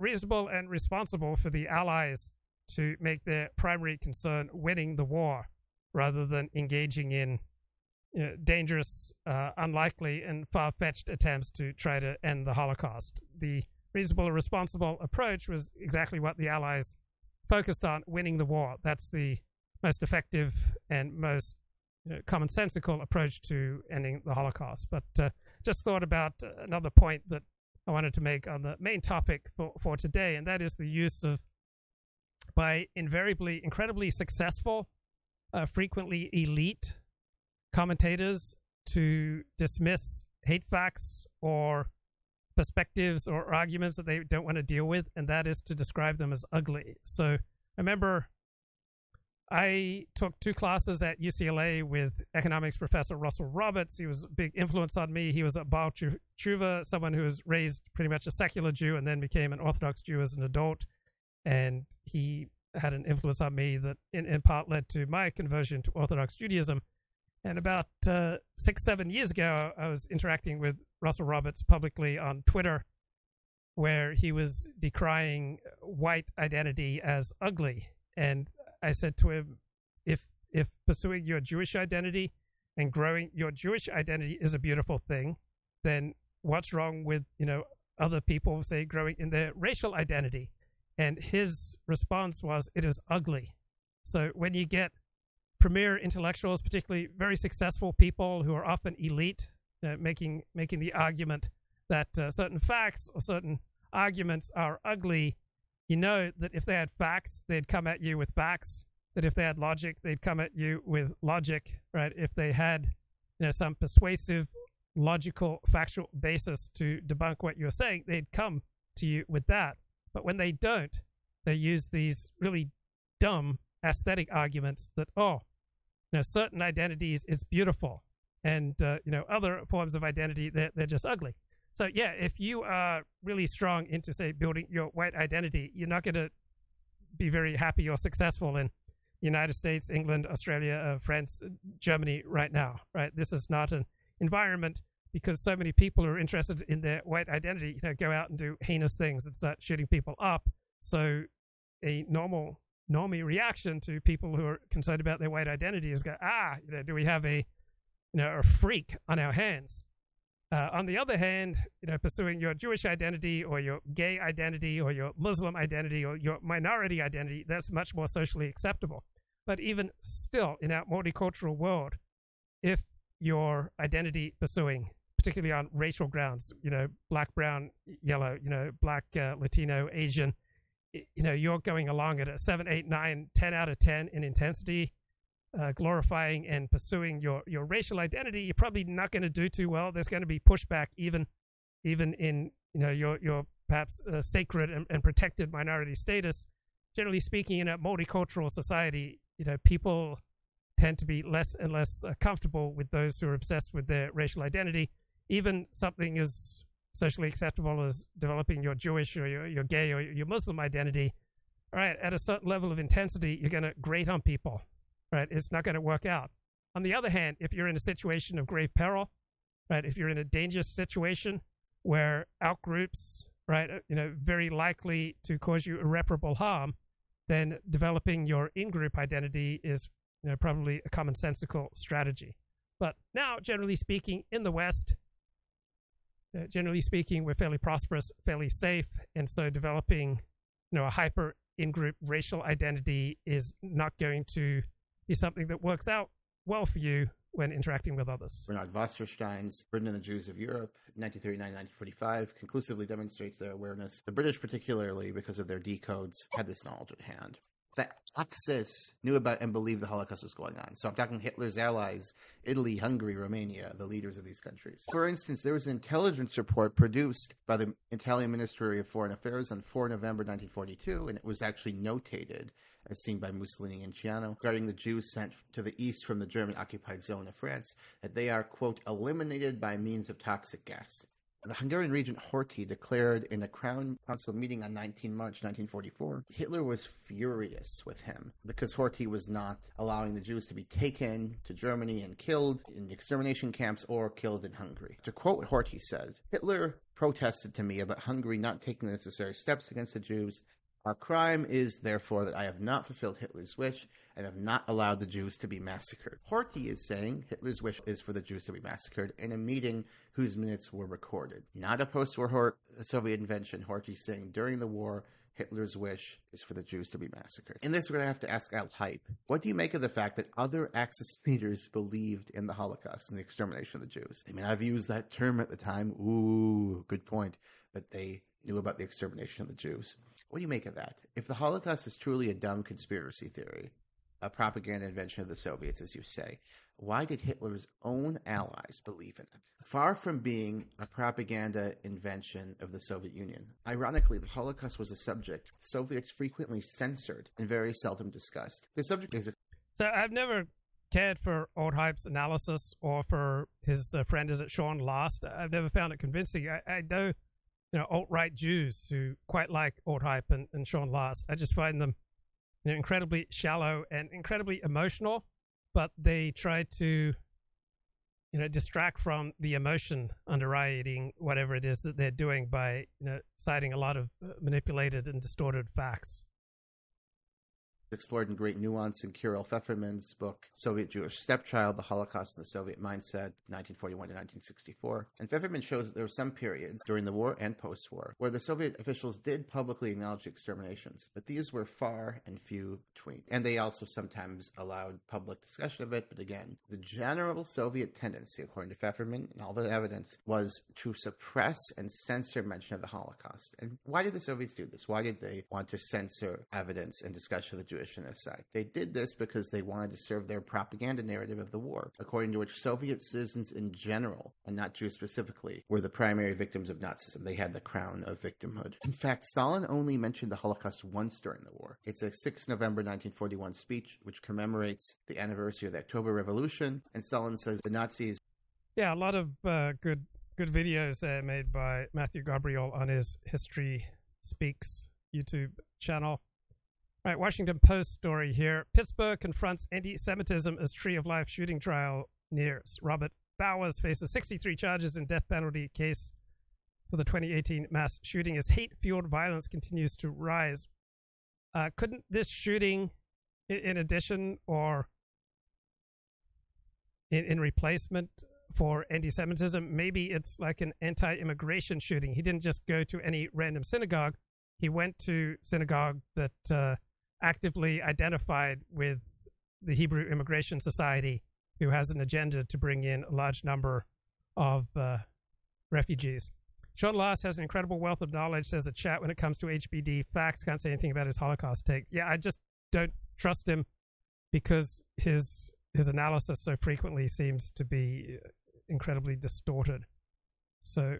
reasonable and responsible for the Allies to make their primary concern winning the war rather than engaging in dangerous, unlikely, and far-fetched attempts to try to end the Holocaust. The reasonable and responsible approach was exactly what the Allies focused on, winning the war. That's the most effective and most commonsensical approach to ending the Holocaust. But just thought about another point that I wanted to make on the main topic for today, and that is the use of, by invariably incredibly successful, frequently elite commentators, to dismiss hate facts or perspectives or arguments that they don't want to deal with, and that is to describe them as ugly. So I remember I took two classes at UCLA with economics professor Russell Roberts. He was a big influence on me. He was a Baal Tshuva, someone who was raised pretty much a secular Jew and then became an Orthodox Jew as an adult. And he had an influence on me that in part led to my conversion to Orthodox Judaism. And about 6-7 years ago, I was interacting with Russell Roberts publicly on Twitter, where he was decrying white identity as ugly. And I said to him, if pursuing your Jewish identity and growing your Jewish identity is a beautiful thing, then what's wrong with, you know, other people, say, growing in their racial identity? And his response was, it is ugly. So when you get premier intellectuals, particularly very successful people who are often elite, making the argument that certain facts or certain arguments are ugly, you know that if they had facts, they'd come at you with facts. That if they had logic, they'd come at you with logic, right? If they had, you know, some persuasive, logical, factual basis to debunk what you're saying, they'd come to you with that. But when they don't, they use these really dumb aesthetic arguments that, oh, you know, certain identities, it's beautiful. And, you know, other forms of identity, they're just ugly. So, yeah, if you are really strong into, say, building your white identity, you're not going to be very happy or successful in the United States, England, Australia, France, Germany right now, right? This is not an environment, because so many people who are interested in their white identity, you know, go out and do heinous things and start shooting people up. So a normie reaction to people who are concerned about their white identity is go, ah, you know, do we have a freak on our hands? On the other hand, you know, pursuing your Jewish identity or your gay identity or your Muslim identity or your minority identity, that's much more socially acceptable. But even still, in our multicultural world, if your identity pursuing, particularly on racial grounds, you know, black, brown, yellow, you know, black, Latino, Asian, you know, you're going along at a 7, 8, 9, 10 out of 10 in intensity, glorifying and pursuing your racial identity, you're probably not going to do too well. There's going to be pushback even in, you know, your perhaps sacred and protected minority status. Generally speaking, in a multicultural society, you know, people tend to be less and less comfortable with those who are obsessed with their racial identity. Even something as socially acceptable as developing your Jewish or your gay or your Muslim identity, all right, at a certain level of intensity, you're going to grate on people, right? It's not going to work out. On the other hand, if you're in a situation of grave peril, right, if you're in a dangerous situation where outgroups, right, you know, very likely to cause you irreparable harm, then developing your in-group identity is, you know, probably a commonsensical strategy. But now, generally speaking, in the West, generally speaking, we're fairly prosperous, fairly safe, and so developing, you know, a hyper in-group racial identity is not going to be something that works out well for you when interacting with others. Bernard Wasserstein's Britain and the Jews of Europe, 1939-1945, conclusively demonstrates their awareness. The British, particularly because of their decodes, had this knowledge at hand. That Axis knew about and believed the Holocaust was going on. So I'm talking Hitler's allies, Italy, Hungary, Romania, the leaders of these countries. For instance, there was an intelligence report produced by the Italian Ministry of Foreign Affairs on 4 November 1942, and it was actually notated, as seen by Mussolini and Ciano, regarding the Jews sent to the east from the German-occupied zone of France, that they are, quote, eliminated by means of toxic gas. The Hungarian regent Horthy declared in a Crown Council meeting on 19 March 1944, Hitler was furious with him because Horthy was not allowing the Jews to be taken to Germany and killed in extermination camps or killed in Hungary. To quote what Horthy said, Hitler protested to me about Hungary not taking the necessary steps against the Jews. Our crime is, therefore, that I have not fulfilled Hitler's wish and have not allowed the Jews to be massacred. Horthy is saying Hitler's wish is for the Jews to be massacred in a meeting whose minutes were recorded. Not a post-war Soviet invention, Horthy saying during the war, Hitler's wish is for the Jews to be massacred. In this, we're going to have to ask Al Hype, what do you make of the fact that other Axis leaders believed in the Holocaust and the extermination of the Jews? I mean, I've used that term at the time. Ooh, good point. But they knew about the extermination of the Jews. What do you make of that? If the Holocaust is truly a dumb conspiracy theory, a propaganda invention of the Soviets, as you say, why did Hitler's own allies believe in it? Far from being a propaganda invention of the Soviet Union, ironically, the Holocaust was a subject the Soviets frequently censored and very seldom discussed. The subject is So I've never cared for Old Hype's analysis or for his friend, is it Sean Last? I've never found it convincing. I know, you know, alt-right Jews who quite like Alt-Hype and Sean Last. I just find them, you know, incredibly shallow and incredibly emotional, but they try to, you know, distract from the emotion underwriting whatever it is that they're doing by, you know, citing a lot of manipulated and distorted facts. Explored in great nuance in Kirill Pfefferman's book, Soviet Jewish Stepchild, The Holocaust and the Soviet Mindset, 1941 to 1964. And Pfefferman shows that there were some periods during the war and post-war where the Soviet officials did publicly acknowledge exterminations, but these were far and few between. And they also sometimes allowed public discussion of it, but again, the general Soviet tendency, according to Pfefferman and all the evidence, was to suppress and censor mention of the Holocaust. And why did the Soviets do this? Why did they want to censor evidence and discussion of the Jewish genocide? They did this because they wanted to serve their propaganda narrative of the war, according to which Soviet citizens in general, and not Jews specifically, were the primary victims of Nazism. They had the crown of victimhood. In fact, Stalin only mentioned the Holocaust once during the war. It's a 6 November 1941 speech, which commemorates the anniversary of the October Revolution, and Stalin says the Nazis... Yeah, a lot of good videos there made by Matthew Gabriel on his History Speaks YouTube channel. All right, Washington Post story here. Pittsburgh confronts anti-Semitism as Tree of Life shooting trial nears. Robert Bowers faces 63 charges in death penalty case for the 2018 mass shooting as hate-fueled violence continues to rise. Couldn't this shooting, in addition or in replacement for anti-Semitism, maybe it's like an anti-immigration shooting. He didn't just go to any random synagogue. He went to synagogue that... actively identified with the Hebrew Immigration Society, who has an agenda to bring in a large number of refugees. Sean Last has an incredible wealth of knowledge, says the chat, when it comes to HBD facts. Can't say anything about his Holocaust takes. Yeah, I just don't trust him because his analysis so frequently seems to be incredibly distorted. So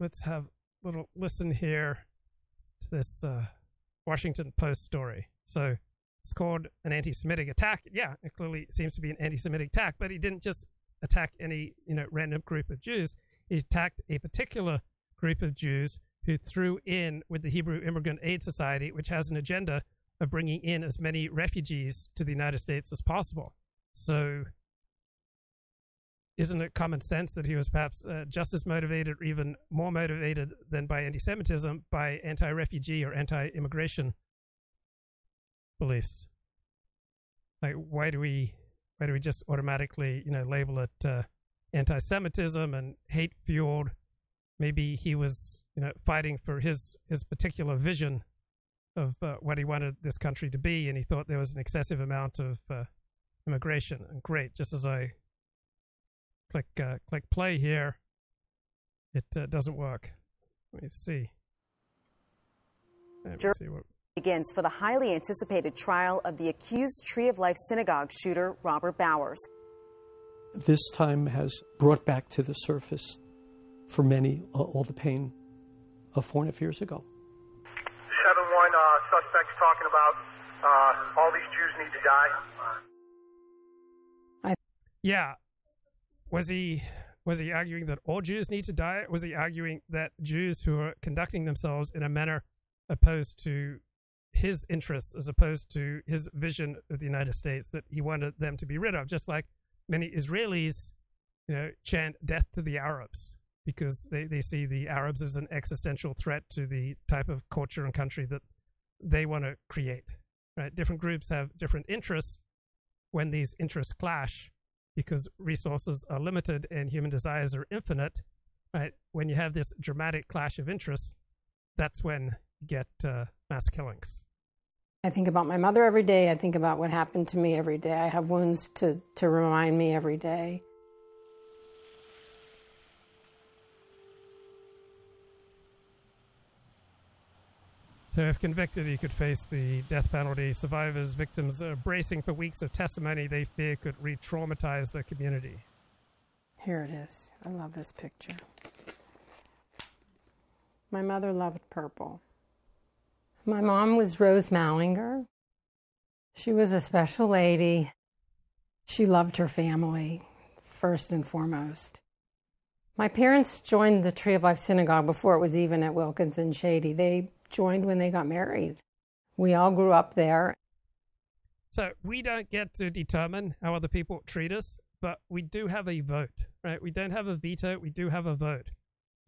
let's have a little listen here to this Washington Post story. So it's called an anti-Semitic attack. Yeah, it clearly seems to be an anti-Semitic attack, but he didn't just attack any, you know, random group of Jews. He attacked a particular group of Jews who threw in with the Hebrew Immigrant Aid Society, which has an agenda of bringing in as many refugees to the United States as possible. So isn't it common sense that he was perhaps just as motivated or even more motivated than by anti-Semitism by anti-refugee or anti-immigration beliefs? Like, why do we just automatically, you know, label it anti-Semitism and hate-fueled? Maybe he was, you know, fighting for his particular vision of what he wanted this country to be, and he thought there was an excessive amount of immigration. And great, just as I click play here, it doesn't work. Let me see. What begins for the highly anticipated trial of the accused Tree of Life synagogue shooter Robert Bowers. This time has brought back to the surface for many all the pain of 4.5 years ago. 7-1 suspects talking about all these Jews need to die. Yeah. Was he Was he arguing that all Jews need to die? Was he arguing that Jews who are conducting themselves in a manner opposed to his interests, as opposed to his vision of the United States, that he wanted them to be rid of, just like many Israelis, you know, chant death to the Arabs because they see the Arabs as an existential threat to the type of culture and country that they want to create, right? Different groups have different interests. When these interests clash, because resources are limited and human desires are infinite, right? When you have this dramatic clash of interests, that's when you get mass killings. I think about my mother every day. I think about what happened to me every day. I have wounds to remind me every day. So if convicted, you could face the death penalty. Survivors, victims are bracing for weeks of testimony they fear could re-traumatize their community. Here it is. I love this picture. My mother loved purple. My mom was Rose Mallinger. She was a special lady. She loved her family, first and foremost. My parents joined the Tree of Life Synagogue before it was even at Wilkinson Shady. They joined when they got married. We all grew up there. So we don't get to determine how other people treat us, but we do have a vote, right? We don't have a veto, we do have a vote.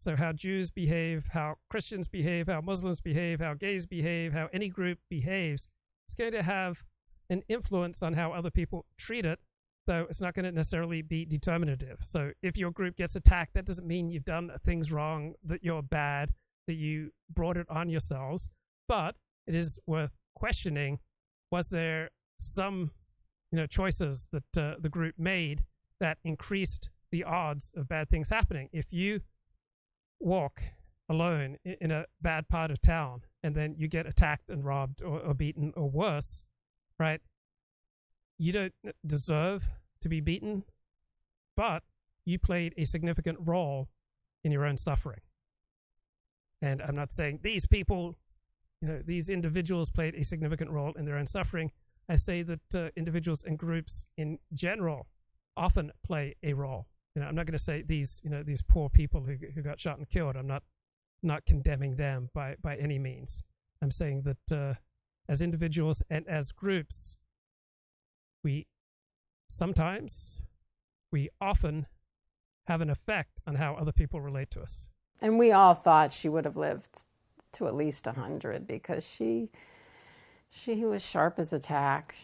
So how Jews behave, how Christians behave, how Muslims behave, how gays behave, how any group behaves, it's going to have an influence on how other people treat it, though it's not going to necessarily be determinative. So if your group gets attacked, that doesn't mean you've done things wrong, that you're bad, that you brought it on yourselves, but it is worth questioning, was there some, you know, choices that the group made that increased the odds of bad things happening? If you walk alone in a bad part of town and then you get attacked and robbed or beaten or worse, right? You don't deserve to be beaten, but you played a significant role in your own suffering. And I'm not saying these people, you know, these individuals played a significant role in their own suffering. I say that individuals and groups in general often play a role. You know, I'm not going to say these, you know, these poor people who got shot and killed. I'm not condemning them by any means. I'm saying that as individuals and as groups, we often have an effect on how other people relate to us. And we all thought she would have lived to at least 100 because she was sharp as a tack.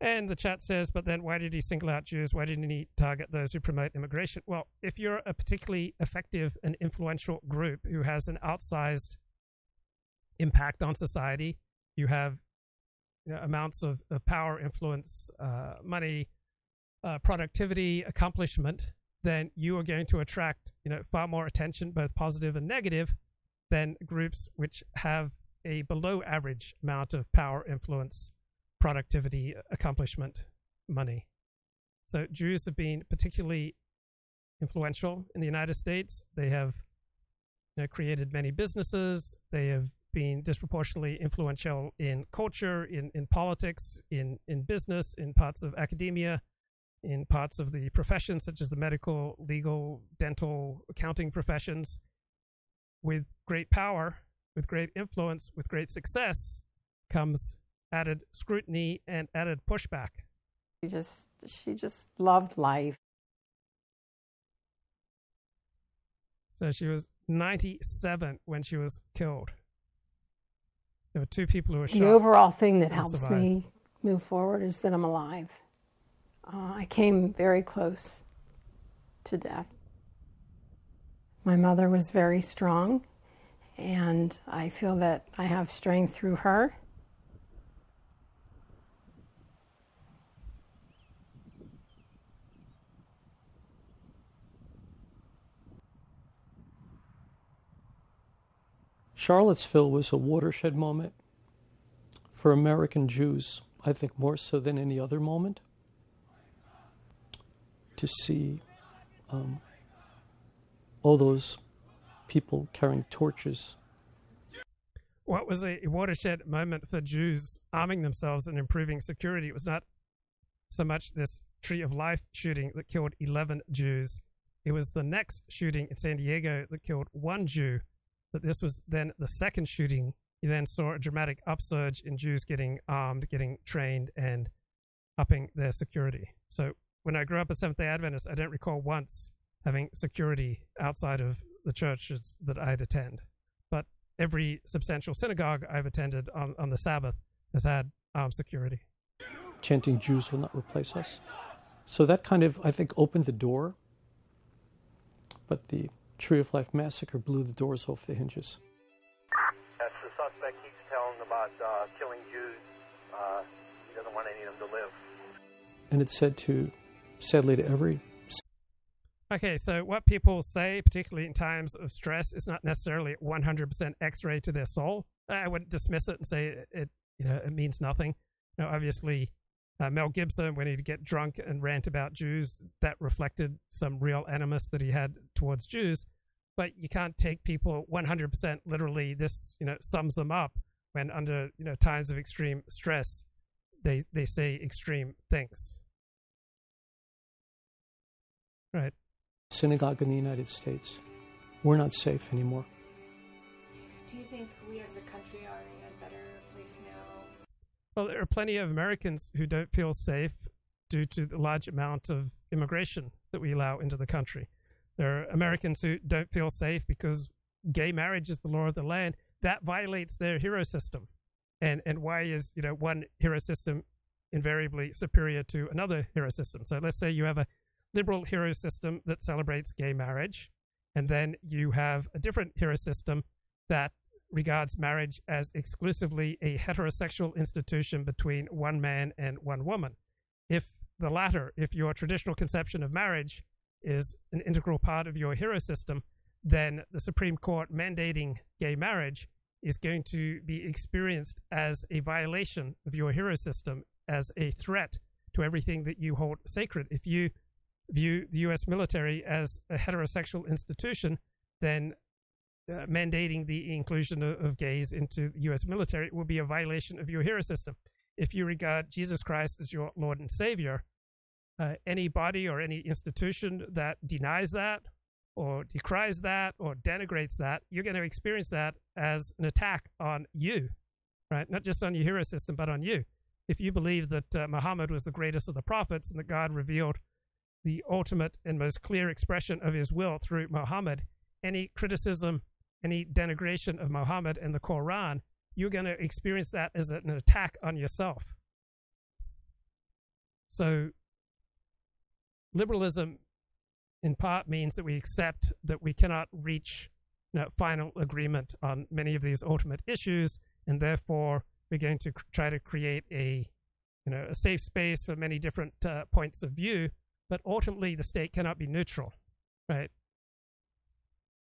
And the chat says, but then why did he single out Jews? Why didn't he target those who promote immigration? Well, if you're a particularly effective and influential group who has an outsized impact on society, you have, you know, amounts of power, influence, money, productivity, accomplishment, then you are going to attract, you know, far more attention, both positive and negative, than groups which have a below average amount of power, influence, productivity, accomplishment, money. So Jews have been particularly influential in the United States. They have, you know, created many businesses. They have been disproportionately influential in culture, in politics, in business, in parts of academia, in parts of the professions such as the medical, legal, dental, accounting professions. With great power, with great influence, with great success comes added scrutiny and added pushback. She just loved life. So she was 97 when she was killed. There were two people who were shot. The overall thing that helps me move forward is that I'm alive. I came very close to death. My mother was very strong, and I feel that I have strength through her. Charlottesville was a watershed moment for American Jews, I think more so than any other moment. To see all those people carrying torches. What was a watershed moment for Jews arming themselves and improving security? It was not so much this Tree of Life shooting that killed 11 Jews. It was the next shooting in San Diego that killed one Jew, but this was then the second shooting. You then saw a dramatic upsurge in Jews getting armed, getting trained, and upping their security. So when I grew up as Seventh-day Adventist, I don't recall once having security outside of the churches that I'd attend. But every substantial synagogue I've attended on the Sabbath has had armed security. Chanting "Jews will not replace us." So that kind of, I think, opened the door. But the Tree of Life massacre blew the doors off the hinges. That's the suspect keeps telling about killing Jews. He doesn't want any of them to live. And it's said to, sadly, to every... Okay, so what people say, particularly in times of stress, is not necessarily 100% X-ray to their soul. I wouldn't dismiss it and say it means nothing. Now, obviously, Mel Gibson, when he'd get drunk and rant about Jews, that reflected some real animus that he had towards Jews. But you can't take people 100% literally. This, sums them up when under, times of extreme stress, they say extreme things. Right. Synagogue in the United States. We're not safe anymore. Do you think we as a country are in a better place now? Well, there are plenty of Americans who don't feel safe due to the large amount of immigration that we allow into the country. There are Americans who don't feel safe because gay marriage is the law of the land. That violates their hero system. And why is, one hero system invariably superior to another hero system? So let's say you have a liberal hero system that celebrates gay marriage, and then you have a different hero system that regards marriage as exclusively a heterosexual institution between one man and one woman. If the latter, if your traditional conception of marriage is an integral part of your hero system, then the Supreme Court mandating gay marriage is going to be experienced as a violation of your hero system, as a threat to everything that you hold sacred. If you view the U.S. military as a heterosexual institution, then mandating the inclusion of gays into the U.S. military will be a violation of your hero system. If you regard Jesus Christ as your Lord and Savior, any body or any institution that denies that or decries that or denigrates that, you're going to experience that as an attack on you, right? Not just on your hero system, but on you. If you believe that Muhammad was the greatest of the prophets and that God revealed the ultimate and most clear expression of his will through Muhammad, any criticism, any denigration of Muhammad and the Quran, you're going to experience that as an attack on yourself. So liberalism in part means that we accept that we cannot reach final agreement on many of these ultimate issues, and therefore we're going to try to create a safe space for many different points of view. But ultimately, the state cannot be neutral, right?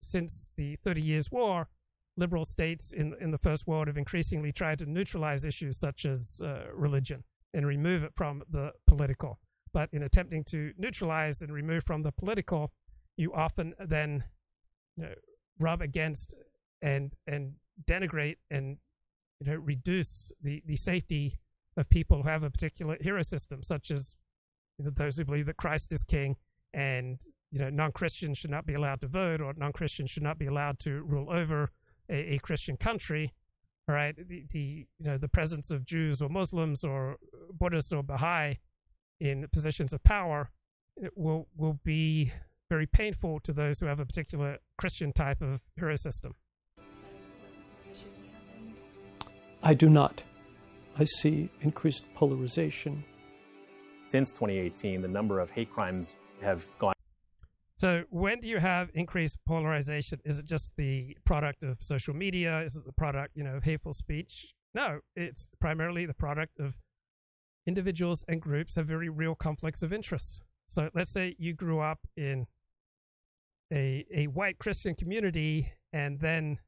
Since the 30 Years' War, liberal states in the First World have increasingly tried to neutralize issues such as religion and remove it from the political. But in attempting to neutralize and remove from the political, you often then rub against and denigrate and reduce the safety of people who have a particular hero system, such as those who believe that Christ is king and non-Christians should not be allowed to vote, or non-Christians should not be allowed to rule over a Christian country. All right, the presence of Jews or Muslims or Buddhists or Baha'i in positions of power will be very painful to those who have a particular Christian type of hero system. I do not. I see increased polarization. Since 2018, the number of hate crimes have gone. So when do you have increased polarization? Is it just the product of social media? Is it the product, of hateful speech? No, it's primarily the product of individuals and groups have very real conflicts of interest. So let's say you grew up in a white Christian community, and then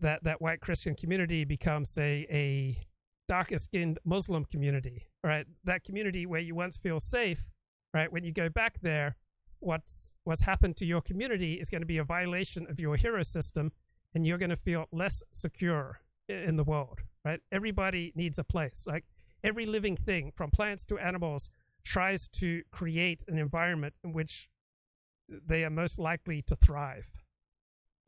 that white Christian community becomes, say, a darker-skinned Muslim community, right? That community where you once feel safe, right? When you go back there, what's happened to your community is going to be a violation of your hero system, and you're going to feel less secure in the world, right? Everybody needs a place. Like every living thing, from plants to animals, tries to create an environment in which they are most likely to thrive.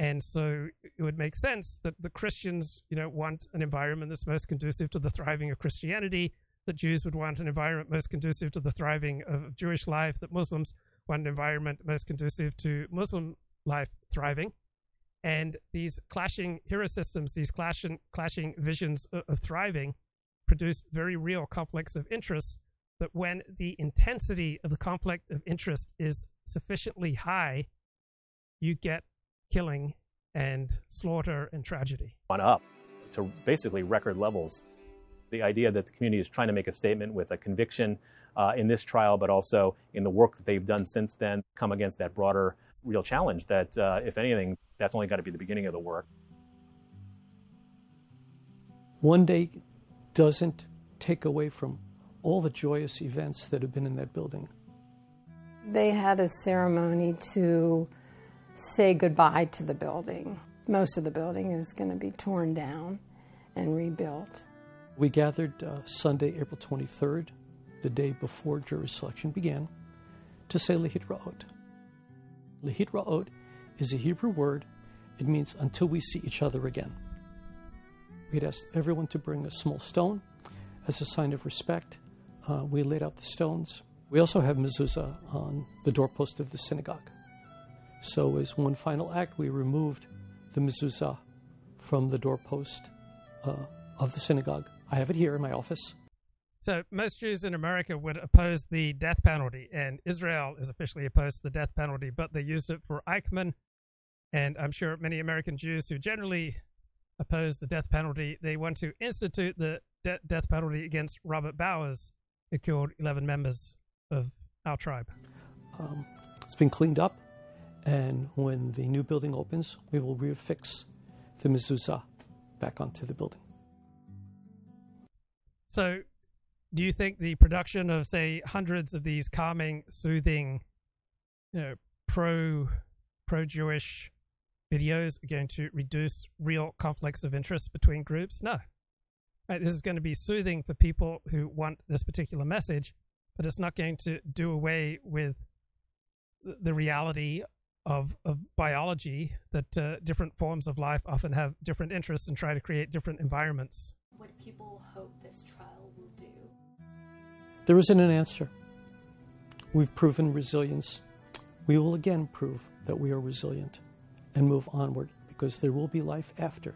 And so it would make sense that the Christians, you know, want an environment that's most conducive to the thriving of Christianity, that Jews would want an environment most conducive to the thriving of Jewish life, that Muslims want an environment most conducive to Muslim life thriving. And these clashing hero systems, these clashing visions of thriving produce very real conflicts of interest, that when the intensity of the conflict of interest is sufficiently high, you get killing and slaughter and tragedy. On up to basically record levels. The idea that the community is trying to make a statement with a conviction in this trial, but also in the work that they've done since then, come against that broader real challenge that, if anything, that's only got to be the beginning of the work. One day doesn't take away from all the joyous events that have been in that building. They had a ceremony to say goodbye to the building. Most of the building is going to be torn down and rebuilt. We gathered Sunday, April 23rd, the day before jury selection began, to say Lehit Ra'ot. Lehit Ra'ot is a Hebrew word. It means until we see each other again. We had asked everyone to bring a small stone as a sign of respect. We laid out the stones. We also have mezuzah on the doorpost of the synagogue. So as one final act, we removed the mezuzah from the doorpost of the synagogue. I have it here in my office. So most Jews in America would oppose the death penalty, and Israel is officially opposed to the death penalty, but they used it for Eichmann. And I'm sure many American Jews who generally oppose the death penalty, they want to institute the death penalty against Robert Bowers, who killed 11 members of our tribe. It's been cleaned up, and when the new building opens, we will refix the mezuzah back onto the building. So do you think the production of, say, hundreds of these calming, soothing, you know, pro-Jewish videos are going to reduce real conflicts of interest between groups? No. Right, this is going to be soothing for people who want this particular message, but it's not going to do away with the reality of biology, that different forms of life often have different interests and try to create different environments. What people hope this trial will do. There isn't an answer. We've proven resilience. We will again prove that we are resilient and move onward, because there will be life after.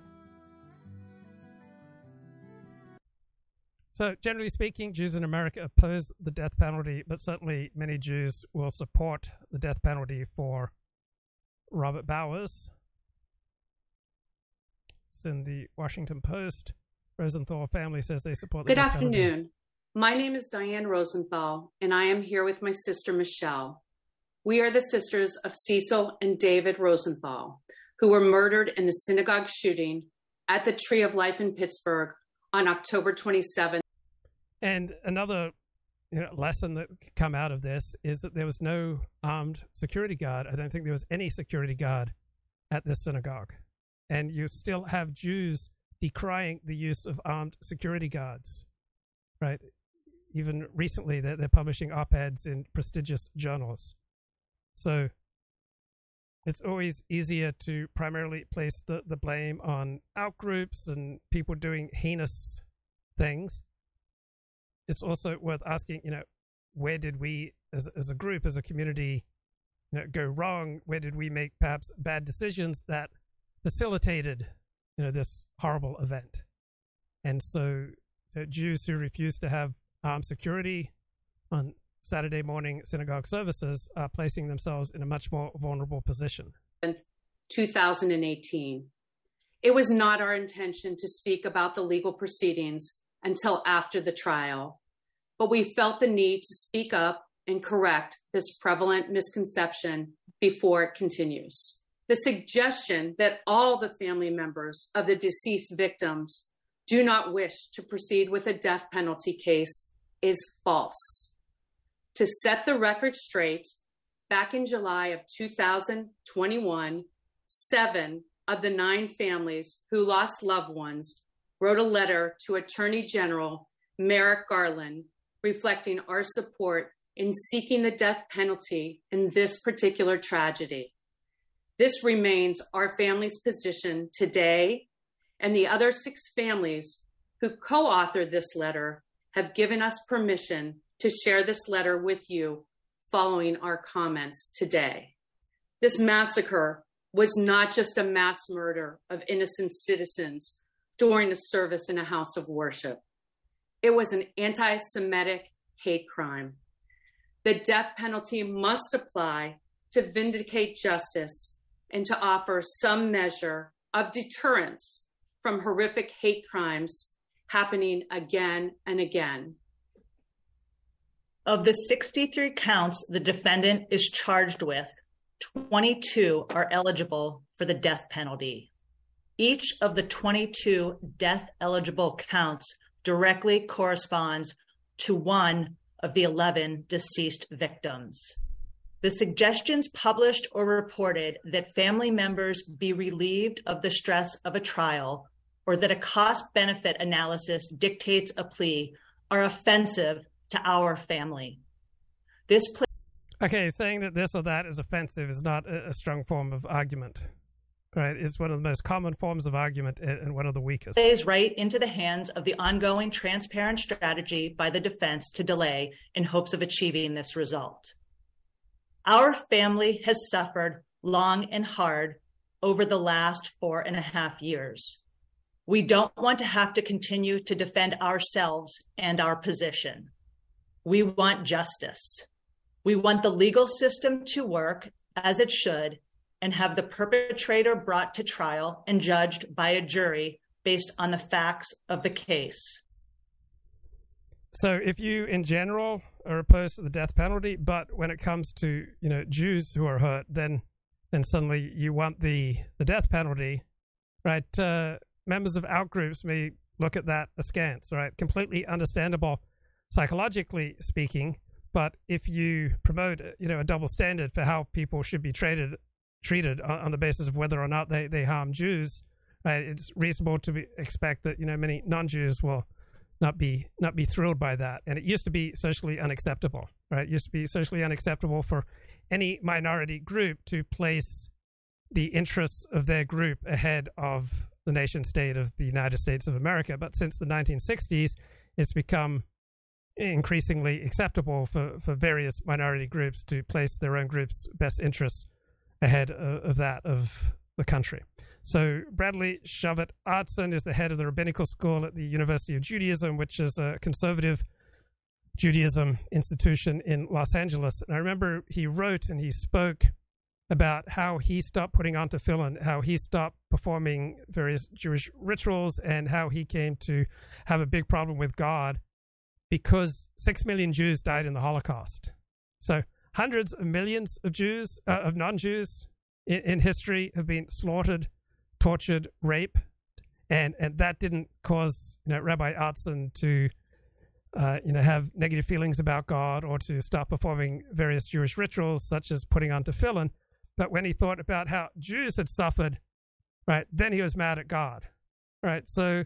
So generally speaking, Jews in America oppose the death penalty, but certainly many Jews will support the death penalty for Robert Bowers. It's in the Washington Post. Rosenthal family says they support the death penalty. Good afternoon. My name is Diane Rosenthal, and I am here with my sister, Michelle. We are the sisters of Cecil and David Rosenthal, who were murdered in the synagogue shooting at the Tree of Life in Pittsburgh on October 27th. And another lesson that could come out of this is that there was no armed security guard. I don't think there was any security guard at this synagogue. And you still have Jews decrying the use of armed security guards, right? Even recently, they're publishing op-eds in prestigious journals. So it's always easier to primarily place the blame on outgroups and people doing heinous things. It's also worth asking, where did we as a group, as a community, go wrong? Where did we make perhaps bad decisions that facilitated this horrible event? And so Jews who refuse to have armed security on Saturday morning synagogue services are placing themselves in a much more vulnerable position. In 2018, it was not our intention to speak about the legal proceedings until after the trial, but we felt the need to speak up and correct this prevalent misconception before it continues. The suggestion that all the family members of the deceased victims do not wish to proceed with a death penalty case is false. To set the record straight, back in July of 2021, 7 of the 9 families who lost loved ones wrote a letter to Attorney General Merrick Garland reflecting our support in seeking the death penalty in this particular tragedy. This remains our family's position today, and the other 6 families who co-authored this letter have given us permission to share this letter with you following our comments today. This massacre was not just a mass murder of innocent citizens during a service in a house of worship. It was an anti-Semitic hate crime. The death penalty must apply to vindicate justice and to offer some measure of deterrence from horrific hate crimes happening again and again. Of the 63 counts the defendant is charged with, 22 are eligible for the death penalty. Each of the 22 death-eligible counts directly corresponds to one of the 11 deceased victims. The suggestions published or reported that family members be relieved of the stress of a trial or that a cost-benefit analysis dictates a plea are offensive to our family. This plea. Okay, saying that this or that is offensive is not a strong form of argument, right? It's one of the most common forms of argument and one of the weakest. Plays right into the hands of the ongoing transparent strategy by the defense to delay in hopes of achieving this result. Our family has suffered long and hard over the last 4.5 years. We don't want to have to continue to defend ourselves and our position. We want justice. We want the legal system to work as it should and have the perpetrator brought to trial and judged by a jury based on the facts of the case. So if you, in general, are opposed to the death penalty, but when it comes to, you know, Jews who are hurt, then suddenly you want the death penalty, right? Members of outgroups may look at that askance, right? Completely understandable psychologically speaking, but if you promote, you know, a double standard for how people should be treated on the basis of whether or not they harm Jews, right? It's reasonable to expect that, you know, many non-Jews will not be thrilled by that. And it used to be socially unacceptable, right? It used to be socially unacceptable for any minority group to place the interests of their group ahead of the nation state of the United States of America. But since the 1960s, it's become increasingly acceptable for various minority groups to place their own group's best interests ahead of that of the country. So Bradley Shavat Artson is the head of the Rabbinical School at the University of Judaism, which is a conservative Judaism institution in Los Angeles. And I remember he wrote and he spoke about how he stopped putting on tefillin, how he stopped performing various Jewish rituals, and how he came to have a big problem with God because 6 million Jews died in the Holocaust. So hundreds of millions of Jews, of non-Jews in history have been slaughtered, tortured, raped, and that didn't cause, you know, Rabbi Artson to have negative feelings about God or to start performing various Jewish rituals such as putting on tefillin. But when he thought about how Jews had suffered, right, then he was mad at God, right? So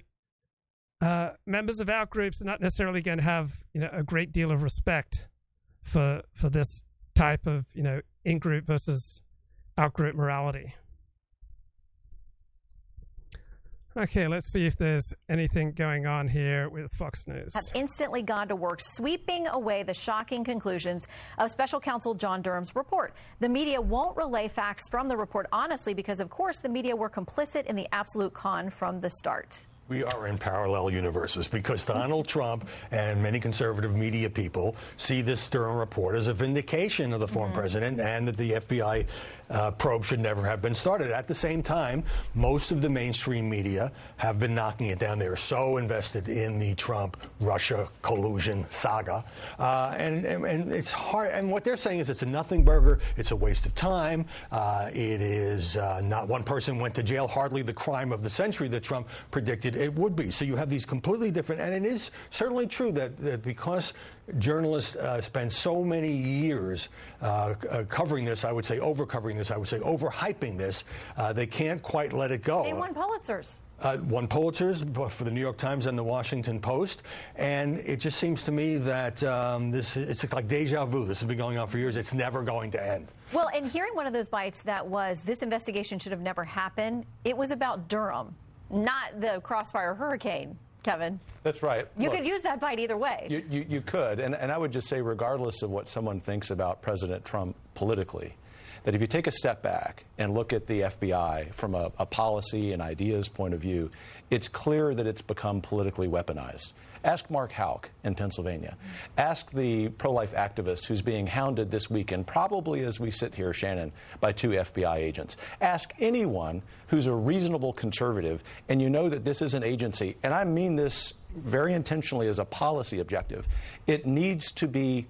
members of our groups are not necessarily going to have, you know, a great deal of respect for this type of, you know, in-group versus out-group morality. Okay, let's see if there's anything going on here with Fox News. Have instantly gone to work sweeping away the shocking conclusions of special counsel John Durham's report. The media won't relay facts from the report honestly because, of course, the media were complicit in the absolute con from the start. We are in parallel universes because Donald Trump and many conservative media people see this Durham report as a vindication of the former president and that the FBI probe should never have been started. At the same time, most of the mainstream media have been knocking it down. They are so invested in the Trump-Russia collusion saga. And it's hard. And what they're saying is it's a nothing burger. It's a waste of time. It is not one person went to jail, hardly the crime of the century that Trump predicted it would be. So you have these completely different. And it is certainly true that because journalists spend so many years covering this, I would say overhyping this, they can't quite let it go. They won Pulitzers. won Pulitzers for the New York Times and the Washington Post. And it just seems to me that it's like deja vu. This has been going on for years. It's never going to end. Well, and hearing one of those bites that was, this investigation should have never happened, it was about Durham, not the Crossfire hurricane. Kevin. That's right. You could use that bite either way. You could. And I would just say, regardless of what someone thinks about President Trump politically, that if you take a step back and look at the FBI from a policy and ideas point of view, it's clear that it's become politically weaponized. Ask Mark Houck in Pennsylvania. Ask the pro-life activist who's being hounded this weekend, probably as we sit here, Shannon, by two FBI agents. Ask anyone who's a reasonable conservative, and you know that this is an agency, and I mean this very intentionally as a policy objective. It needs to be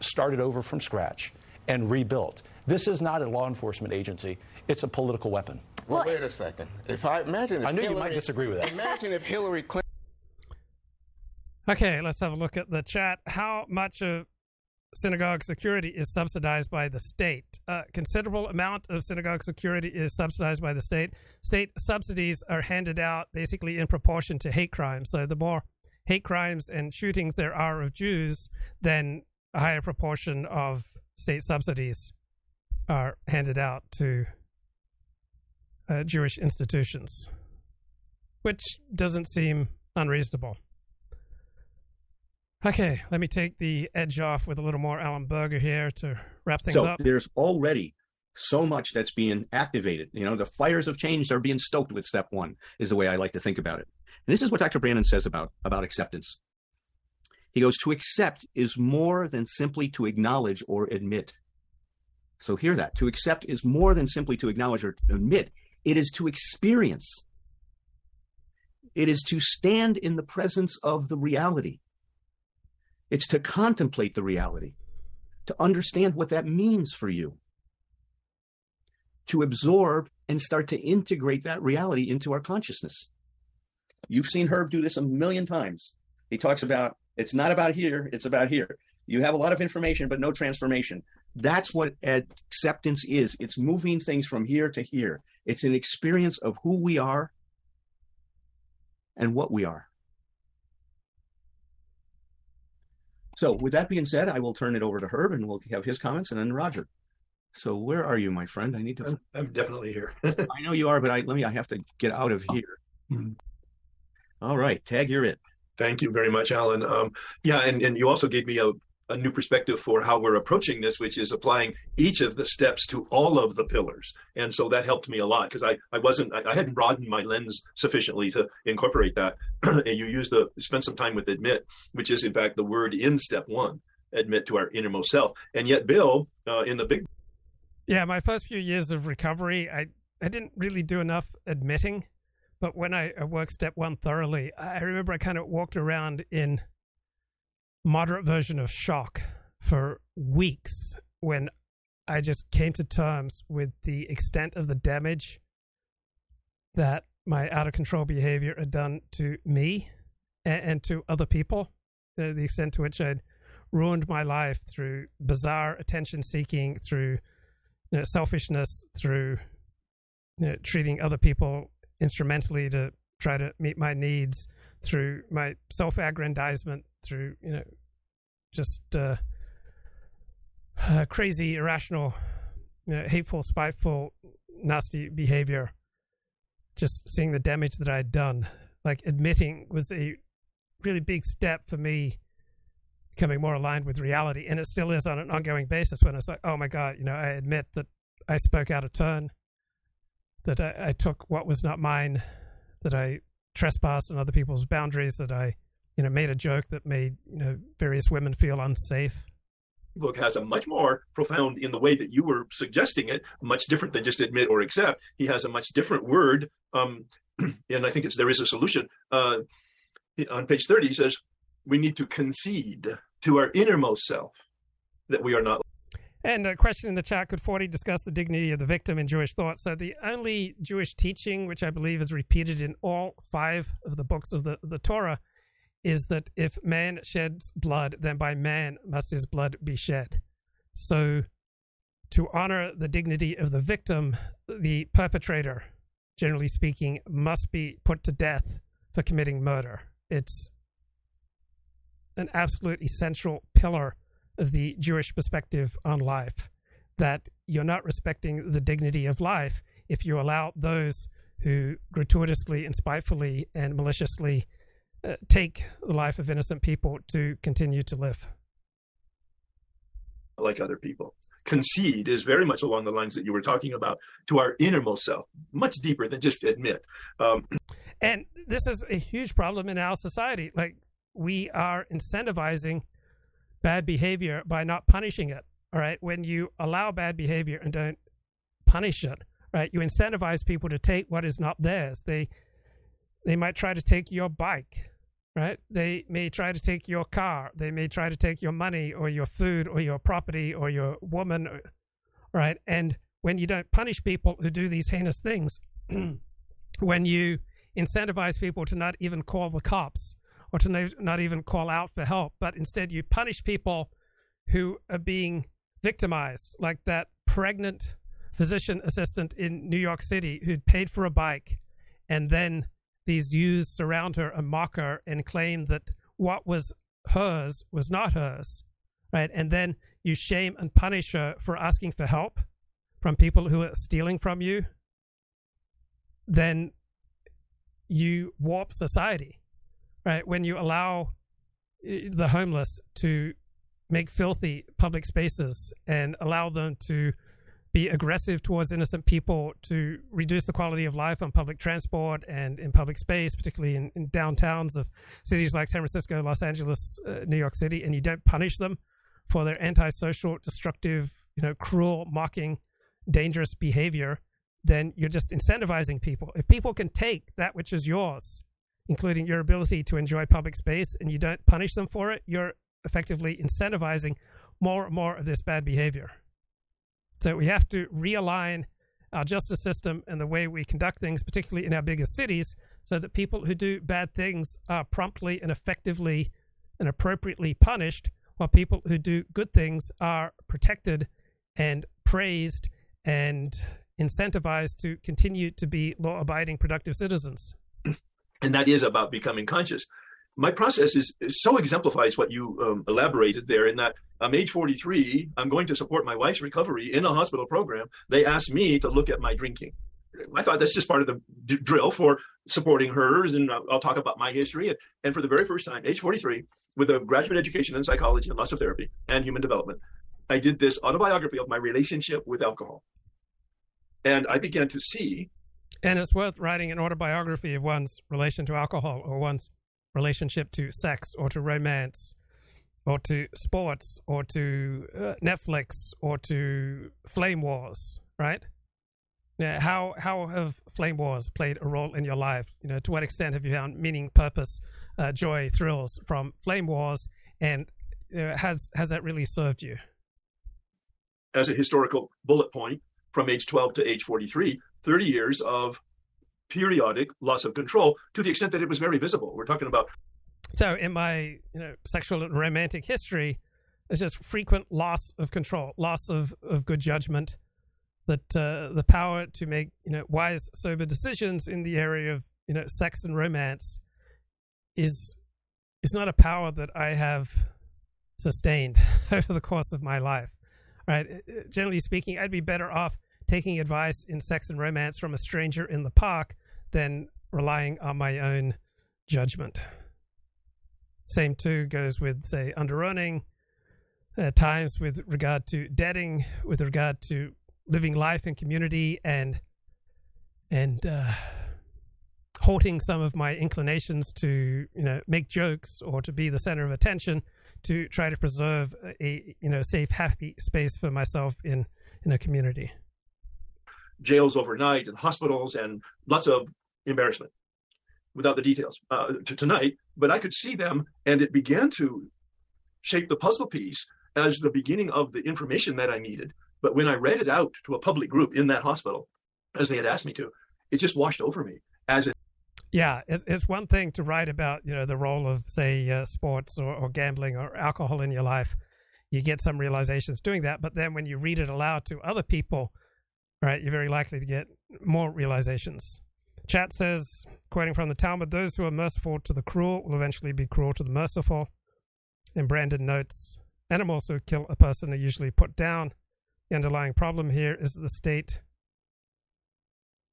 started over from scratch and rebuilt. This is not a law enforcement agency. It's a political weapon. Well, wait a second. I knew you might disagree with that. Imagine if Hillary Clinton... Okay, let's have a look at the chat. How much of synagogue security is subsidized by the state? Considerable amount of synagogue security is subsidized by the state. State subsidies are handed out basically in proportion to hate crimes. So the more hate crimes and shootings there are of Jews, then a higher proportion of state subsidies are handed out to Jewish institutions, which doesn't seem unreasonable. Okay, let me take the edge off with a little more Alan Berger here to wrap things up. So there's already so much that's being activated. You know, the fires of change are being stoked with step one is the way I like to think about it. And this is what Dr. Branden says about acceptance. He goes, to accept is more than simply to acknowledge or admit. So hear that. To accept is more than simply to acknowledge or admit. It is to experience. It is to stand in the presence of the reality. It's to contemplate the reality, to understand what that means for you, to absorb and start to integrate that reality into our consciousness. You've seen Herb do this a million times. He talks about, it's not about here, it's about here. You have a lot of information, but no transformation. That's what acceptance is. It's moving things from here to here. It's an experience of who we are and what we are. So with that being said, I will turn it over to Herb and we'll have his comments and then Roger. So where are you, my friend? I need to... I'm definitely here. I know you are, but I have to get out of here. Mm-hmm. All right. Tag, you're it. Thank you very much, Alan. Yeah, and you also gave me a new perspective for how we're approaching this, which is applying each of the steps to all of the pillars. And so that helped me a lot because I hadn't broadened my lens sufficiently to incorporate that. And spent some time with admit, which is in fact the word in step one, admit to our innermost self. And yet Bill, in the big... Yeah, my first few years of recovery, I didn't really do enough admitting. But when I worked step one thoroughly, I remember I kind of walked around in moderate version of shock for weeks when I just came to terms with the extent of the damage that my out-of-control behavior had done to me and to other people, the extent to which I'd ruined my life through bizarre attention-seeking, through selfishness, through treating other people instrumentally to try to meet my needs, through my self-aggrandizement, through crazy, irrational, hateful, spiteful, nasty behavior. Just seeing the damage that I'd done, like admitting was a really big step for me becoming more aligned with reality. And it still is on an ongoing basis when it's like, oh my God, I admit that I spoke out of turn, that I took what was not mine, that I trespassed on other people's boundaries, that I made a joke that made various women feel unsafe. Book has a much more profound, in the way that you were suggesting it, much different than just admit or accept. He has a much different word, and I think there is a solution. On page 30, he says, we need to concede to our innermost self that we are not. And a question in the chat, could 40 discuss the dignity of the victim in Jewish thought? So the only Jewish teaching, which I believe is repeated in all 5 of the books of the Torah, is that if man sheds blood, then by man must his blood be shed. So to honor the dignity of the victim, the perpetrator, generally speaking, must be put to death for committing murder. It's an absolute essential pillar of the Jewish perspective on life, that you're not respecting the dignity of life if you allow those who gratuitously and spitefully and maliciously take the life of innocent people to continue to live. Like other people. Concede is very much along the lines that you were talking about, to our innermost self, much deeper than just admit. And this is a huge problem in our society. Like, we are incentivizing bad behavior by not punishing it. All right. When you allow bad behavior and don't punish it, right, you incentivize people to take what is not theirs. They might try to take your bike, right? They may try to take your car. They may try to take your money or your food or your property or your woman, right? And when you don't punish people who do these heinous things, when you incentivize people to not even call the cops or to not even call out for help, but instead you punish people who are being victimized, like that pregnant physician assistant in New York City who'd paid for a bike, and then these Jews surround her and mock her and claim that what was hers was not hers, right? And then you shame and punish her for asking for help from people who are stealing from you. Then you warp society, right? When you allow the homeless to make filthy public spaces and allow them to be aggressive towards innocent people, to reduce the quality of life on public transport and in public space, particularly in downtowns of cities like San Francisco, Los Angeles, New York City, and you don't punish them for their antisocial, destructive, cruel, mocking, dangerous behavior, then you're just incentivizing people. If people can take that which is yours, including your ability to enjoy public space, and you don't punish them for it, you're effectively incentivizing more and more of this bad behavior. So we have to realign our justice system and the way we conduct things, particularly in our biggest cities, so that people who do bad things are promptly and effectively and appropriately punished, while people who do good things are protected and praised and incentivized to continue to be law-abiding, productive citizens. And that is about becoming conscious. My process is so exemplifies what you elaborated there, in that I'm age 43. I'm going to support my wife's recovery in a hospital program. They asked me to look at my drinking. I thought that's just part of the drill for supporting hers, and I'll talk about my history. And for the very first time, age 43, with a graduate education in psychology and lots of therapy and human development, I did this autobiography of my relationship with alcohol. And I began to see. And it's worth writing an autobiography of one's relation to alcohol, or one's relationship to sex, or to romance, or to sports, or to Netflix, or to flame wars, right? Now, how have flame wars played a role in your life? To what extent have you found meaning, purpose, joy, thrills from flame wars, and has that really served you? As a historical bullet point, from age 12 to age 43, 30 years of periodic loss of control, to the extent that it was very visible. We're talking about. So in my sexual and romantic history, it's just frequent loss of control, loss of good judgment, that the power to make wise, sober decisions in the area of sex and romance is not a power that I have sustained over the course of my life. Right? Generally speaking, I'd be better off taking advice in sex and romance from a stranger in the park than relying on my own judgment. Same too goes with, say, underearning, times with regard to debting, with regard to living life in community, and halting some of my inclinations to make jokes or to be the center of attention, to try to preserve a safe, happy space for myself in a community. Jails overnight and hospitals and lots of embarrassment without the details to tonight. But I could see them, and it began to shape the puzzle piece as the beginning of the information that I needed. But when I read it out to a public group in that hospital, as they had asked me to, it just washed over me. Yeah, it's one thing to write about, the role of, say, sports or gambling or alcohol in your life. You get some realizations doing that. But then when you read it aloud to other people, right, you're very likely to get more realizations. Chat says, quoting from the Talmud, those who are merciful to the cruel will eventually be cruel to the merciful. And Branden notes, animals who kill a person are usually put down. The underlying problem here is that the state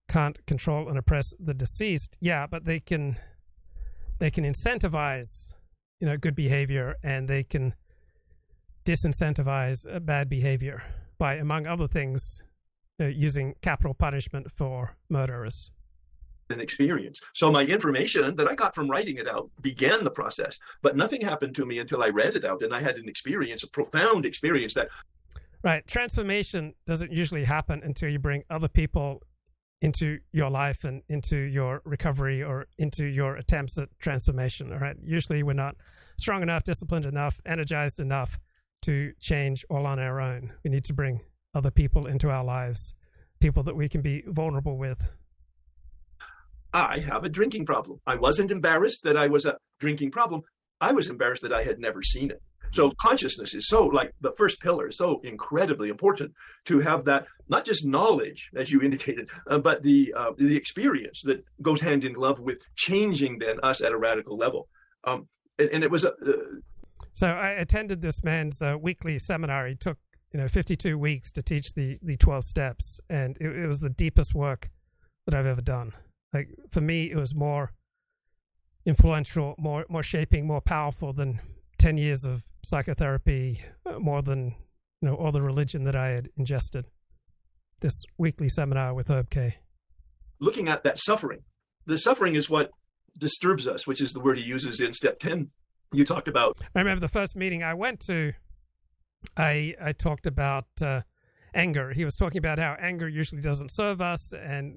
can't control and oppress the deceased. Yeah, but they can incentivize, you know, good behavior, and they can disincentivize bad behavior by, among other things, using capital punishment for murderers. An experience. So my information that I got from writing it out began the process, but nothing happened to me until I read it out, and I had an experience, a profound experience that... Right. Transformation doesn't usually happen until you bring other people into your life and into your recovery or into your attempts at transformation. All right. Usually we're not strong enough, disciplined enough, energized enough to change all on our own. We need to bring other people into our lives, people that we can be vulnerable with. I have a drinking problem. I wasn't embarrassed that I was a drinking problem. I was embarrassed that I had never seen it. So consciousness is so, like the first pillar, is so incredibly important to have that, not just knowledge, as you indicated, but the experience that goes hand in glove with changing then us at a radical level. And it was... So I attended this man's weekly seminar. He took 52 weeks to teach the 12 steps. And it was the deepest work that I've ever done. Like, for me, it was more influential, more shaping, more powerful than 10 years of psychotherapy, more than all the religion that I had ingested. This weekly seminar with Herb K. Looking at that suffering, the suffering is what disturbs us, which is the word he uses in step 10 you talked about. I remember the first meeting I went to, I talked about anger. He was talking about how anger usually doesn't serve us, and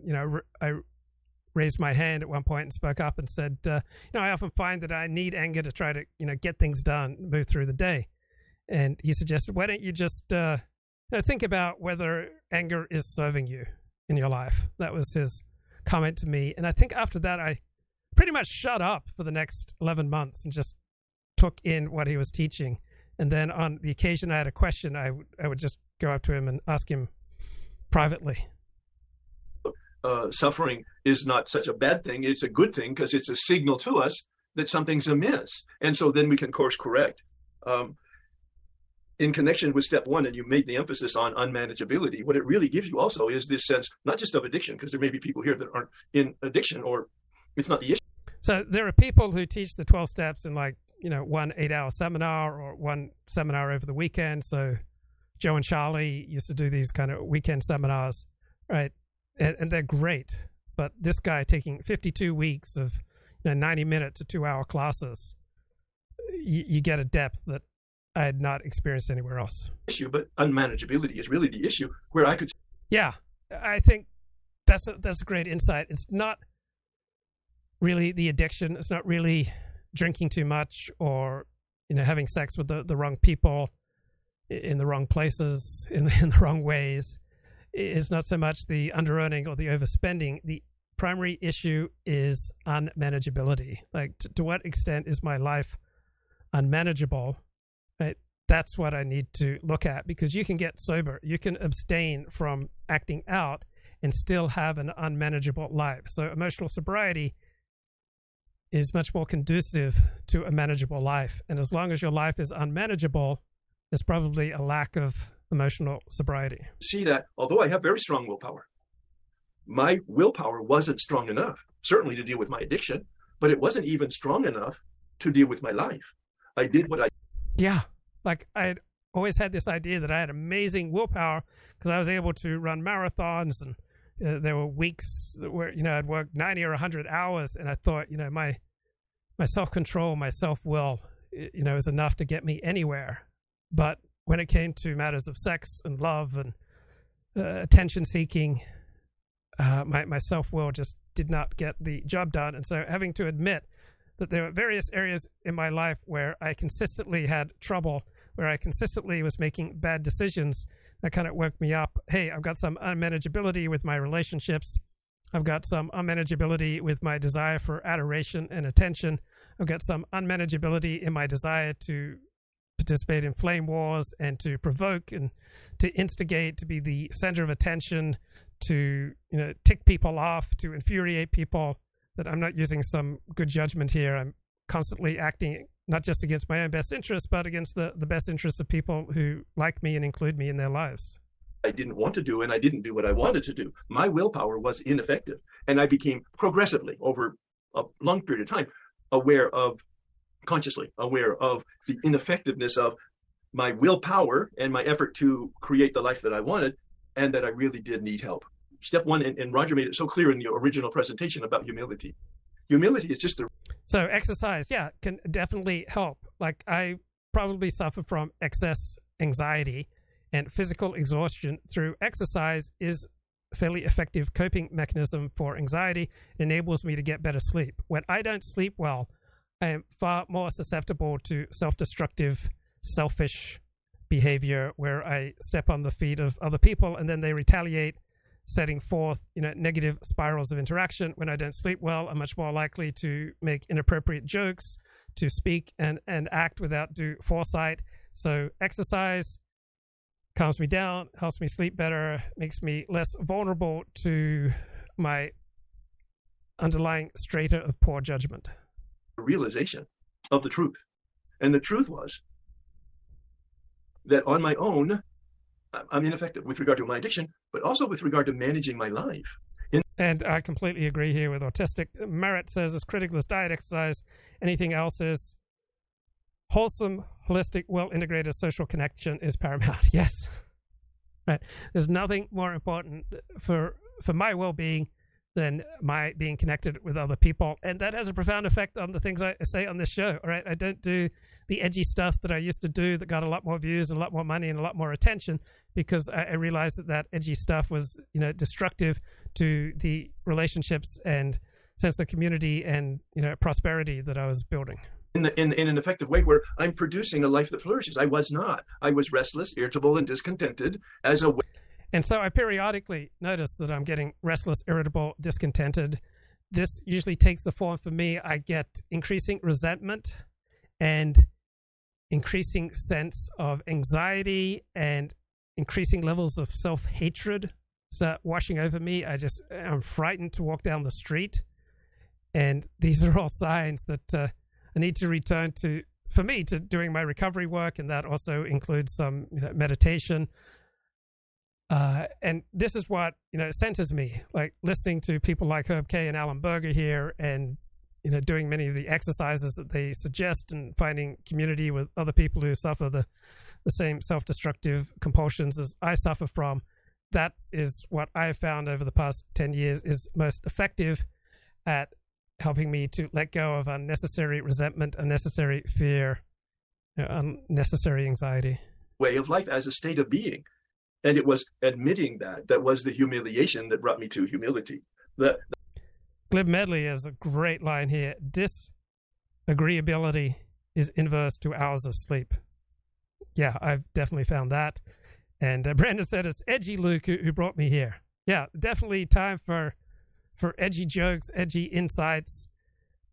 I raised my hand at one point and spoke up and said, I often find that I need anger to try to, get things done, move through the day. And he suggested, why don't you just think about whether anger is serving you in your life? That was his comment to me. And I think after that, I pretty much shut up for the next 11 months and just took in what he was teaching. And then on the occasion I had a question, I would just go up to him and ask him privately. Suffering is not such a bad thing. It's a good thing because it's a signal to us that something's amiss. And so then we can course correct. In connection with step one, and you made the emphasis on unmanageability, what it really gives you also is this sense, not just of addiction, because there may be people here that aren't in addiction or it's not the issue. So there are people who teach the 12 steps in one 8-hour seminar or one seminar over the weekend. So Joe and Charlie used to do these kind of weekend seminars, right? And they're great, but this guy taking 52 weeks of 90-minute to 2-hour classes, you get a depth that I had not experienced anywhere else. Issue, but unmanageability is really the issue where I could. Yeah, I think that's a great insight. It's not really the addiction. It's not really drinking too much or having sex with the wrong people, in the wrong places, in the wrong ways. Is not so much the under-earning or the overspending. The primary issue is unmanageability. Like, to what extent is my life unmanageable? Right? That's what I need to look at, because you can get sober. You can abstain from acting out and still have an unmanageable life. So emotional sobriety is much more conducive to a manageable life. And as long as your life is unmanageable, there's probably a lack of emotional sobriety. See that although I have very strong willpower, my willpower wasn't strong enough, certainly to deal with my addiction, but it wasn't even strong enough to deal with my life. I did what I... Yeah. Like, I always had this idea that I had amazing willpower because I was able to run marathons, and there were weeks where, I'd work 90 or 100 hours, and I thought, my self-control, my self-will, is enough to get me anywhere. But when it came to matters of sex and love and attention seeking, my self-will just did not get the job done. And so having to admit that there were various areas in my life where I consistently had trouble, where I consistently was making bad decisions, that kind of woke me up. Hey, I've got some unmanageability with my relationships. I've got some unmanageability with my desire for adoration and attention. I've got some unmanageability in my desire to participate in flame wars and to provoke and to instigate, to be the center of attention, to, you know, tick people off, to infuriate people. That I'm not using some good judgment here. I'm constantly acting not just against my own best interests, but against the best interests of people who like me and include me in their lives. I didn't want to do, and I didn't do what I wanted to do. My willpower was ineffective, and I became progressively, over a long period of time, aware of, consciously aware of, the ineffectiveness of my willpower and my effort to create the life that I wanted, and that I really did need help. Step one, and Roger made it so clear in the original presentation about humility. Humility is just the... So exercise, yeah, can definitely help. Like, I probably suffer from excess anxiety, and physical exhaustion through exercise is a fairly effective coping mechanism for anxiety. It enables me to get better sleep. When I don't sleep well, I am far more susceptible to self-destructive, selfish behavior where I step on the feet of other people and then they retaliate, setting forth, you know, negative spirals of interaction. When I don't sleep well, I'm much more likely to make inappropriate jokes, to speak and act without due foresight. So exercise calms me down, helps me sleep better, makes me less vulnerable to my underlying strata of poor judgment. Realization of the truth. And the truth was that on my own, I'm ineffective with regard to my addiction, but also with regard to managing my life. And I completely agree here with Autistic. Merritt says it's critical as diet, exercise, anything else is wholesome, holistic, well-integrated social connection is paramount. Yes. Right. There's nothing more important for my well-being than my being connected with other people. And that has a profound effect on the things I say on this show. All right. I don't do the edgy stuff that I used to do that got a lot more views and a lot more money and a lot more attention, because I realized that edgy stuff was, you know, destructive to the relationships and sense of community and, you know, prosperity that I was building. In an effective way where I'm producing a life that flourishes. I was not. I was restless, irritable, and discontented as a... And so I periodically notice that I'm getting restless, irritable, discontented. This usually takes the form for me, I get increasing resentment and increasing sense of anxiety and increasing levels of self-hatred start washing over me. I'm frightened to walk down the street. And these are all signs that... I need to return to, for me, to doing my recovery work, and that also includes some, you know, meditation. And this is what, you know, centers me, like listening to people like Herb K and Alan Berger here, and, you know, doing many of the exercises that they suggest, and finding community with other people who suffer the same self-destructive compulsions as I suffer from. That is what I have found over the past 10 years is most effective at helping me to let go of unnecessary resentment, unnecessary fear, you know, unnecessary anxiety. Way of life as a state of being. And it was admitting that was the humiliation that brought me to humility. Glib Medley has a great line here. Disagreeability is inverse to hours of sleep. Yeah, I've definitely found that. And Brandon said it's edgy Luke who brought me here. Yeah, definitely time for edgy jokes, edgy insights,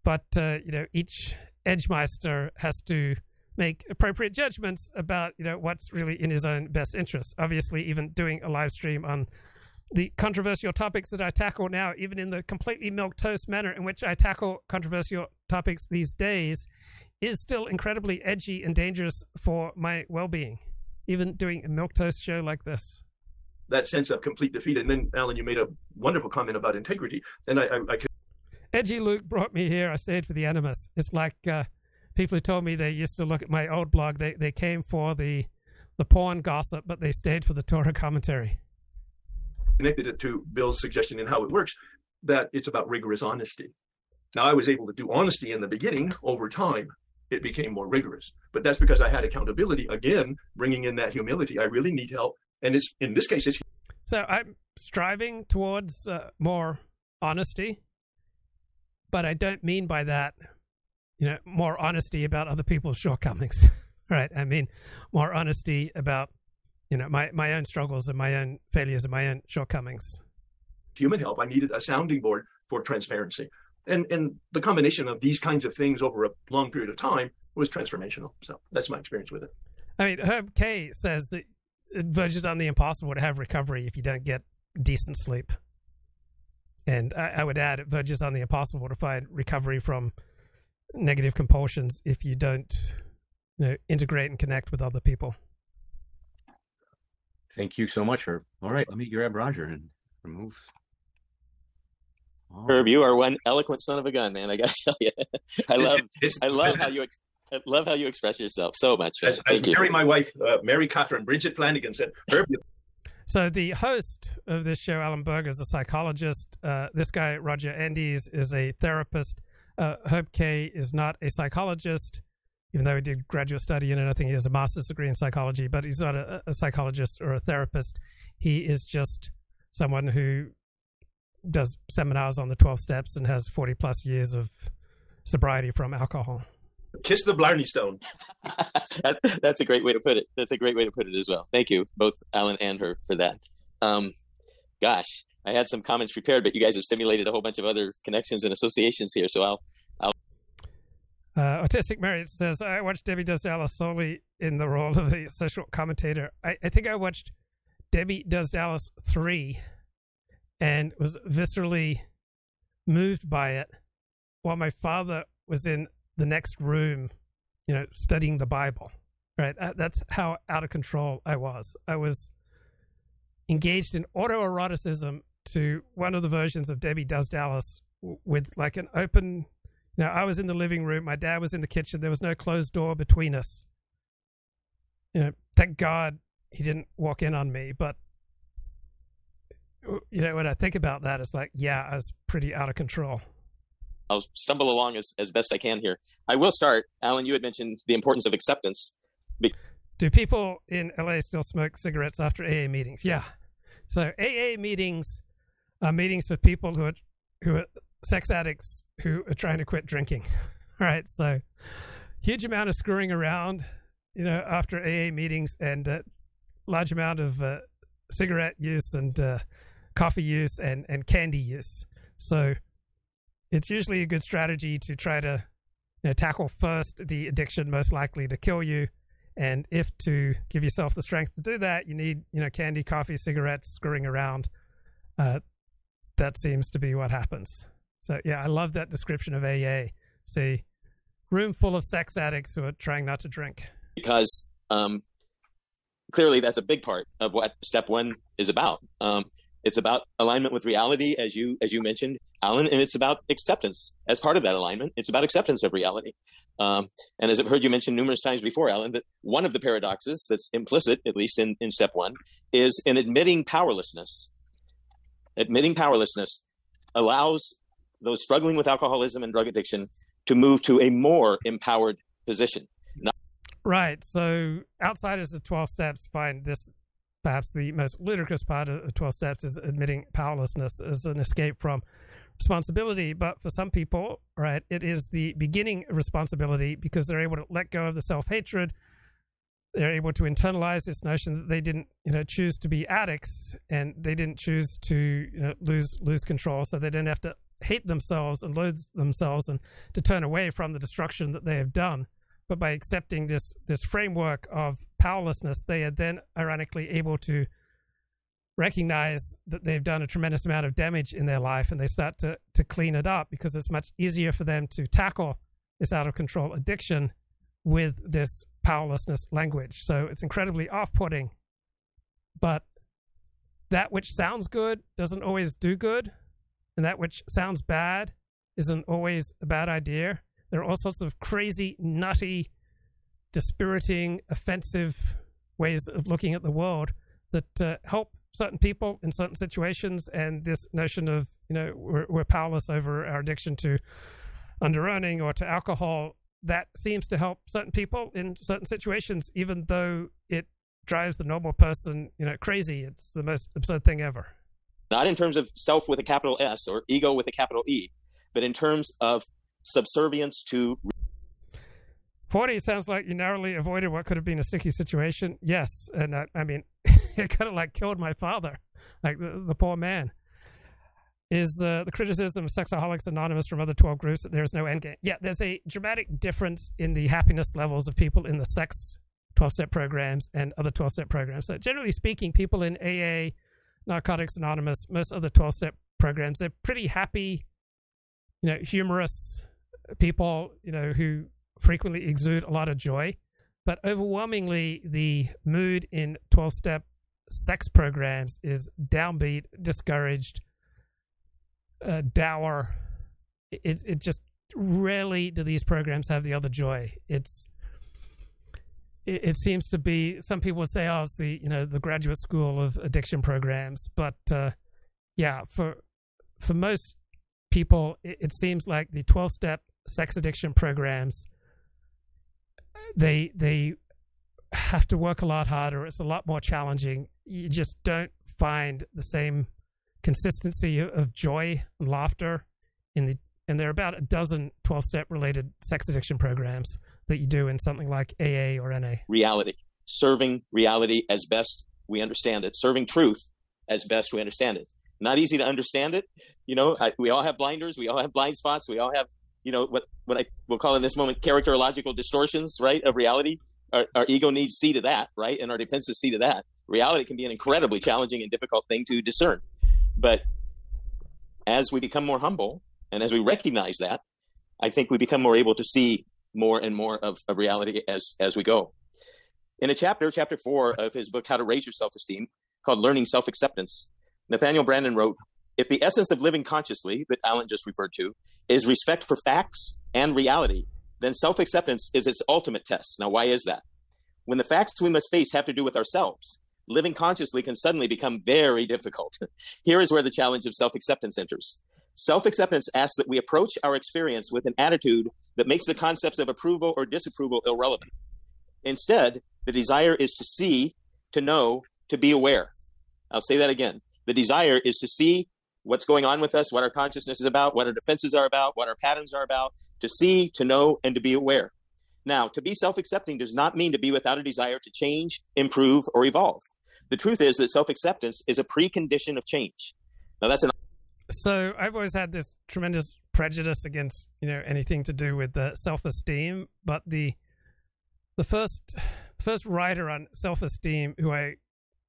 but you know, each edgemeister has to make appropriate judgments about, you know, what's really in his own best interest. Obviously, even doing a live stream on the controversial topics that I tackle now, even in the completely milquetoast manner in which I tackle controversial topics these days, is still incredibly edgy and dangerous for my well-being, even doing a milquetoast show like this. That sense of complete defeat. And then, Alan, you made a wonderful comment about integrity. And I could... Edgy Luke brought me here. I stayed for the animus. It's like people who told me they used to look at my old blog. They came for the porn gossip, but they stayed for the Torah commentary. Connected it to Bill's suggestion in how it works, that it's about rigorous honesty. Now, I was able to do honesty in the beginning. Over time, it became more rigorous. But that's because I had accountability. Again, bringing in that humility. I really need help. And it's, in this case, it's... So I'm striving towards more honesty, but I don't mean by that, you know, more honesty about other people's shortcomings, right? I mean, more honesty about, you know, my own struggles and my own failures and my own shortcomings. Human help. I needed a sounding board for transparency. And the combination of these kinds of things over a long period of time was transformational. So that's my experience with it. I mean, Herb K says that it verges on the impossible to have recovery if you don't get decent sleep. And I would add, it verges on the impossible to find recovery from negative compulsions if you don't, you know, integrate and connect with other people. Thank you so much, Herb. All right, let me grab Roger and remove. Oh. Herb, you are one eloquent son of a gun, man. I gotta tell you, I love how you express yourself so much. As Mary, my wife, Mary Catherine Bridget Flanagan said, Herb. So the host of this show, Alan Berger, is a psychologist. This guy, Roger Andes, is a therapist. Herb K is not a psychologist, even though he did graduate study in it. I think he has a master's degree in psychology, but he's not a psychologist or a therapist. He is just someone who does seminars on the 12 steps and has 40 plus years of sobriety from alcohol. Kiss the Blarney Stone. That's a great way to put it. That's a great way to put it as well. Thank you, both Alan and her, for that. Gosh, I had some comments prepared, but you guys have stimulated a whole bunch of other connections and associations here, so I'll Autistic Marriage says, I watched Debbie Does Dallas solely in the role of the social commentator. I think I watched Debbie Does Dallas 3 and was viscerally moved by it while my father was in the next room, you know, studying the Bible, right? That's how out of control I was. I was engaged in autoeroticism to one of the versions of Debbie Does Dallas with like an open... Now, I was in the living room. My dad was in the kitchen. There was no closed door between us. You know, thank God he didn't walk in on me. But, you know, when I think about that, it's like, yeah, I was pretty out of control. I'll stumble along as best I can here. I will start. Alan, you had mentioned the importance of acceptance. Do people in LA still smoke cigarettes after AA meetings? Yeah. So AA meetings are meetings for people who are sex addicts who are trying to quit drinking. All right, so huge amount of screwing around, you know, after AA meetings, and large amount of cigarette use and coffee use and candy use. So it's usually a good strategy to try to, you know, tackle first the addiction most likely to kill you, and if to give yourself the strength to do that, you need, you know, candy, coffee, cigarettes, screwing around. That seems to be what happens. So, yeah, I love that description of AA. See, room full of sex addicts who are trying not to drink. Because clearly that's a big part of what step one is about. It's about alignment with reality, as you mentioned, Alan, and it's about acceptance. As part of that alignment, it's about acceptance of reality. And as I've heard you mention numerous times before, Alan, that one of the paradoxes that's implicit, at least in step one, is in admitting powerlessness. Admitting powerlessness allows those struggling with alcoholism and drug addiction to move to a more empowered position. Right. So outsiders of 12 steps find this perhaps the most ludicrous part of 12 steps is admitting powerlessness as an escape from responsibility. But for some people, right, it is the beginning of responsibility because they're able to let go of the self-hatred. They're able to internalize this notion that they didn't, you know, choose to be addicts, and they didn't choose to, you know, lose control, so they didn't have to hate themselves and loathe themselves and to turn away from the destruction that they have done. But by accepting this framework of powerlessness, they are then ironically able to recognize that they've done a tremendous amount of damage in their life, and they start to clean it up because it's much easier for them to tackle this out of control addiction with this powerlessness language. So it's incredibly off-putting, but that which sounds good doesn't always do good, and that which sounds bad isn't always a bad idea. There are all sorts of crazy, nutty, dispiriting, offensive ways of looking at the world that help certain people in certain situations. And this notion of, you know, we're powerless over our addiction to underearning or to alcohol, that seems to help certain people in certain situations, even though it drives the normal person, you know, crazy. It's the most absurd thing ever. Not in terms of self with a capital S or ego with a capital E, but in terms of subservience to... 40 sounds like you narrowly avoided what could have been a sticky situation. Yes. And I mean, it kind of like killed my father, like the poor man. Is the criticism of Sexaholics Anonymous from other 12 groups that there is no end game. Yeah, there's a dramatic difference in the happiness levels of people in the sex 12-step programs and other 12-step programs. So generally speaking, people in AA, Narcotics Anonymous, most other 12-step programs, they're pretty happy, you know, humorous people, you know, who frequently exude a lot of joy. But overwhelmingly, the mood in 12-step sex programs is downbeat, discouraged, dour. It just rarely do these programs have the other joy. It seems to be, some people would say, oh, it's the, you know, the graduate school of addiction programs. But yeah, for most people, it seems like the 12-step sex addiction programs, they have to work a lot harder. It's a lot more challenging. You just don't find the same consistency of joy and laughter in the, and there are about a dozen 12-step related sex addiction programs that you do in something like AA or NA. Reality. Serving reality as best we understand it. Serving truth as best we understand it. Not easy to understand it. You know, we all have blinders. We all have blind spots. We all have, you know, what I will call in this moment characterological distortions, right, of reality. Our ego needs C to that, right, and our defenses C to that. Reality can be an incredibly challenging and difficult thing to discern. But as we become more humble and as we recognize that, I think we become more able to see more and more of reality as we go. In a chapter 4 of his book, How to Raise Your Self-Esteem, called Learning Self-Acceptance, Nathaniel Branden wrote, if the essence of living consciously, that Alan just referred to, is respect for facts and reality, then self-acceptance is its ultimate test. Now, why is that? When the facts we must face have to do with ourselves, living consciously can suddenly become very difficult. Here is where the challenge of self-acceptance enters. Self-acceptance asks that we approach our experience with an attitude that makes the concepts of approval or disapproval irrelevant. Instead, the desire is to see, to know, to be aware. I'll say that again. The desire is to see what's going on with us, what our consciousness is about, what our defenses are about, what our patterns are about, to see, to know, and to be aware. Now, to be self-accepting does not mean to be without a desire to change, improve, or evolve. The truth is that self-acceptance is a precondition of change. Now, that's an... So I've always had this tremendous prejudice against, you know, anything to do with self-esteem. But the first writer on self-esteem who I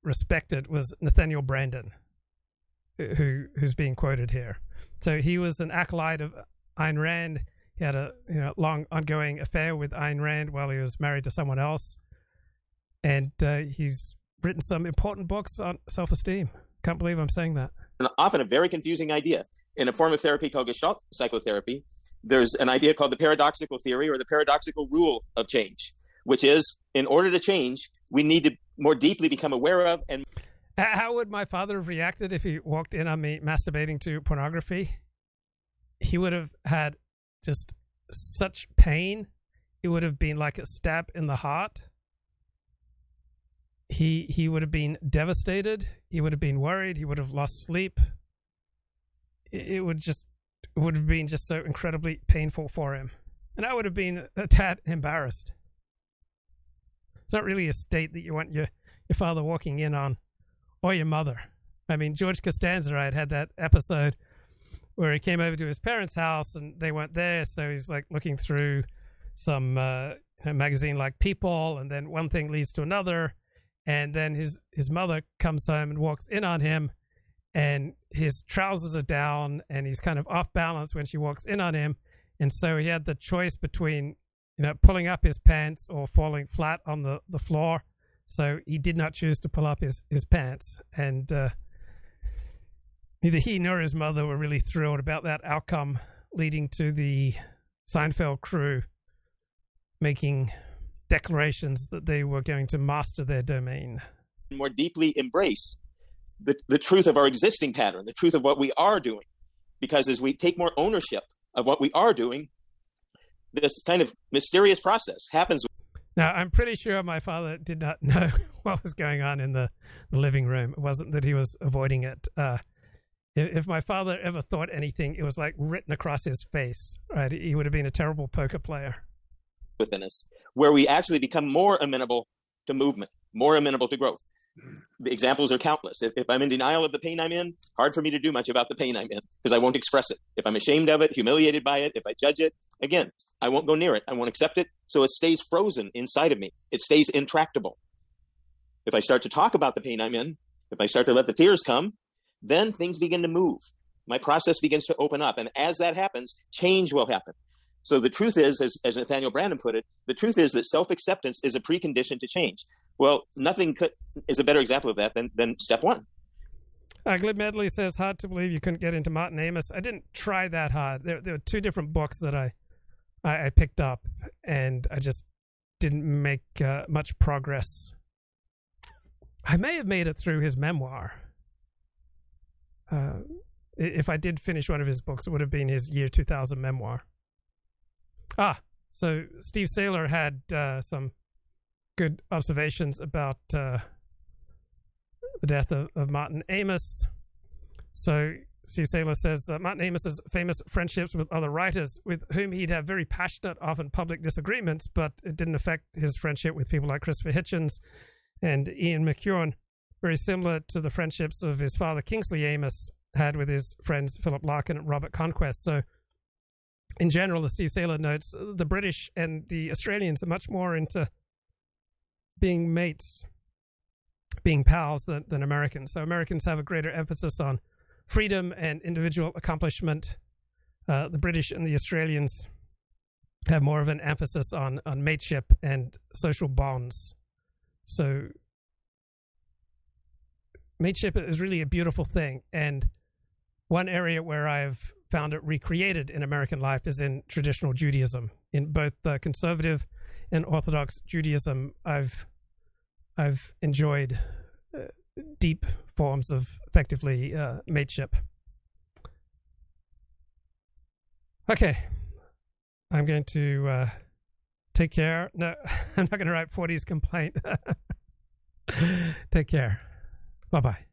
respected was Nathaniel Branden, who's being quoted here. So he was an acolyte of Ayn Rand. He had a, you know, long ongoing affair with Ayn Rand while he was married to someone else. And he's written some important books on self-esteem. Can't believe I'm saying that. And often a very confusing idea. In a form of therapy called Gestalt psychotherapy, there's an idea called the paradoxical theory or the paradoxical rule of change, which is in order to change, we need to more deeply become aware of. And how would my father have reacted if he walked in on me masturbating to pornography? He would have had just such pain. It would have been like a stab in the heart. He would have been devastated. He would have been worried. He would have lost sleep. It would have been just so incredibly painful for him. And I would have been a tad embarrassed. It's not really a state that you want your father walking in on, or your mother. I mean, George Costanza, right, had that episode where he came over to his parents' house and they weren't there. So he's like looking through some magazine like People, and then one thing leads to another. And then his mother comes home and walks in on him, and his trousers are down and he's kind of off balance when she walks in on him. And so he had the choice between, you know, pulling up his pants or falling flat on the floor. So he did not choose to pull up his pants. And neither he nor his mother were really thrilled about that outcome, leading to the Seinfeld crew making declarations that they were going to master their domain. More deeply embrace the truth of our existing pattern, the truth of what we are doing. Because as we take more ownership of what we are doing, this kind of mysterious process happens. Now, I'm pretty sure my father did not know what was going on in the living room. It wasn't that he was avoiding it. If my father ever thought anything, it was like written across his face, right? He would have been a terrible poker player. Within us, where we actually become more amenable to movement, more amenable to growth. The examples are countless. If I'm in denial of the pain I'm in, hard for me to do much about the pain I'm in because I won't express it. If I'm ashamed of it, humiliated by it, if I judge it, again, I won't go near it. I won't accept it. So it stays frozen inside of me. It stays intractable. If I start to talk about the pain I'm in, if I start to let the tears come, then things begin to move. My process begins to open up. And as that happens, change will happen. So the truth is, as Nathaniel Branden put it, the truth is that self-acceptance is a precondition to change. Well, nothing is a better example of that than step one. Glib Medley says, hard to believe you couldn't get into Martin Amis. I didn't try that hard. There were two different books that I picked up, and I just didn't make much progress. I may have made it through his memoir. If I did finish one of his books, it would have been his year 2000 memoir. So Steve Sailer had some good observations about the death of Martin Amis. So Steve Sailer says, Martin Amis's famous friendships with other writers with whom he'd have very passionate, often public disagreements, but it didn't affect his friendship with people like Christopher Hitchens and Ian McEwan, very similar to the friendships of his father, Kingsley Amis, had with his friends Philip Larkin and Robert Conquest. So in general, as Steve Sailer notes, the British and the Australians are much more into being mates, being pals than Americans. So Americans have a greater emphasis on freedom and individual accomplishment. The British and the Australians have more of an emphasis on mateship and social bonds. So mateship is really a beautiful thing. And one area where I've found it recreated in American life is in traditional Judaism. In both conservative and Orthodox Judaism, I've enjoyed deep forms of effectively mateship. Okay, I'm going to take care. No, I'm not going to write 40's complaint. Take care. Bye-bye.